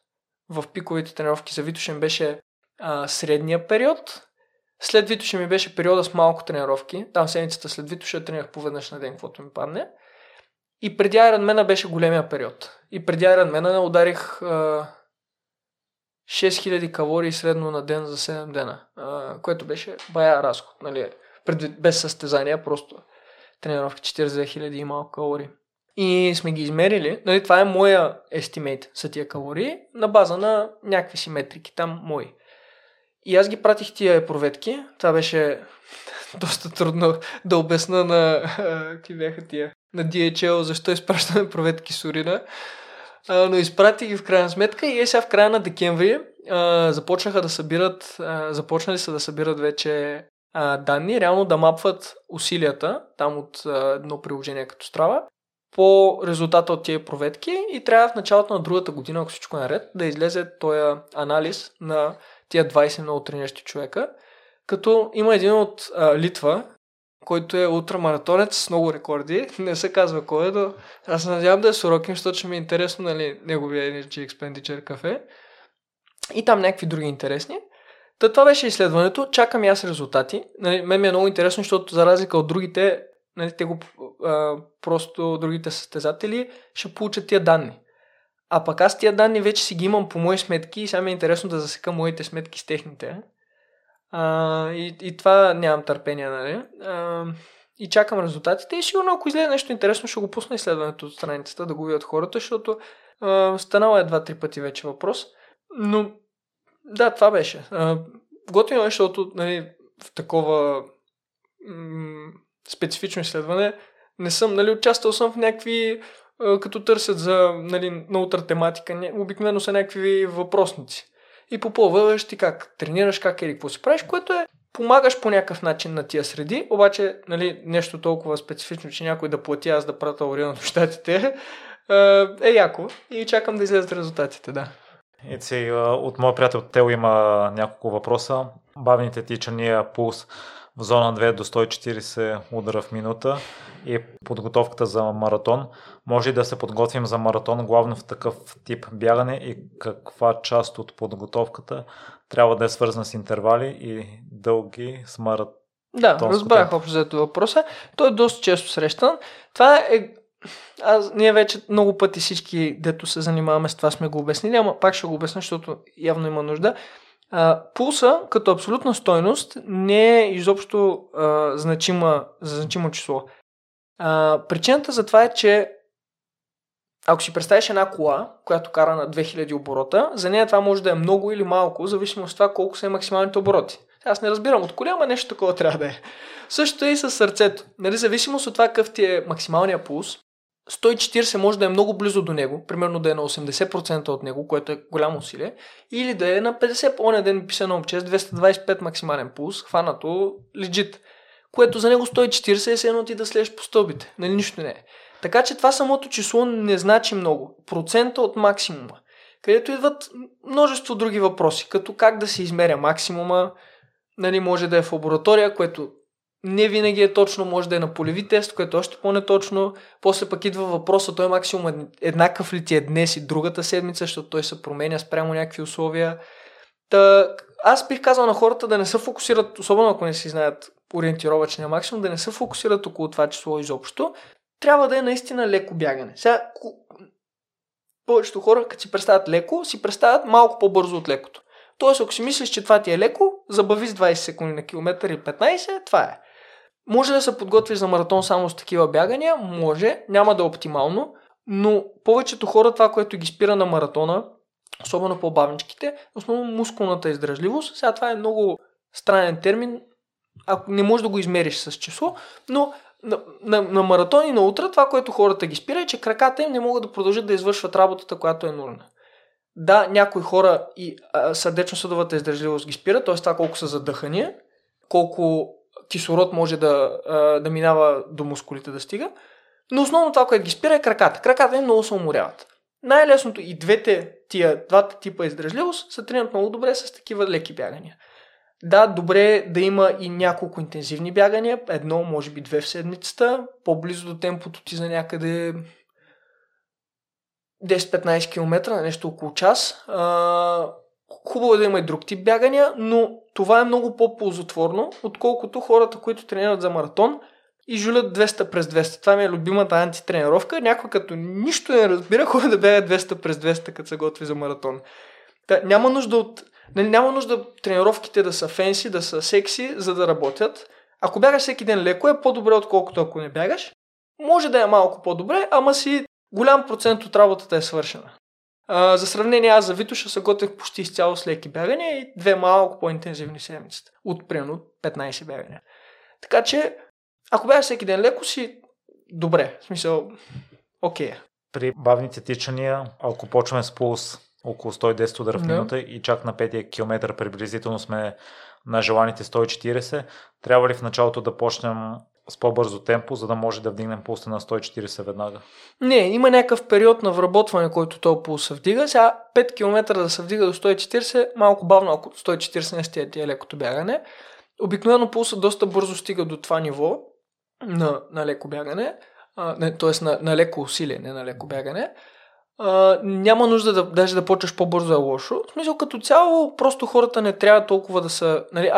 в пиковите тренировки за Витоша ми беше средния период, след Витоша ми беше периода с малко тренировки, там седмицата след Витоша тренирах поведнъж на ден, каквото ми падне. И преди Ironman беше големия период. И преди Ironman ударих 6000 калории средно на ден за 7 дена, което беше бая разход, нали, без състезания, просто тренировки 42 000 и малко калории. И сме ги измерили, нали, това е моя естимейт са тия калории, на база на някакви си метрики, там мои. И аз ги пратих тия проветки, това беше доста трудно да обясна на, на DHL, защо изпращаме проветки с урина. Но изпрати ги в крайна сметка и сега в края на декември започнали са да събират вече данни, реално да мапват усилията там от едно приложение като Strava по резултата от тези проветки и трябва в началото на другата година, ако всичко е наред, да излезе този анализ на тия 20 много трениращи човека, като има един от Литва, който е ултрамаратонец с много рекорди. Не се казва кой е, но аз надявам да е Сорокин, защото ще ми е интересно, нали, неговия Energy Expenditure кафе. И там някакви други интересни. Та това беше изследването. Чакам и аз резултати. Нали, мен ми е много интересно, защото за разлика от другите, нали, другите състезатели ще получат тия данни. А пък аз тия данни вече си ги имам по мои сметки и сега ми е интересно да засека моите сметки с техните. И това нямам търпение, нали? И чакам резултатите и сигурно ако излезе нещо интересно ще го пусна изследването от страницата да го видят хората, защото станало е 2-3 пъти вече въпрос, но да, това беше готино, защото, нали, в такова специфично изследване не съм, нали, участвал съм в някакви като търсят за, нали, наутра тематика, обикновено са някакви въпросници и попълваш ти как тренираш, как или какво си правиш, което е помагаш по някакъв начин на тия среди, обаче, нали, нещо толкова специфично, че някой да плати аз да прата урина в щатите е яко и чакам да излезат резултатите, да. Ици, от моя приятел Тел има няколко въпроса. Бавните тичания, пулс в зона 2 до 140 удара в минута и подготовката за маратон. Може да се подготвим за маратон главно в такъв тип бягане и каква част от подготовката трябва да е свързана с интервали и дълги с маратон? Да, разбрах общо за този въпрос. Той е доста често срещан. Това е... Ние вече много пъти всички, дето се занимаваме с това, сме го обяснили, ама пак ще го обясня, защото явно има нужда. Пулса като абсолютна стойност не е изобщо значимо число. Причината за това е, че Ако си представиш една кола, която кара на 2000 оборота, за нея това може да е много или малко, зависимо от това колко са и максималните обороти. Аз не разбирам от коли, ама нещо такова трябва да е. Същото е и със сърцето. Нали, зависимост от това какъв ти е максималния пулс, 140 може да е много близо до него, примерно да е на 80% от него, което е голямо усилие, или да е на 50%. Оня ден ми писа на момче с 225 максимален пулс, хванато легит, което за него 140 е седно ти да слезеш по стълбите. Нали, нищо не е. Така че това самото число не значи много. Процента от максимума. Където идват множество други въпроси, като как да се измеря максимума, нали, може да е в лаборатория, което не винаги е точно, може да е на полеви тест, което е още по-неточно. После пък идва въпроса, той максимум еднакъв ли ти е днес и другата седмица, защото той се променя спрямо някакви условия. Та, аз бих казал на хората да не се фокусират, особено ако не си знаят ориентировъчния максимум, да не се фокусират около това число изобщо. Трябва да е наистина леко бягане. Сега, повечето хора, като си представят леко, си представят малко по-бързо от лекото. Тоест, ако си мислиш, че това ти е леко, забави с 20 секунди на километър и 15, това е. Може да се подготвиш за маратон само с такива бягания? Може, няма да е оптимално, но повечето хора това, което ги спира на маратона, особено по-бавничките, основно мускулната издръжливост. Сега това е много странен термин, ако не можеш да го измериш с число, но на маратон и на утра това, което хората ги спира е, че краката им не могат да продължат да извършват работата, която е нужна. Да, някои хора и сърдечно-съдовата издържливост ги спира, т.е. това колко са задъхания, колко кислород може да минава до мускулите да стига, но основно това, което ги спира е краката. Краката им много се уморяват. Най-лесното и двата типа издържливост се тренират много добре с такива леки бягания. Да, добре е да има и няколко интензивни бягания, едно, може би две в седмицата, по-близо до темпото ти за някъде 10-15 км, на нещо около час. Хубаво е да има и друг тип бягания, но това е много по-ползотворно, отколкото хората, които тренират за маратон и жулят 200 през 200. Това ми е любимата антитренировка. Някой като нищо не разбира, ходи да бяга 200 през 200, като се готви за маратон. Та, няма нужда тренировките да са фенси, да са секси, за да работят. Ако бягаш всеки ден леко, е по-добре, отколкото ако не бягаш. Може да е малко по-добре, ама си голям процент от работата е свършена. За сравнение, аз за Витоша се готвих почти изцяло с леки бягания и две малко по-интензивни седмицата. От примерно 15 бягания. Така че, ако бягаш всеки ден леко, си добре. В смисъл, окей. При бавните тичания, ако почваме с пулс около 110 удара в минута и чак на 5 км приблизително сме на желаните 140, трябва ли в началото да почнем с по-бързо темпо, за да може да вдигнем пулса на 140 веднага? Не, има някакъв период на вработване, който този пулс се вдига. Сега 5 км да се вдига до 140, малко бавно, ако 140 не стига лекото бягане. Обикновено пулса доста бързо стига до това ниво на леко бягане, т.е. на леко усилие, не на леко бягане. Няма нужда даже да почваш по-бързо е лошо. В смисъл, като цяло, просто хората не трябва толкова да са... Нали,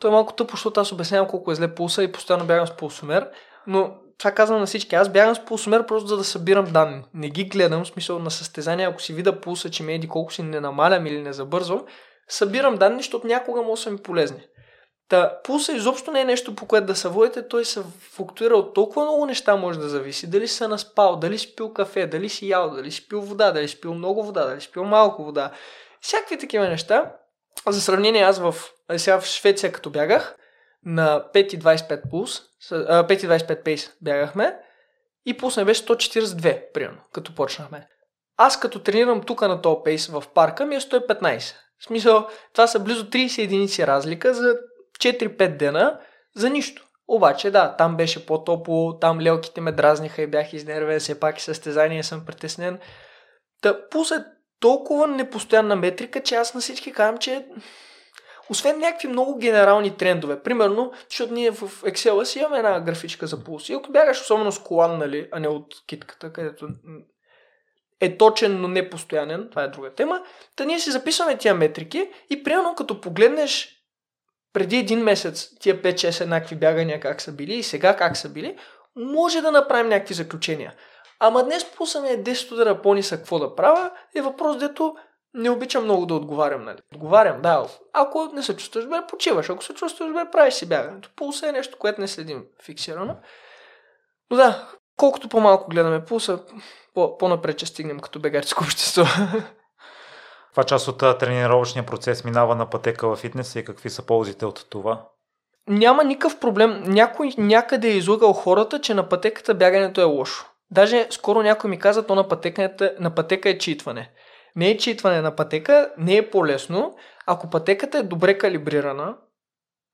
той е малко тъпо, защото аз обяснявам колко е зле пулса и постоянно бягам с пулсомер, но това казвам на всички. Аз бягам с пулсомер просто за да събирам данни. Не ги гледам, в смисъл на състезание, ако си видя пулса, че ме еди колко си не намалям или не забързвам, събирам данни, защото някога може са ми полезни. Та, пулса изобщо не е нещо, по което да се водите, той се флуктуира от толкова много неща, може да зависи. Дали си наспал, дали си пил кафе, дали си ял, дали си пил вода, дали си пил много вода, дали си пил малко вода. Всякакви такива неща. За сравнение, аз сега в Швеция, като бягах, на 5,25 пейс бягахме и пулс не беше 142, примерно, като почнахме. Аз като тренирам тук на този пейс в парка, ми е 115. В смисъл, това са близо 30 единици разлика за 4-5 дена за нищо. Обаче да, там беше по-топло, там лелките ме дразниха и бях изнервен, все пак и състезание съм притеснен. Та пулс е толкова непостоянна метрика, че аз на всички казвам, че освен някакви много генерални трендове, примерно, защото ние в Excel си имаме една графичка за пулс и ако бягаш особено с колан, нали, а не от китката, където е точен, но не постоянен, това е друга тема, та ние си записваме тия метрики и примерно като погледнеш преди един месец тия 5-6 еднакви бягания как са били и сега как са били, може да направим някакви заключения. Ама днес пулсаме 10 удара по-ниса, какво да правя, е въпрос, дето не обичам много да отговарям. Нали? Отговарям, да, ако не се чувстваш бе, почиваш, ако се чувстваш бе, правиш си бягането. Пулса е нещо, което не следим фиксирано. Но да, колкото по-малко гледаме пулса, по-напред ще стигнем като бегарческо общество. Това част от тренировъчния процес минава на пътека във фитнеса и какви са ползите от това? Няма никакъв проблем. Някой някъде е излагал хората, че на пътеката бягането е лошо. Даже скоро някой ми каза, то на пътека е читване. Не е читване на пътека, не е по-лесно. Ако пътеката е добре калибрирана,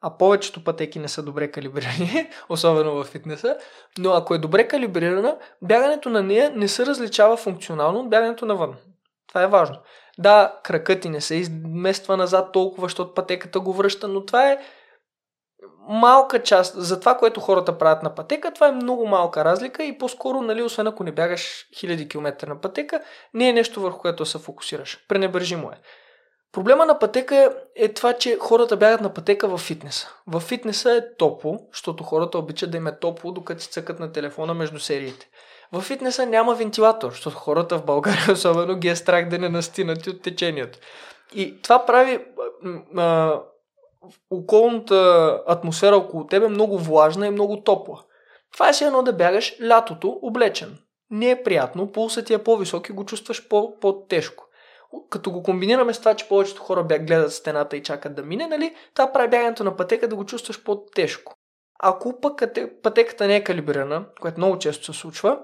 а повечето пътеки не са добре калибрирани, особено във фитнеса, но ако е добре калибрирана, бягането на нея не се различава функционално от бягането навън. Това е важно. Да, кракът ти не се измества назад толкова, защото пътеката го връща, но това е малка част. За това, което хората правят на пътека, това е много малка разлика и по-скоро, освен ако не бягаш хиляди километра на пътека, не е нещо върху което се фокусираш. Пренебрежимо е. Проблема на пътека е това, че хората бягат на пътека във фитнеса. Във фитнеса е топло, защото хората обичат да им е топло, докато си цъкат на телефона между сериите. Във фитнеса няма вентилатор, защото хората в България особено ги е страх да не настинат от течението. И това прави околната атмосфера около тебе много влажна и много топла. Това е все едно да бягаш лятото облечен. Не е приятно, пулсът ти е по-висок и го чувстваш по-тежко. Като го комбинираме с това, че повечето хора гледат стената и чакат да мине, нали? Това прави бягането на пътека да го чувстваш по-тежко. Ако пък пътеката не е калибрирана, което много често се случва,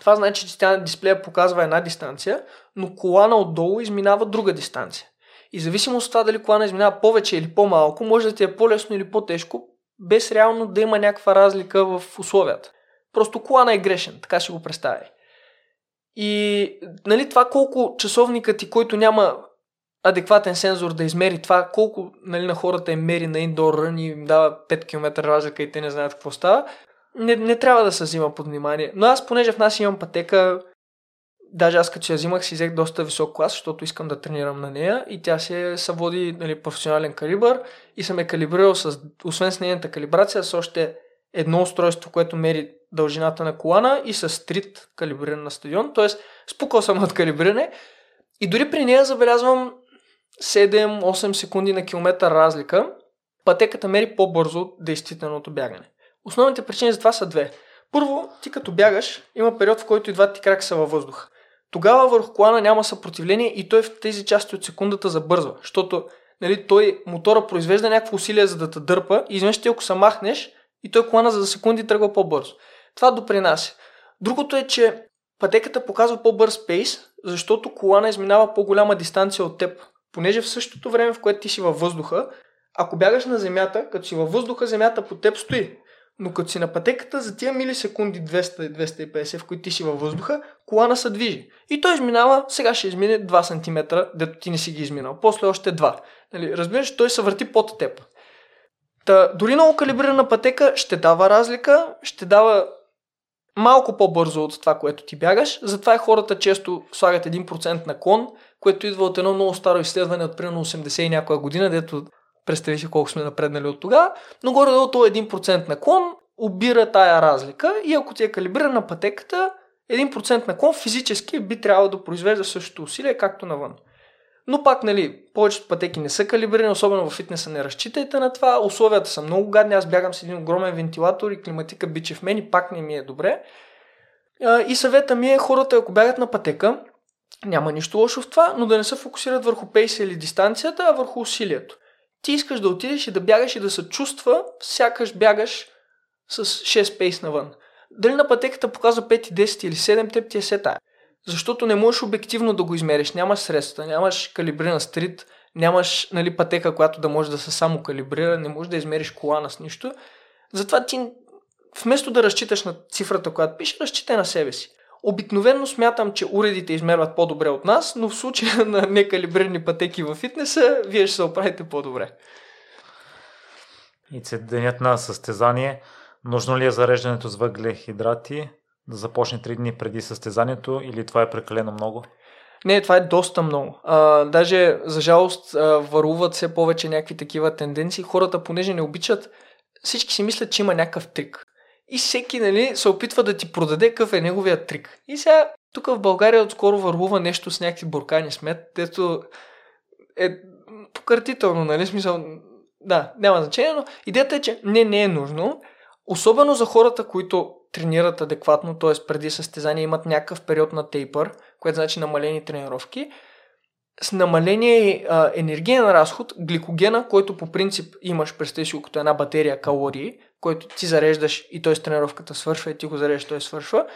това значи, че тя на дисплея показва една дистанция, но колана отдолу изминава друга дистанция. И зависимост от това дали колана изминава повече или по-малко, може да ти е по-лесно или по-тежко, без реално да има някаква разлика в условията. Просто колана е грешен, така ще го представи. И това колко часовникът ти, който няма адекватен сензор да измери това, колко на хората им мери на индор рън и им дава 5 км разлика и те не знаят какво става, не трябва да се взима под внимание. Но аз, понеже в нас имам пътека, даже аз като я взимах, си взех доста висок клас, защото искам да тренирам на нея и тя се съводи професионален калибър и съм я калибрирал, освен с нейната калибрация, с още едно устройство, което мери дължината на колана и с стрит калибриран на стадион, т.е. спукал съм от калибриране и дори при нея забелязвам 7-8 секунди на километър разлика, пътеката мери по-бързо от действителното бягане. Основните причини за това са две. Първо, ти като бягаш, има период, в който и двата ти крака са във въздуха. Тогава върху колана няма съпротивление и той в тези части от секундата забързва, защото мотора произвежда някакво усилие за да те дърпа и изведнъж ти ако се махнеш и той колана за секунди тръгва по-бързо. Това допринася. Другото е, че пътеката показва по-бърз пейс, защото колана изминава по-голяма дистанция от теб. Понеже в същото време, в което ти си във въздуха, ако бягаш на земята, като си във въздуха, земята под теб стои. Но като си на пътеката, за тия милисекунди 200-250, в които ти си във въздуха, колана се движи. И той изминава, сега ще измине 2 см, дето ти не си ги изминал. После още 2. Разбираш, той се върти под теб. Дори много калибрирана пътека ще дава разлика, ще дава малко по-бързо от това, което ти бягаш. Затова хората често слагат 1% наклон, което идва от едно много старо изследване от примерно 80 и някоя година, дето представи си колко сме напреднали от тогава, но горе-долу това 1% наклон обира тая разлика и ако ти е калибрирана пътеката, 1% наклон физически би трябвало да произвежда същото усилие, както навън. Но пак, повечето пътеки не са калибрирани, особено във фитнеса не разчитайте на това. Условията са много гадни, аз бягам с един огромен вентилатор и климатика биче в мен и пак не ми е добре. И съвета ми е хората, ако бягат на пътека, няма нищо лошо в това, но да не се фокусират върху пейса или дистанцията, а върху усилието. Ти искаш да отидеш и да бягаш и да се чувства, сякаш бягаш с 6 пейс навън. Дали на пътеката показва 5, 10 или 7, теб ти е сета. Защото не можеш обективно да го измериш, нямаш средства, нямаш калибриран стрит, нямаш пътека, която да може да се само калибрира, не можеш да измериш колана с нищо. Затова ти вместо да разчиташ на цифрата, която пише, разчитай на себе си. Обикновено смятам, че уредите измерват по-добре от нас, но в случая на некалибрирани пътеки във фитнеса, вие ще се оправите по-добре. И денят на състезание, нужно ли е зареждането с въглехидрати? Да започне 3 дни преди състезанието или това е прекалено много? Не, това е доста много. Даже за жалост вървуват все повече някакви такива тенденции. Хората, понеже не обичат, всички си мислят, че има някакъв трик. И всеки се опитва да ти продаде какъв е неговия трик. И сега тук в България отскоро вървува нещо с някакви буркани с мед, дето е покъртително, смисъл, да, няма значение, но идеята е, че не е нужно. Особено за хората, които тренират адекватно, т.е. преди състезание имат някакъв период на тейпър, което значи намалени тренировки, с намаление енергиен разход, гликогена, който по принцип имаш, представи си, като една батерия калории, който ти зареждаш и той с тренировката свършва и ти го зареждаш, той свършва,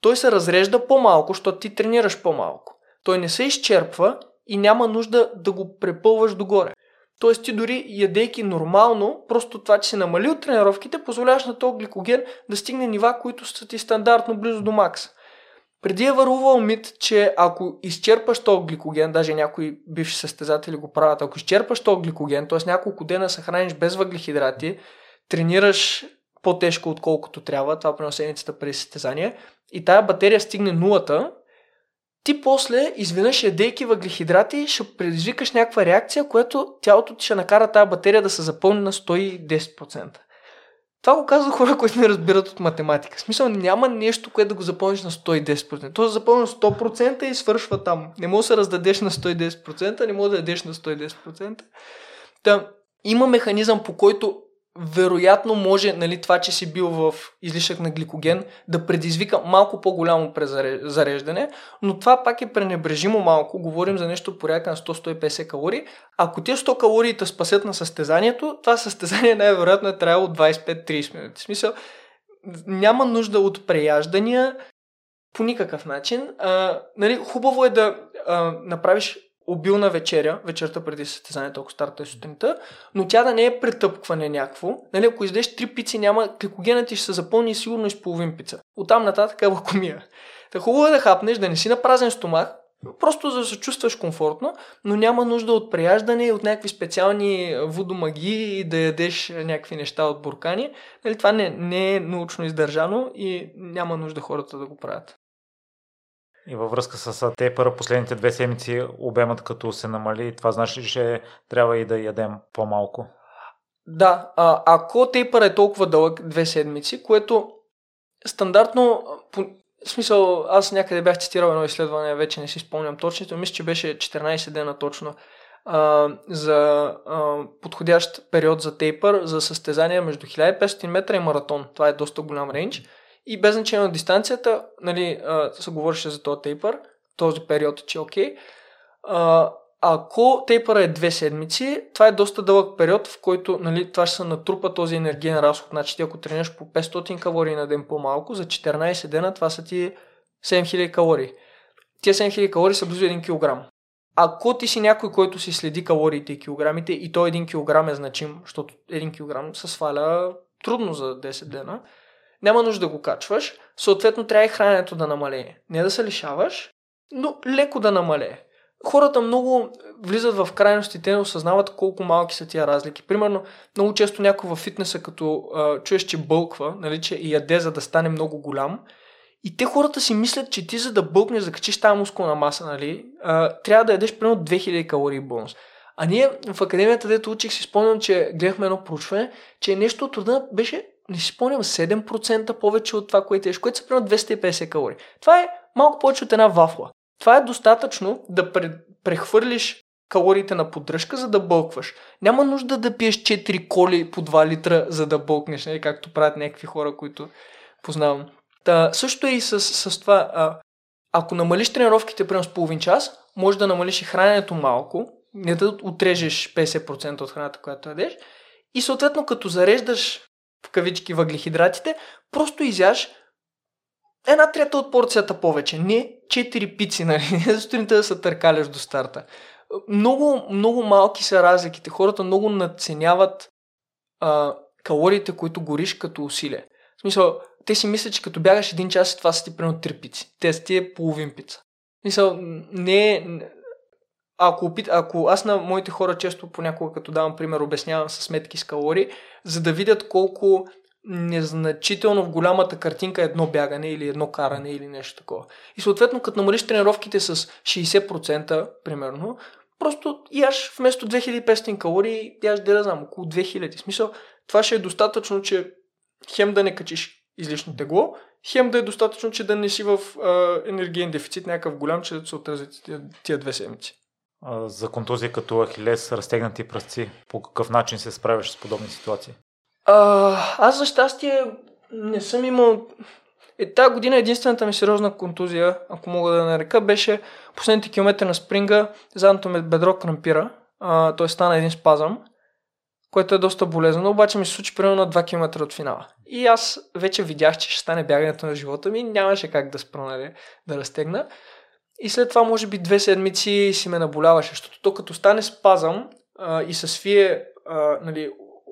той се разрежда по-малко, защото ти тренираш по-малко. Той не се изчерпва и няма нужда да го препълваш догоре. Тоест ти дори ядейки нормално, просто това, че се намали от тренировките, позволяваш на този гликоген да стигне нива, които са ти стандартно близо до макса. Преди е вървувал мит, че ако изчерпаш този гликоген, даже някои бивши състезатели го правят, ако изчерпаш този гликоген, т.е. няколко дена се храниш без въглехидрати, тренираш по-тежко отколкото трябва, това при седмицата преди състезание, и тая батерия стигне нулата, ти после, изведнъж ядейки въглехидрати, ще предизвикаш някаква реакция, която тялото ти ще накара тая батерия да се запълни на 110%. Това го казват хора, които не разбират от математика. В смисъл, няма нещо, което да го запълниш на 110%. То се запълни на 100% и свършва там. Не може да се раздадеш на 110%, не може да ядеш на 110%. Та, има механизъм, по който вероятно може, нали, това, че си бил в излишък на гликоген, да предизвика малко по-голямо зареждане, но това пак е пренебрежимо малко. Говорим за нещо порядка на 100-150 калории. Ако тези 100 калории те спасят на състезанието, това състезание най-вероятно е трябвало 25-30 минути. В смисъл, няма нужда от преяждания по никакъв начин. Нали, хубаво е да направиш обилна вечеря, вечерта преди състезанието, ако старта е сутринта, но тя да не е претъпкване някакво. Нали, ако издеш 3 пици, няма, гликогенът ти ще се запълни сигурно и с половин пица. Оттам нататък е лакомия. Та хубаво е да хапнеш, да не си на празен стомах, просто за да се чувстваш комфортно, но няма нужда от преяждане и от някакви специални водомагии и да ядеш някакви неща от буркани. Нали, това не е научно издържано и няма нужда хората да го правят. И във връзка с тейпъра, последните 2 седмици обемът като се намали, това значи, че трябва и да ядем по-малко? Да, ако тейпър е толкова дълъг 2 седмици, което стандартно, в смисъл, аз някъде бях цитирал едно изследване, вече не си спомням точно, мисля, че беше 14 дена точно за подходящ период за тейпър, за състезания между 1500 метра и маратон. Това е доста голям рейндж. И без значение на дистанцията, нали, се говореше за този тейпър, този период, че окей. Ако тейпъра е 2 седмици, това е доста дълъг период, в който, нали, това ще се натрупа този енергиен разход. Значи ти ако тренираш по 500 калории на ден по-малко, за 14 дена това са ти 7000 калории. Тия 7000 калории са близо 1 кг. Ако ти си някой, който си следи калориите и килограмите, и то 1 кг е значим, защото 1 кг се сваля трудно за 10 дена, няма нужда да го качваш, съответно трябва и храненето да намалее. Не да се лишаваш, но леко да намалее. Хората много влизат в крайностите и не осъзнават колко малки са тия разлики. Примерно, много често някой във фитнеса, като чуеш, че бълква, нали, че яде, за да стане много голям, и те хората си мислят, че ти за да бълкнеш, да качиш тази мускулна маса, нали, трябва да ядеш примерно 2000 калории бонус. А ние в академията, дето учих, си спомням, че гледахме едно проучване, че нещо от труда беше, не си спомням, 7% повече от това, което еш, което са примерно 250 калории. Това е малко повече от една вафла. Това е достатъчно да прехвърлиш калориите на поддръжка, за да бълкваш. Няма нужда да пиеш 4 коли по 2 литра, за да бълкнеш, не? Както правят някакви хора, които познавам. Та, също е и с това, ако намалиш тренировките примерно с половин час, може да намалиш и храненето малко, не да отрежеш 50% от храната, която ядеш, и съответно като зареждаш в кавички въглехидратите, просто изяш 1/3 от порцията повече. Не 4 пици, нали? Не за сутринта да се търкаляш до старта. Много, много малки са разликите. Хората много надценяват калориите, които гориш като усилие. В смисъл, те си мислят, че като бягаш 1 час, това са ти примерно 3 пици. Те са ти е половин пица. В смисъл, не е... Ако аз на моите хора често понякога, като давам пример, обяснявам със сметки с калории, за да видят колко незначително в голямата картинка е едно бягане или едно каране или нещо такова. И съответно, като намалиш тренировките с 60%, примерно, просто яш вместо 2500 калории, яш да знам, около 2000. В смисъл, това ще е достатъчно, че хем да не качиш излишно тегло, хем да е достатъчно, че да не си в енергиен дефицит някакъв голям, че да се отразят тия 2 седмици. За контузии като ахилес, разтегнати пръсти, по какъв начин се справяш с подобни ситуации? Аз за щастие не съм имал... Тая година единствената ми сериозна контузия, ако мога да я нарека, беше последните километри на спринга, задното ми бедро крампира, т.е. стана един спазъм, което е доста болезнено, обаче ми се случи примерно на 2 км от финала. И аз вече видях, че ще стане бягането на живота ми, нямаше как да спра, нали, да разтегна. И след това може би 2 седмици си ме наболяваше, защото то като стане спазъм и се свие, нали,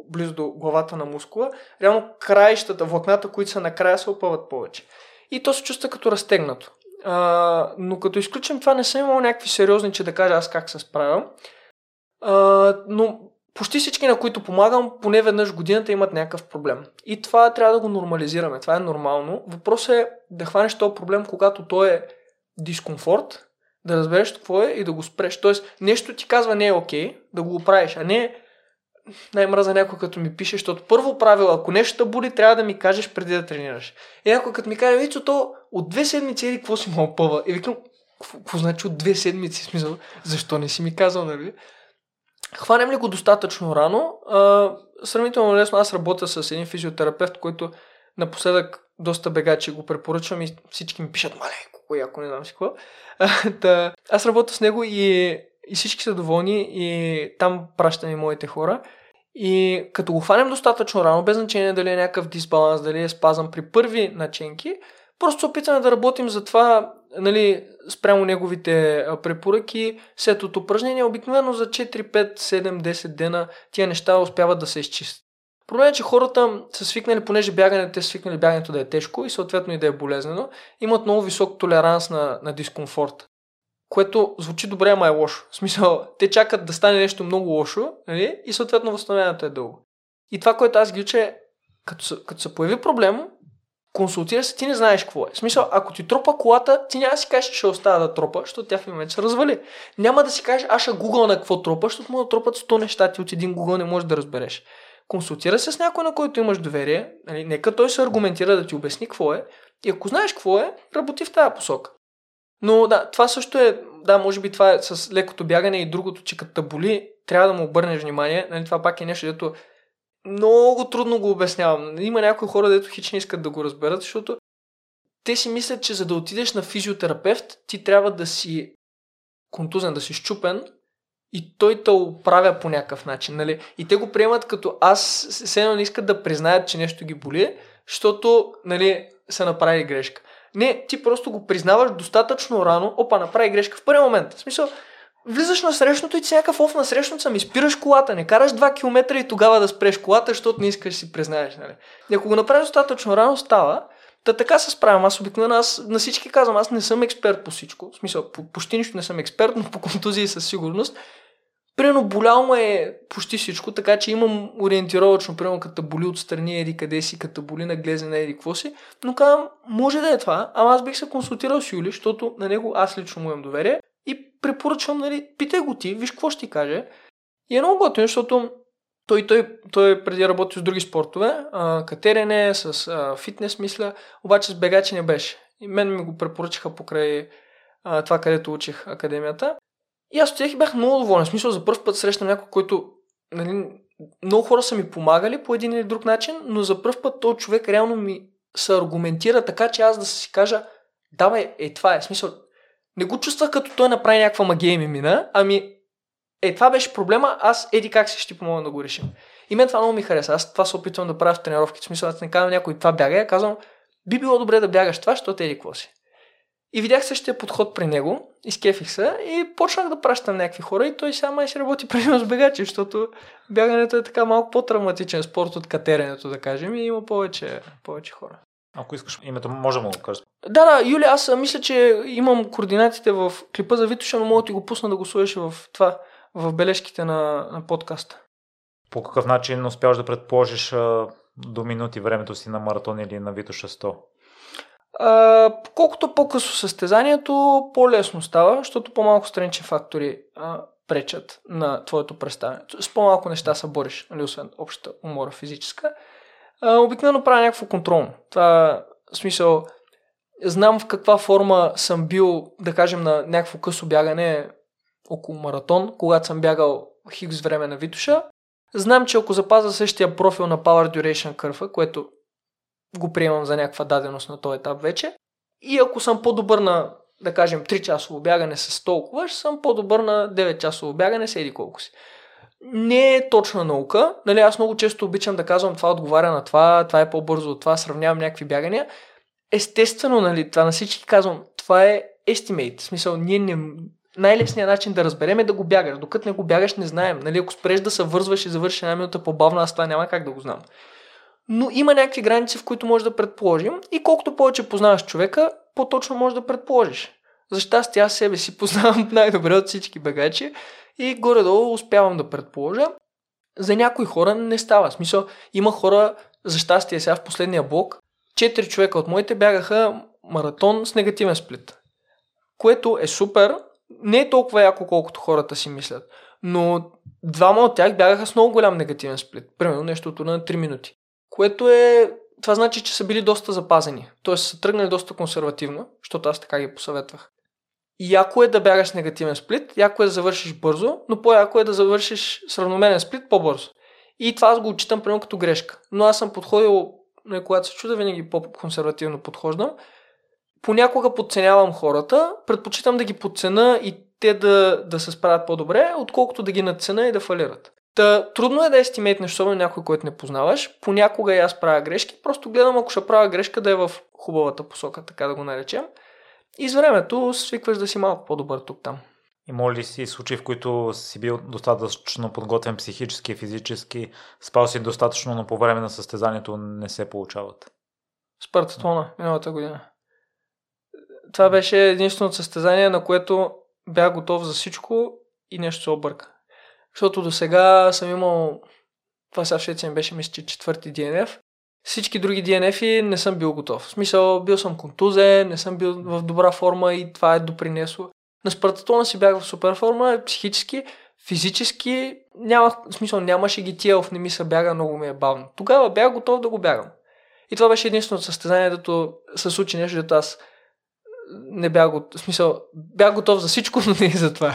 близо до главата на мускула, реално краищата, влакната, които са накрая, се опъват повече. И то се чувства като разтегнато. Но като изключим това, не съм имал някакви сериозни, че да кажа аз как се справям. Но почти всички, на които помагам, поне веднъж годината имат някакъв проблем. И това трябва да го нормализираме. Това е нормално. Въпросът е да хванеш този проблем, когато той е дискомфорт, да разбереш какво е и да го спреш. Тоест, нещо ти казва не е окей, да го оправиш, а не най-мраза някой като ми пише, защото първо правило, ако нещо те боли, трябва да ми кажеш преди да тренираш. И някой като ми каже, Вицо, то от 2 седмици или какво си ме опъва? И викам, какво значи от 2 седмици? Смисъл, защо не си ми казал, нали? Хванем ли го достатъчно рано? Сравнително лесно, аз работя с един физиотерапевт, който напоследък доста бегачи го препоръчвам и всички ми пишат, мале, кой, ако не знам си какво. Аз работя с него и всички са доволни и там пращам и моите хора. И като го хванем достатъчно рано, без значение дали е някакъв дисбаланс, дали е спазъм при първи начинки, просто се опитаме да работим за това, нали, спрямо неговите препоръки, сет от упражнения, обикновено за 4, 5, 7, 10 дена тия неща успяват да се изчистят. Проблемът е, че хората са свикнали, понеже бягането да е тежко и съответно и да е болезнено, имат много висок толеранс на дискомфорт. Което звучи добре, ама е лошо. В смисъл, те чакат да стане нещо много лошо, нали? И съответно възстановяването е дълго. И това, което аз ги уча е, като се появи проблем, консултира се, ти не знаеш какво е. В смисъл, ако ти тропа колата, ти няма да си кажеш, че ще остава да тропа, защото тя в момента се развали. Няма да си кажеш, аз ще гугъл на какво тропа, защото му да тропат 100 неща, ти от един гугъл не можеш да разбереш. Консултира се с някой, на който имаш доверие, нали? Нека той се аргументира да ти обясни какво е. И ако знаеш какво е, работи в тази посока. Но да, това също е, да, може би това е с лекото бягане и другото, че като боли, трябва да му обърнеш внимание, нали, това пак е нещо, дето много трудно го обяснявам. Има някои хора, дето хич не искат да го разберат, защото те си мислят, че за да отидеш на физиотерапевт, ти трябва да си контузен, да си счупен и той те оправя по някакъв начин, нали, и те го приемат като аз, седно не искат да признаят, че нещо ги боли, защото, нали, са направили грешка. Не, ти просто го признаваш достатъчно рано, направи грешка в първи момент. В смисъл, влизаш на срещното и ти си някакъв на срещното, ми спираш колата, не караш 2 км и тогава да спреш колата, защото не искаш да си признаеш. Нали? И ако го направиш достатъчно рано, става. Та така се справям. Аз обикновено на всички казвам, аз не съм експерт по всичко. В смисъл, почти нищо не съм експерт, но по контузии със сигурност. Примерно боляло ме е почти всичко, така че имам ориентировачно, примерно като боли отстрани еди къде си, като боли на глезена еди какво си, но казвам, може да е това, ама аз бих се консултирал с Юли, защото на него аз лично му имам доверие и препоръчвам, нали, питай го ти, виж какво ще ти каже. И е много готино, защото той преди работи с други спортове, катерене, с фитнес мисля, обаче с бегачи не беше. И мен ми го препоръчаха покрай това, където учих академията. И аз отидех и бях много доволен. В смисъл, за първ път срещам някой, който, нали, много хора са ми помагали по един или друг начин, но за първ път този човек реално ми се аргументира така, че аз да си кажа, да бе, това е. В смисъл, не го чувствах като той направи някаква магия и ми мина, ами това беше проблема, аз как си ще помогна да го решим. И мен това много ми хареса. Аз това се опитвам да правя в тренировки. В смисъл, аз не казвам някой това бяга, я казвам, би било добре да бягаш това, защото какво си. И видях същия подход при него, изкефих се и почнах да пращам някакви хора и той сега май си работи предимно с бегачи, защото бягането е така малко по-травматичен спорт от катеренето, да кажем, и има повече хора. Ако искаш името, може да му го кажеш. Да, Юли, аз мисля, че имам координатите в клипа за Витоша, но мога да ти го пусна да го слушаш в бележките на подкаста. По какъв начин успяваш да предположиш до минути времето си на маратон или на Витоша 100? Колкото по-късо състезанието, по-лесно става, защото по-малко странични фактори пречат на твоето представяне. С по-малко неща се бориш, нали, освен общата умора физическа. Обикновено правя някакво контролно. Това, в смисъл, знам в каква форма съм бил, да кажем, на някакво късо бягане около маратон, когато съм бягал хикс време на Витоша. Знам, че ако запазя същия профил на Power Duration Curve, което го приемам за някаква даденост на този етап вече, и ако съм по-добър на, да кажем, 3-часово бягане с толкова, ще съм по-добър на 9-часово бягане с еди колко си. Не е точна наука, нали, аз много често обичам да казвам това отговаря на това, това е по-бързо от това, сравнявам някакви бягания. Естествено, нали, това на всички казвам, това е estimate, в смисъл, най-лесният начин да разберем е да го бягаш, докато не го бягаш не знаем, нали, ако спреш да се вързваш и завършиш една минута по-бавно, аз това няма как да го знам. Но има някакви граници, в които може да предположим и колкото повече познаваш човека, по-точно можеш да предположиш. За щастие аз себе си познавам най-добре от всички бегачи и горе-долу успявам да предположа. За някои хора не става. В смисъл, има хора, за щастие сега в последния блок, 4 човека от моите бягаха маратон с негативен сплит. Което е супер, не е толкова яко, колкото хората си мислят. Но 2 от тях бягаха с много голям негативен сплит. Примерно нещо от на 3 минути. Което е... Това значи, че са били доста запазени. Т.е. са тръгнали доста консервативно, защото аз така ги посъветвах. Яко е да бягаш негативен сплит, яко е да завършиш бързо, но по-яко е да завършиш с равномерен сплит по-бързо. И това аз го отчитам примерно като грешка. Но аз съм подходил, когато се чуда, винаги по-консервативно подхождам. Понякога подценявам хората, предпочитам да ги подцена и те да се справят по-добре, отколкото да ги надцена и да фалират. Та, трудно е да естимейтнеш, особено някой, който не познаваш. Понякога и аз правя грешки, просто гледам, ако ще правя грешка, да е в хубавата посока, така да го наречем. И с времето свикваш да си малко по-добър тук-там. Има ли си случаи, в които си бил достатъчно подготвен психически и физически, спал си достатъчно, но по време на състезанието не се получават? Спартатлона, миналата година. Това беше единственото състезание, на което бях готов за всичко и нещо се обърка. Защото до сега съм имал, това сега в Швеция беше, мисля, че 4-ти ДНФ. Всички други DNF-и не съм бил готов. В смисъл, бил съм контузен, не съм бил в добра форма и това е допринесло. На спартатлона си бях в супер форма, психически, физически, нямаше ги тия, не ми се бяга, много ми е бавно. Тогава бях готов да го бягам. И това беше единственото състезание, дето се случи нещо, дето аз не бях готов. В смисъл, бях готов за всичко, но не и за това.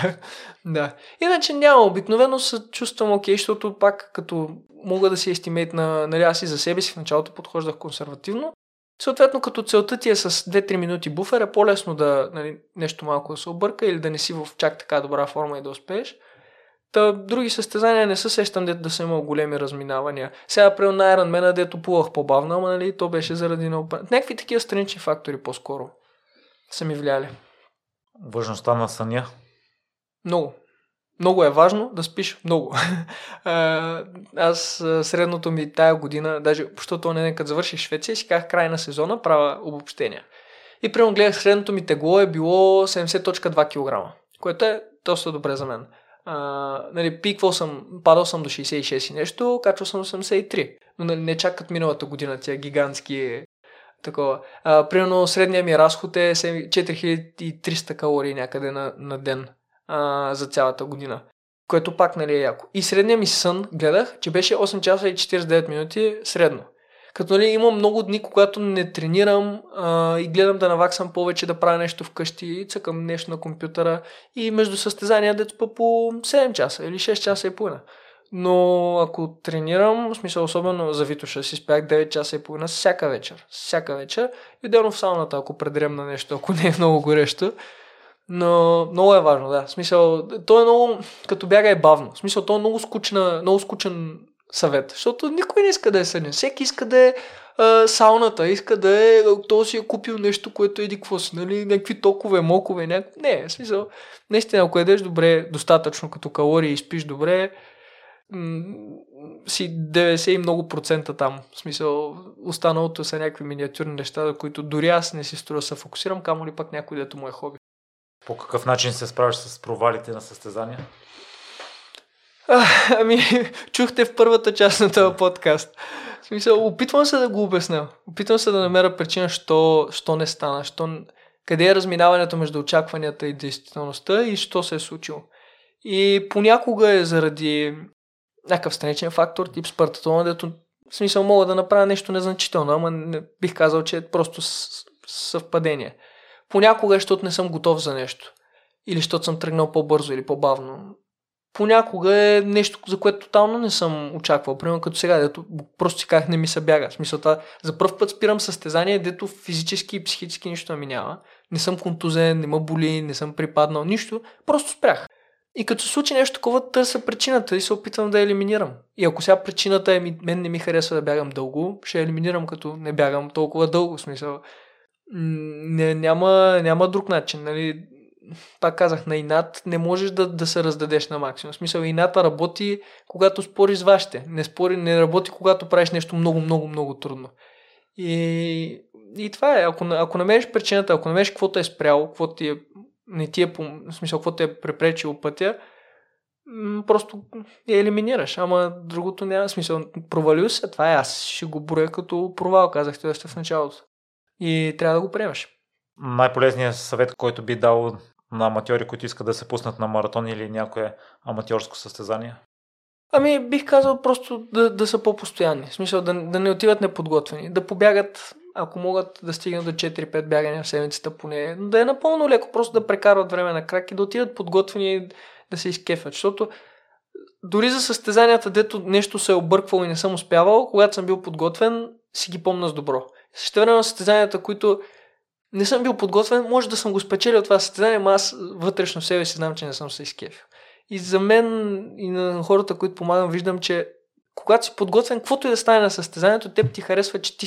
Да. Иначе няма, обикновено се чувствам окей, защото пак като мога да си естимейтна, нали, аз и за себе си в началото подхождах консервативно. Съответно, като целта ти е с 2-3 минути буфер, е по-лесно да, нали, нещо малко да се обърка или да не си в чак така добра форма и да успееш. Та, други състезания не се сещам, дето да съм имал големи разминавания. Сега при на Ironman, дето плувах по-бавно, ама, нали, то беше заради някакви такива странични фактори по-скоро са ми влияли. Важността на съня? Много. Много е важно да спиш много. Аз средното ми тая година, даже защото като завърших Швеция, си казах край на сезона, правя обобщения. И примерно гледах, средното ми тегло е било 70.2 кг, което е доста добре за мен. Нали, падал съм до 66 и нещо, качвал съм 83. Но, нали, не чак като миналата година тия гигантски такова. Примерно средният ми разход е 4300 калории някъде на ден. За цялата година, което пак, нали, е яко. И средния ми сън гледах, че беше 8 часа и 49 минути средно. Като, нали, имам много дни, когато не тренирам и гледам да наваксам повече, да правя нещо вкъщи и цъкам нещо на компютъра и между състезания дето по 7 часа или 6 часа и половина. Но ако тренирам, в смисъл особено за Витоша, си спях 9 часа и половина всяка вечер и отделно в сауната, ако предремна нещо, ако не е много горещо. Но много е важно, да. В смисъл, то е много, като бяга е бавно. В смисъл, то е много скучен съвет, защото никой не иска да е сънен. Всеки иска да е сауната, иска да е, то си е купил нещо, което еди какво си, нали, някакви токове, мокове, не, в смисъл, наистина, ако едеш добре, достатъчно като калории и спиш добре, си 90 и много процента там. В смисъл, останалото са някакви миниатюрни неща, за които дори аз не си струва да се фокусирам, камо ли пак някой, дето му е хоби. По какъв начин се справиш с провалите на състезания? Чухте в първата част на този подкаст. В смисъл, опитвам се да го обясня. Опитвам се да намеря причина, що не стана. Къде е разминаването между очакванията и действителността и що се е случило. И понякога е заради някакъв страничен фактор, тип спартатлона, дето, в смисъл, мога да направя нещо незначително, ама не бих казал, че е просто съвпадение. Понякога, защото не съм готов за нещо. Или защото съм тръгнал по-бързо или по-бавно. понякога е нещо, за което тотално не съм очаквал. Примерно като сега, дето просто си казах, не ми се бяга. В смисъл, за първ път спирам състезание, дето физически и психически нищо не ми няма. Не съм контузен, не ме боли, не съм припаднал, нищо. Просто спрях. И като се случи нещо такова, търся причината и се опитвам да я елиминирам. И ако сега причината е, мен не ми харесва да бягам дълго, ще я елиминирам, като не бягам толкова дълго. В смисъл, няма друг начин, нали? Пак казах, на инат не можеш да се раздадеш на максимум. В смисъл, ината работи, когато спориш с вашите. Не работи, когато правиш нещо много, много, много трудно. И това е. Ако намериш причината, ако намериш какво те е спряло, какво ти е, не ти е, в смисъл, какво те е препречило пътя, просто я елиминираш. Ама другото няма смисъл. Провалил се, това е. Аз ще го броя като провал, казахте още в началото. И трябва да го приемаш. Най-полезният съвет, който би дал на аматьори, които искат да се пуснат на маратон или някое аматьорско състезание? Ами бих казал просто да са по-постоянни. В смисъл да не отиват неподготвени. Да побягат, ако могат да стигнат до 4-5 бягания в седмицата поне. Но да е напълно леко, просто да прекарват време на крак и да отидат подготвени, да се изкефят. Защото дори за състезанията, дето нещо се е обърквало и не съм успявал, когато съм бил подготвен, си ги помня с добро. Същевременно състезанията, които не съм бил подготвен, може да съм го спечелил това състезание, но аз вътрешно в себе си знам, че не съм се изкефил. И за мен и на хората, които помагам, виждам, че когато си подготвен, каквото и да стане на състезанието, теб ти харесва, че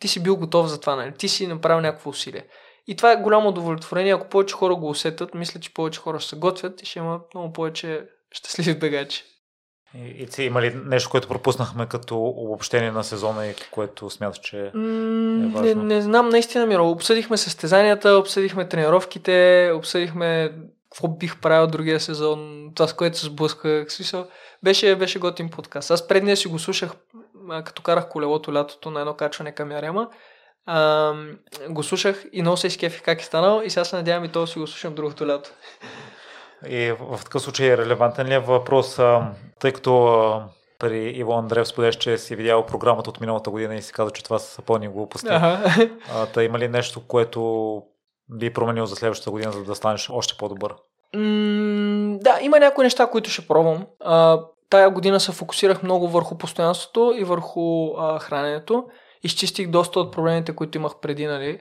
ти си бил готов за това, нали? Ти си направил някакво усилие. И това е голямо удовлетворение. Ако повече хора го усетят, мисля, че повече хора се готвят и ще има много повече щастливи бегачи. И ти има ли нещо, което пропуснахме като обобщение на сезона и което смяташ, че е важно? Не знам, наистина, Миро. Обсъдихме състезанията, обсъдихме тренировките, обсъдихме какво бих правил другия сезон, това с което се сблъсках. Беше готин подкаст. Аз предния си го слушах, като карах колелото лятото на едно качване към Ярема. Го слушах и много се изкефих как е станал и сега се надявам и то си го слушам другото лято. И в такъв случай е релевантен ли е въпрос, тъй като при Иво Андреев споделяш, че си видял програмата от миналата година и си каза, че това са пълни глупости. Та има ли нещо, което би променил за следващата година, за да станеш още по-добър? Да, има някои неща, които ще пробвам. Тая година се фокусирах много върху постоянството и върху храненето. Изчистих доста от проблемите, които имах преди, нали?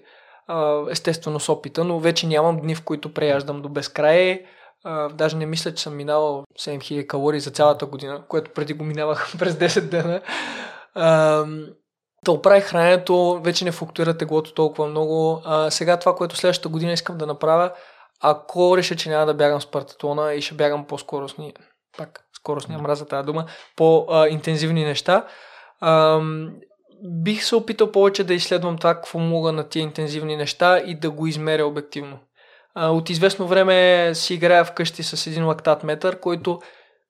Естествено с опита, но вече нямам дни, в които преяждам до безкрай. Даже не мисля, че съм минавал 7000 калории за цялата година, което преди го минавах през 10 дена. Да оправих храненето, вече не флуктуира теглото толкова много. Сега това, което следващата година искам да направя, ако реша, че няма да бягам спартатлона и ще бягам по-скоростни, пак скоростни, мраза тази дума, по-интензивни неща, бих се опитал повече да изследвам това, какво мога на тия интензивни неща и да го измеря обективно. От известно време си играя вкъщи с един лактатметър, който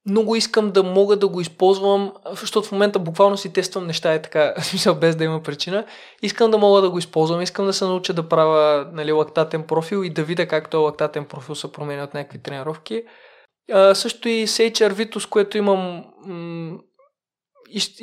много искам да мога да го използвам, защото в момента буквално си тествам неща и така, смисъл, без да има причина. Искам да мога да го използвам, искам да се науча да правя, нали, лактатен профил и да видя как този лактатен профил се променя от някакви тренировки. Също и с HR Vitus, което имам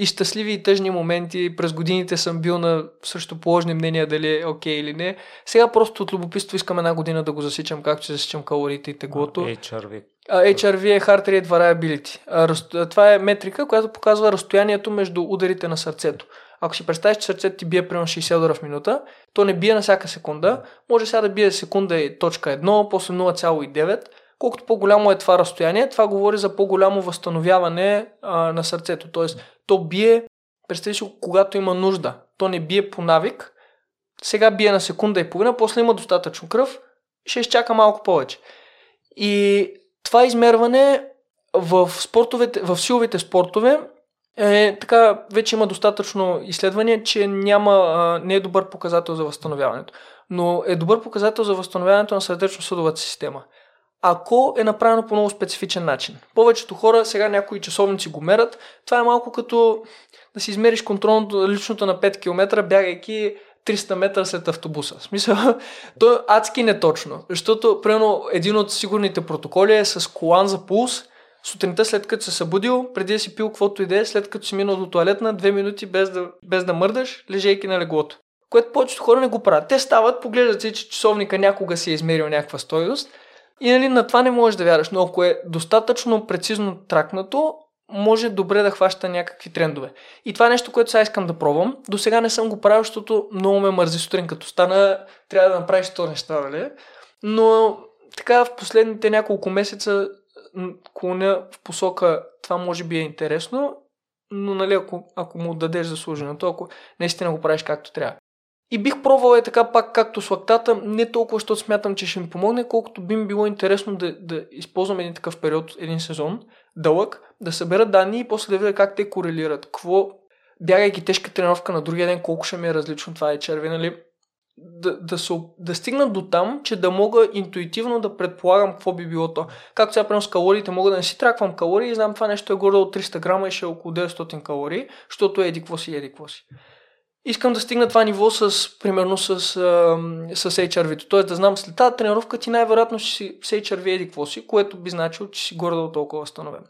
и щастливи и тъжни моменти. През годините съм бил на също положни мнения дали е окей или не. Сега просто от любопитство искам една година да го засичам, както ще засичам калориите и теглото. HRV. HRV е Heart Rate Variability. Това е метрика, която показва разстоянието между ударите на сърцето. Ако си представиш, че сърцето ти бие примерно 60 удара в минута, то не бие на всяка секунда. Може сега да бие секунда и точка 1, после 0,9. Колкото по-голямо е това разстояние, това говори за по-голямо възстановяване на сърцето. Тоест, то бие, представи си, когато има нужда. То не бие по навик, сега бие на секунда и половина, после има достатъчно кръв, ще изчака малко повече. И това измерване в силовите спортове е така, вече има достатъчно изследване, че не е добър показател за възстановяването. Но е добър показател за възстановяването на сърдечно-съдовата система, ако е направено по много специфичен начин. Повечето хора, сега някои часовници го мерят, това е малко като да си измериш контролното личното на 5 км, бягайки 300 метра след автобуса. В смисъл, то е адски неточно, защото, примерно, един от сигурните протоколи е с колан за пулс, сутринта след като се събудил, преди да си пил каквото иде, след като си минал до тоалетна, 2 минути без да мърдаш, лежейки на леглото. Което повечето хора не го правят. Те стават, поглеждат си, че часовника някога си е измерил някаква стойност, И нали, на това не можеш да вярваш, но ако е достатъчно прецизно тракнато, може добре да хваща някакви трендове. И това е нещо, което сега искам да пробвам. До сега не съм го правил, защото много ме мързи сутрин, като стана, трябва да направиш 100 неща, нали? Но така в последните няколко месеца клоня в посока това може би е интересно, но нали, ако му дадеш заслуженото, ако наистина го правиш както трябва. И бих пробвал е така пак както с лактата, не толкова, защото смятам, че ще ми помогне, колкото би ми било интересно да използвам един такъв период, един сезон, дълъг, да събера данни и после да видя как те корелират. Какво, бягайки тежка тренировка на другия ден, колко ще ми е различно това е черви, нали? Да стигна до там, че да мога интуитивно да предполагам какво би било то. Както сега примерно с калориите, мога да не си траквам калории и знам това нещо е горе от 300 грама и ще е около 900 калории, защото еди какво си. Искам да стигна това ниво примерно с HRV-то, т.е. да знам след тази тренировка ти най-вероятно ще си с HRV еди какво си, което би значило, че си горе до толкова възстановен.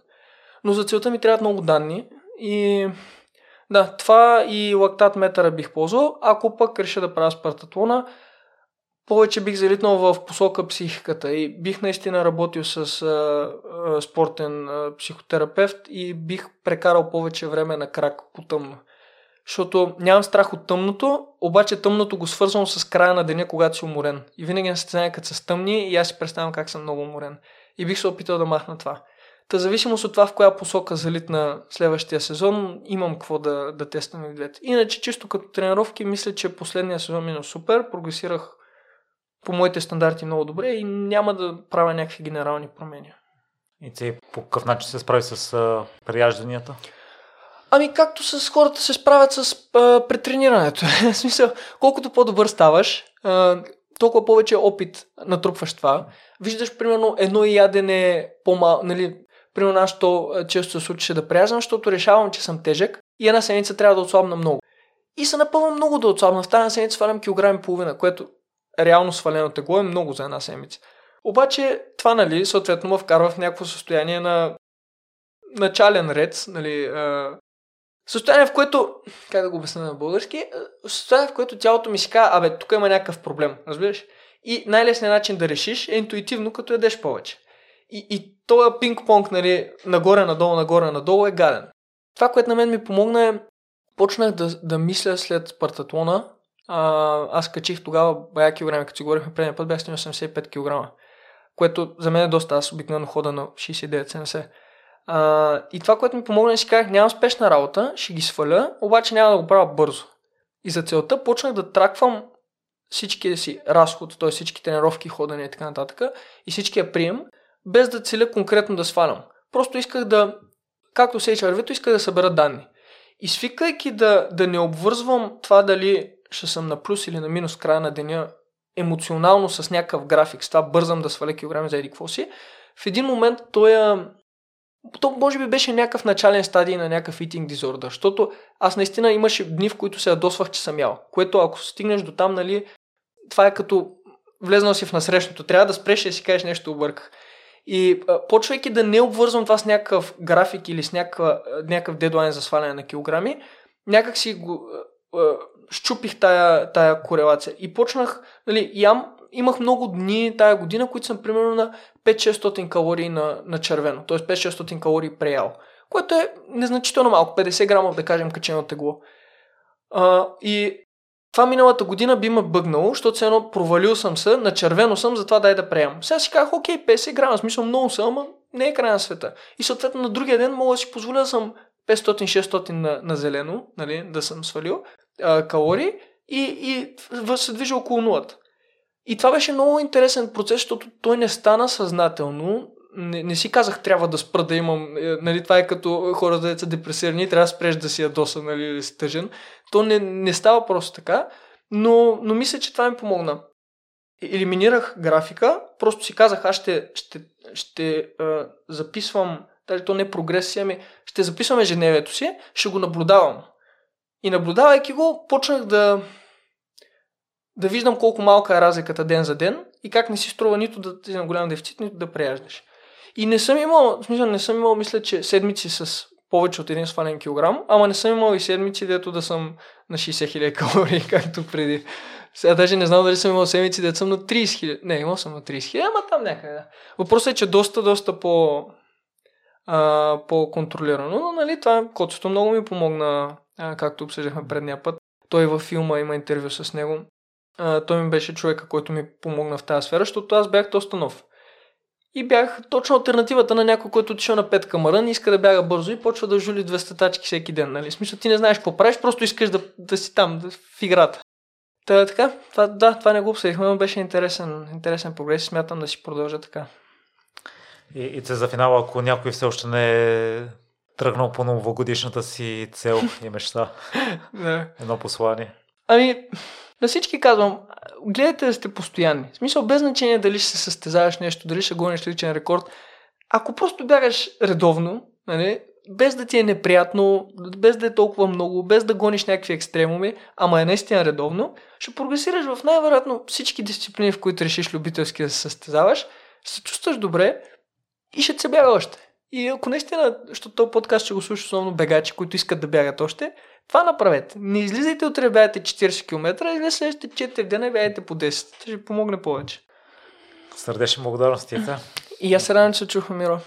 Но за целта ми трябват много данни и да, това и лактат метъра бих ползвал. Ако пък реша да правя спартатлона, повече бих залитнал в посока психиката и бих наистина работил с спортен психотерапевт и бих прекарал повече време на крак по тъмно. Защото нямам страх от тъмното, обаче тъмното го свързвам с края на деня, когато си уморен. И винаги на състезания, като са тъмни, и аз си представям как съм много уморен. И бих се опитал да махна това. Та зависимост от това в коя посока залитна следващия сезон, имам какво да тествам и двете. Иначе чисто като тренировки, мисля, че последния сезон минал супер, прогресирах по моите стандарти много добре и няма да правя някакви генерални промени. И ти по какъв начин се справи с прияжданията? Ами както с хората се справят с претренирането. В смисъл, колкото по-добър ставаш, толкова повече опит натрупваш това. Виждаш, примерно, едно ядене по-малко, нали, примерно нашето често се случи да прияждам, защото решавам, че съм тежък и една седмица трябва да отслабна много. И се напълвам много да отслабна. В тази седмица свалям 1,5 кг, което реално свалено тегло е много за една седмица. Обаче това, нали, съответно ме вкарва в някакво състояние на начален ред, нали, състояние, в което, как да го обясня на български, състояние, в което тялото ми си казва, абе, тук има някакъв проблем, разбираш? И най-лесният начин да решиш е интуитивно, като ядеш повече. И този пинг-понг, нали, нагоре-надолу, нагоре-надолу е гаден. Това, което на мен ми помогна е, почнах да мисля след спартатлона. Аз качих тогава бая килограми, като си говорихме предния път, бях 85 кг, което за мен е доста, аз обикновено хода на 69-70. И това, което ми помогна, си казах, нямам спешна работа, ще ги сваля, обаче няма да го правя бързо. И за целта почнах да траквам всичкия си разход, т.е. всички тренировки, ходения и така нататък, и всичкия прием, без да целя конкретно да свалям. Просто исках да, както се HRV-то, исках да събера данни. И свикайки да не обвързвам това дали ще съм на плюс или на минус в края на деня емоционално с някакъв график, с това бързам да сваля килограми за еди какво си, в един момент то може би беше някакъв начален стадий на някакъв eating disorder, защото аз наистина имаше дни, в които се ядосвах, че съм ял. Което ако стигнеш до там, нали, това е като влезнал си в насрещното. Трябва да спреш и си кажеш нещо обърках. И почвайки да не обвързвам това с някакъв график или с някакъв дедлайн за сваляне на килограми, някак си го щупих тая корелация. И почнах, нали, имах много дни тая година, които съм примерно на 5-600 калории на червено, т.е. 5-600 калории преял, което е незначително малко, 50 грамов, да кажем, качено тегло. И това миналата година би ме бъгнало, защото се едно провалил съм се, на червено съм, затова дай да преям. Сега си казах, окей, 50 грама, смисъл много съм, ама не е край на света. И съответно на другия ден мога да си позволя да съм 500-600 на зелено, нали, да съм свалил калории и се движа около нулата. И това беше много интересен процес, защото той не стана съзнателно. Не си казах, трябва да спра да имам, нали, това е като хората да са депресирани, трябва да спреш да си ядоса, нали, или си тъжен. То не става просто така, но мисля, че това ми помогна. Елиминирах графика, просто си казах, аз ще записвам, дали то не прогресия ми, ще записвам ежедневието си, ще го наблюдавам. И наблюдавайки го, почнах да виждам колко малка е разликата ден за ден и как не си струва нито да ти на голям дефицит, нито да преяждаш. И не съм имал, мисля, че седмици с повече от един свален килограм, ама не съм имал и седмици, дето да съм на 60 000 калории, както преди. Сега даже не знам дали съм имал седмици, дето съм на 30 хиляди. Не, имал съм на 30 хиляди, ама там някъде. Да. Въпросът е, че доста по-контролирано, но нали, това Коцето много ми помогна, както обсъждахме предния път. Той във филма има интервю с него. Той ми беше човека, който ми помогна в тази сфера, защото аз бях доста нов. И бях точно алтернативата на някой, който отишъл на 5 камаран, иска да бяга бързо и почва да жули 200 тачки всеки ден. Нали? В смисъл, ти не знаеш какво правиш, просто искаш да си там, в играта. Та, така, това не го обсъдихме, но беше интересен прогрес и смятам да си продължа така. И за финал, ако някой все още не е тръгнал по новогодишната си цел и мечта, едно послание. Ами, на всички казвам, гледайте да сте постоянни. В смисъл, без значение дали ще се състезаваш нещо, дали ще гониш личен рекорд. Ако просто бягаш редовно, нали, без да ти е неприятно, без да е толкова много, без да гониш някакви екстремуми, ама е наистина редовно, ще прогресираш в най-вероятно всички дисциплини, в които решиш любителски да се състезаваш, ще се чувстваш добре и ще се бяга още. И ако наистина, защото този подкаст ще го слушаш основно бегачи, които искат да бягат още, това направете. Не излизайте утре, бягате 40 км, или следващите 4 дена бягате по 10. Ще помогне повече. Сърдечни благодарности. И аз се радвам, че чухме, Миро.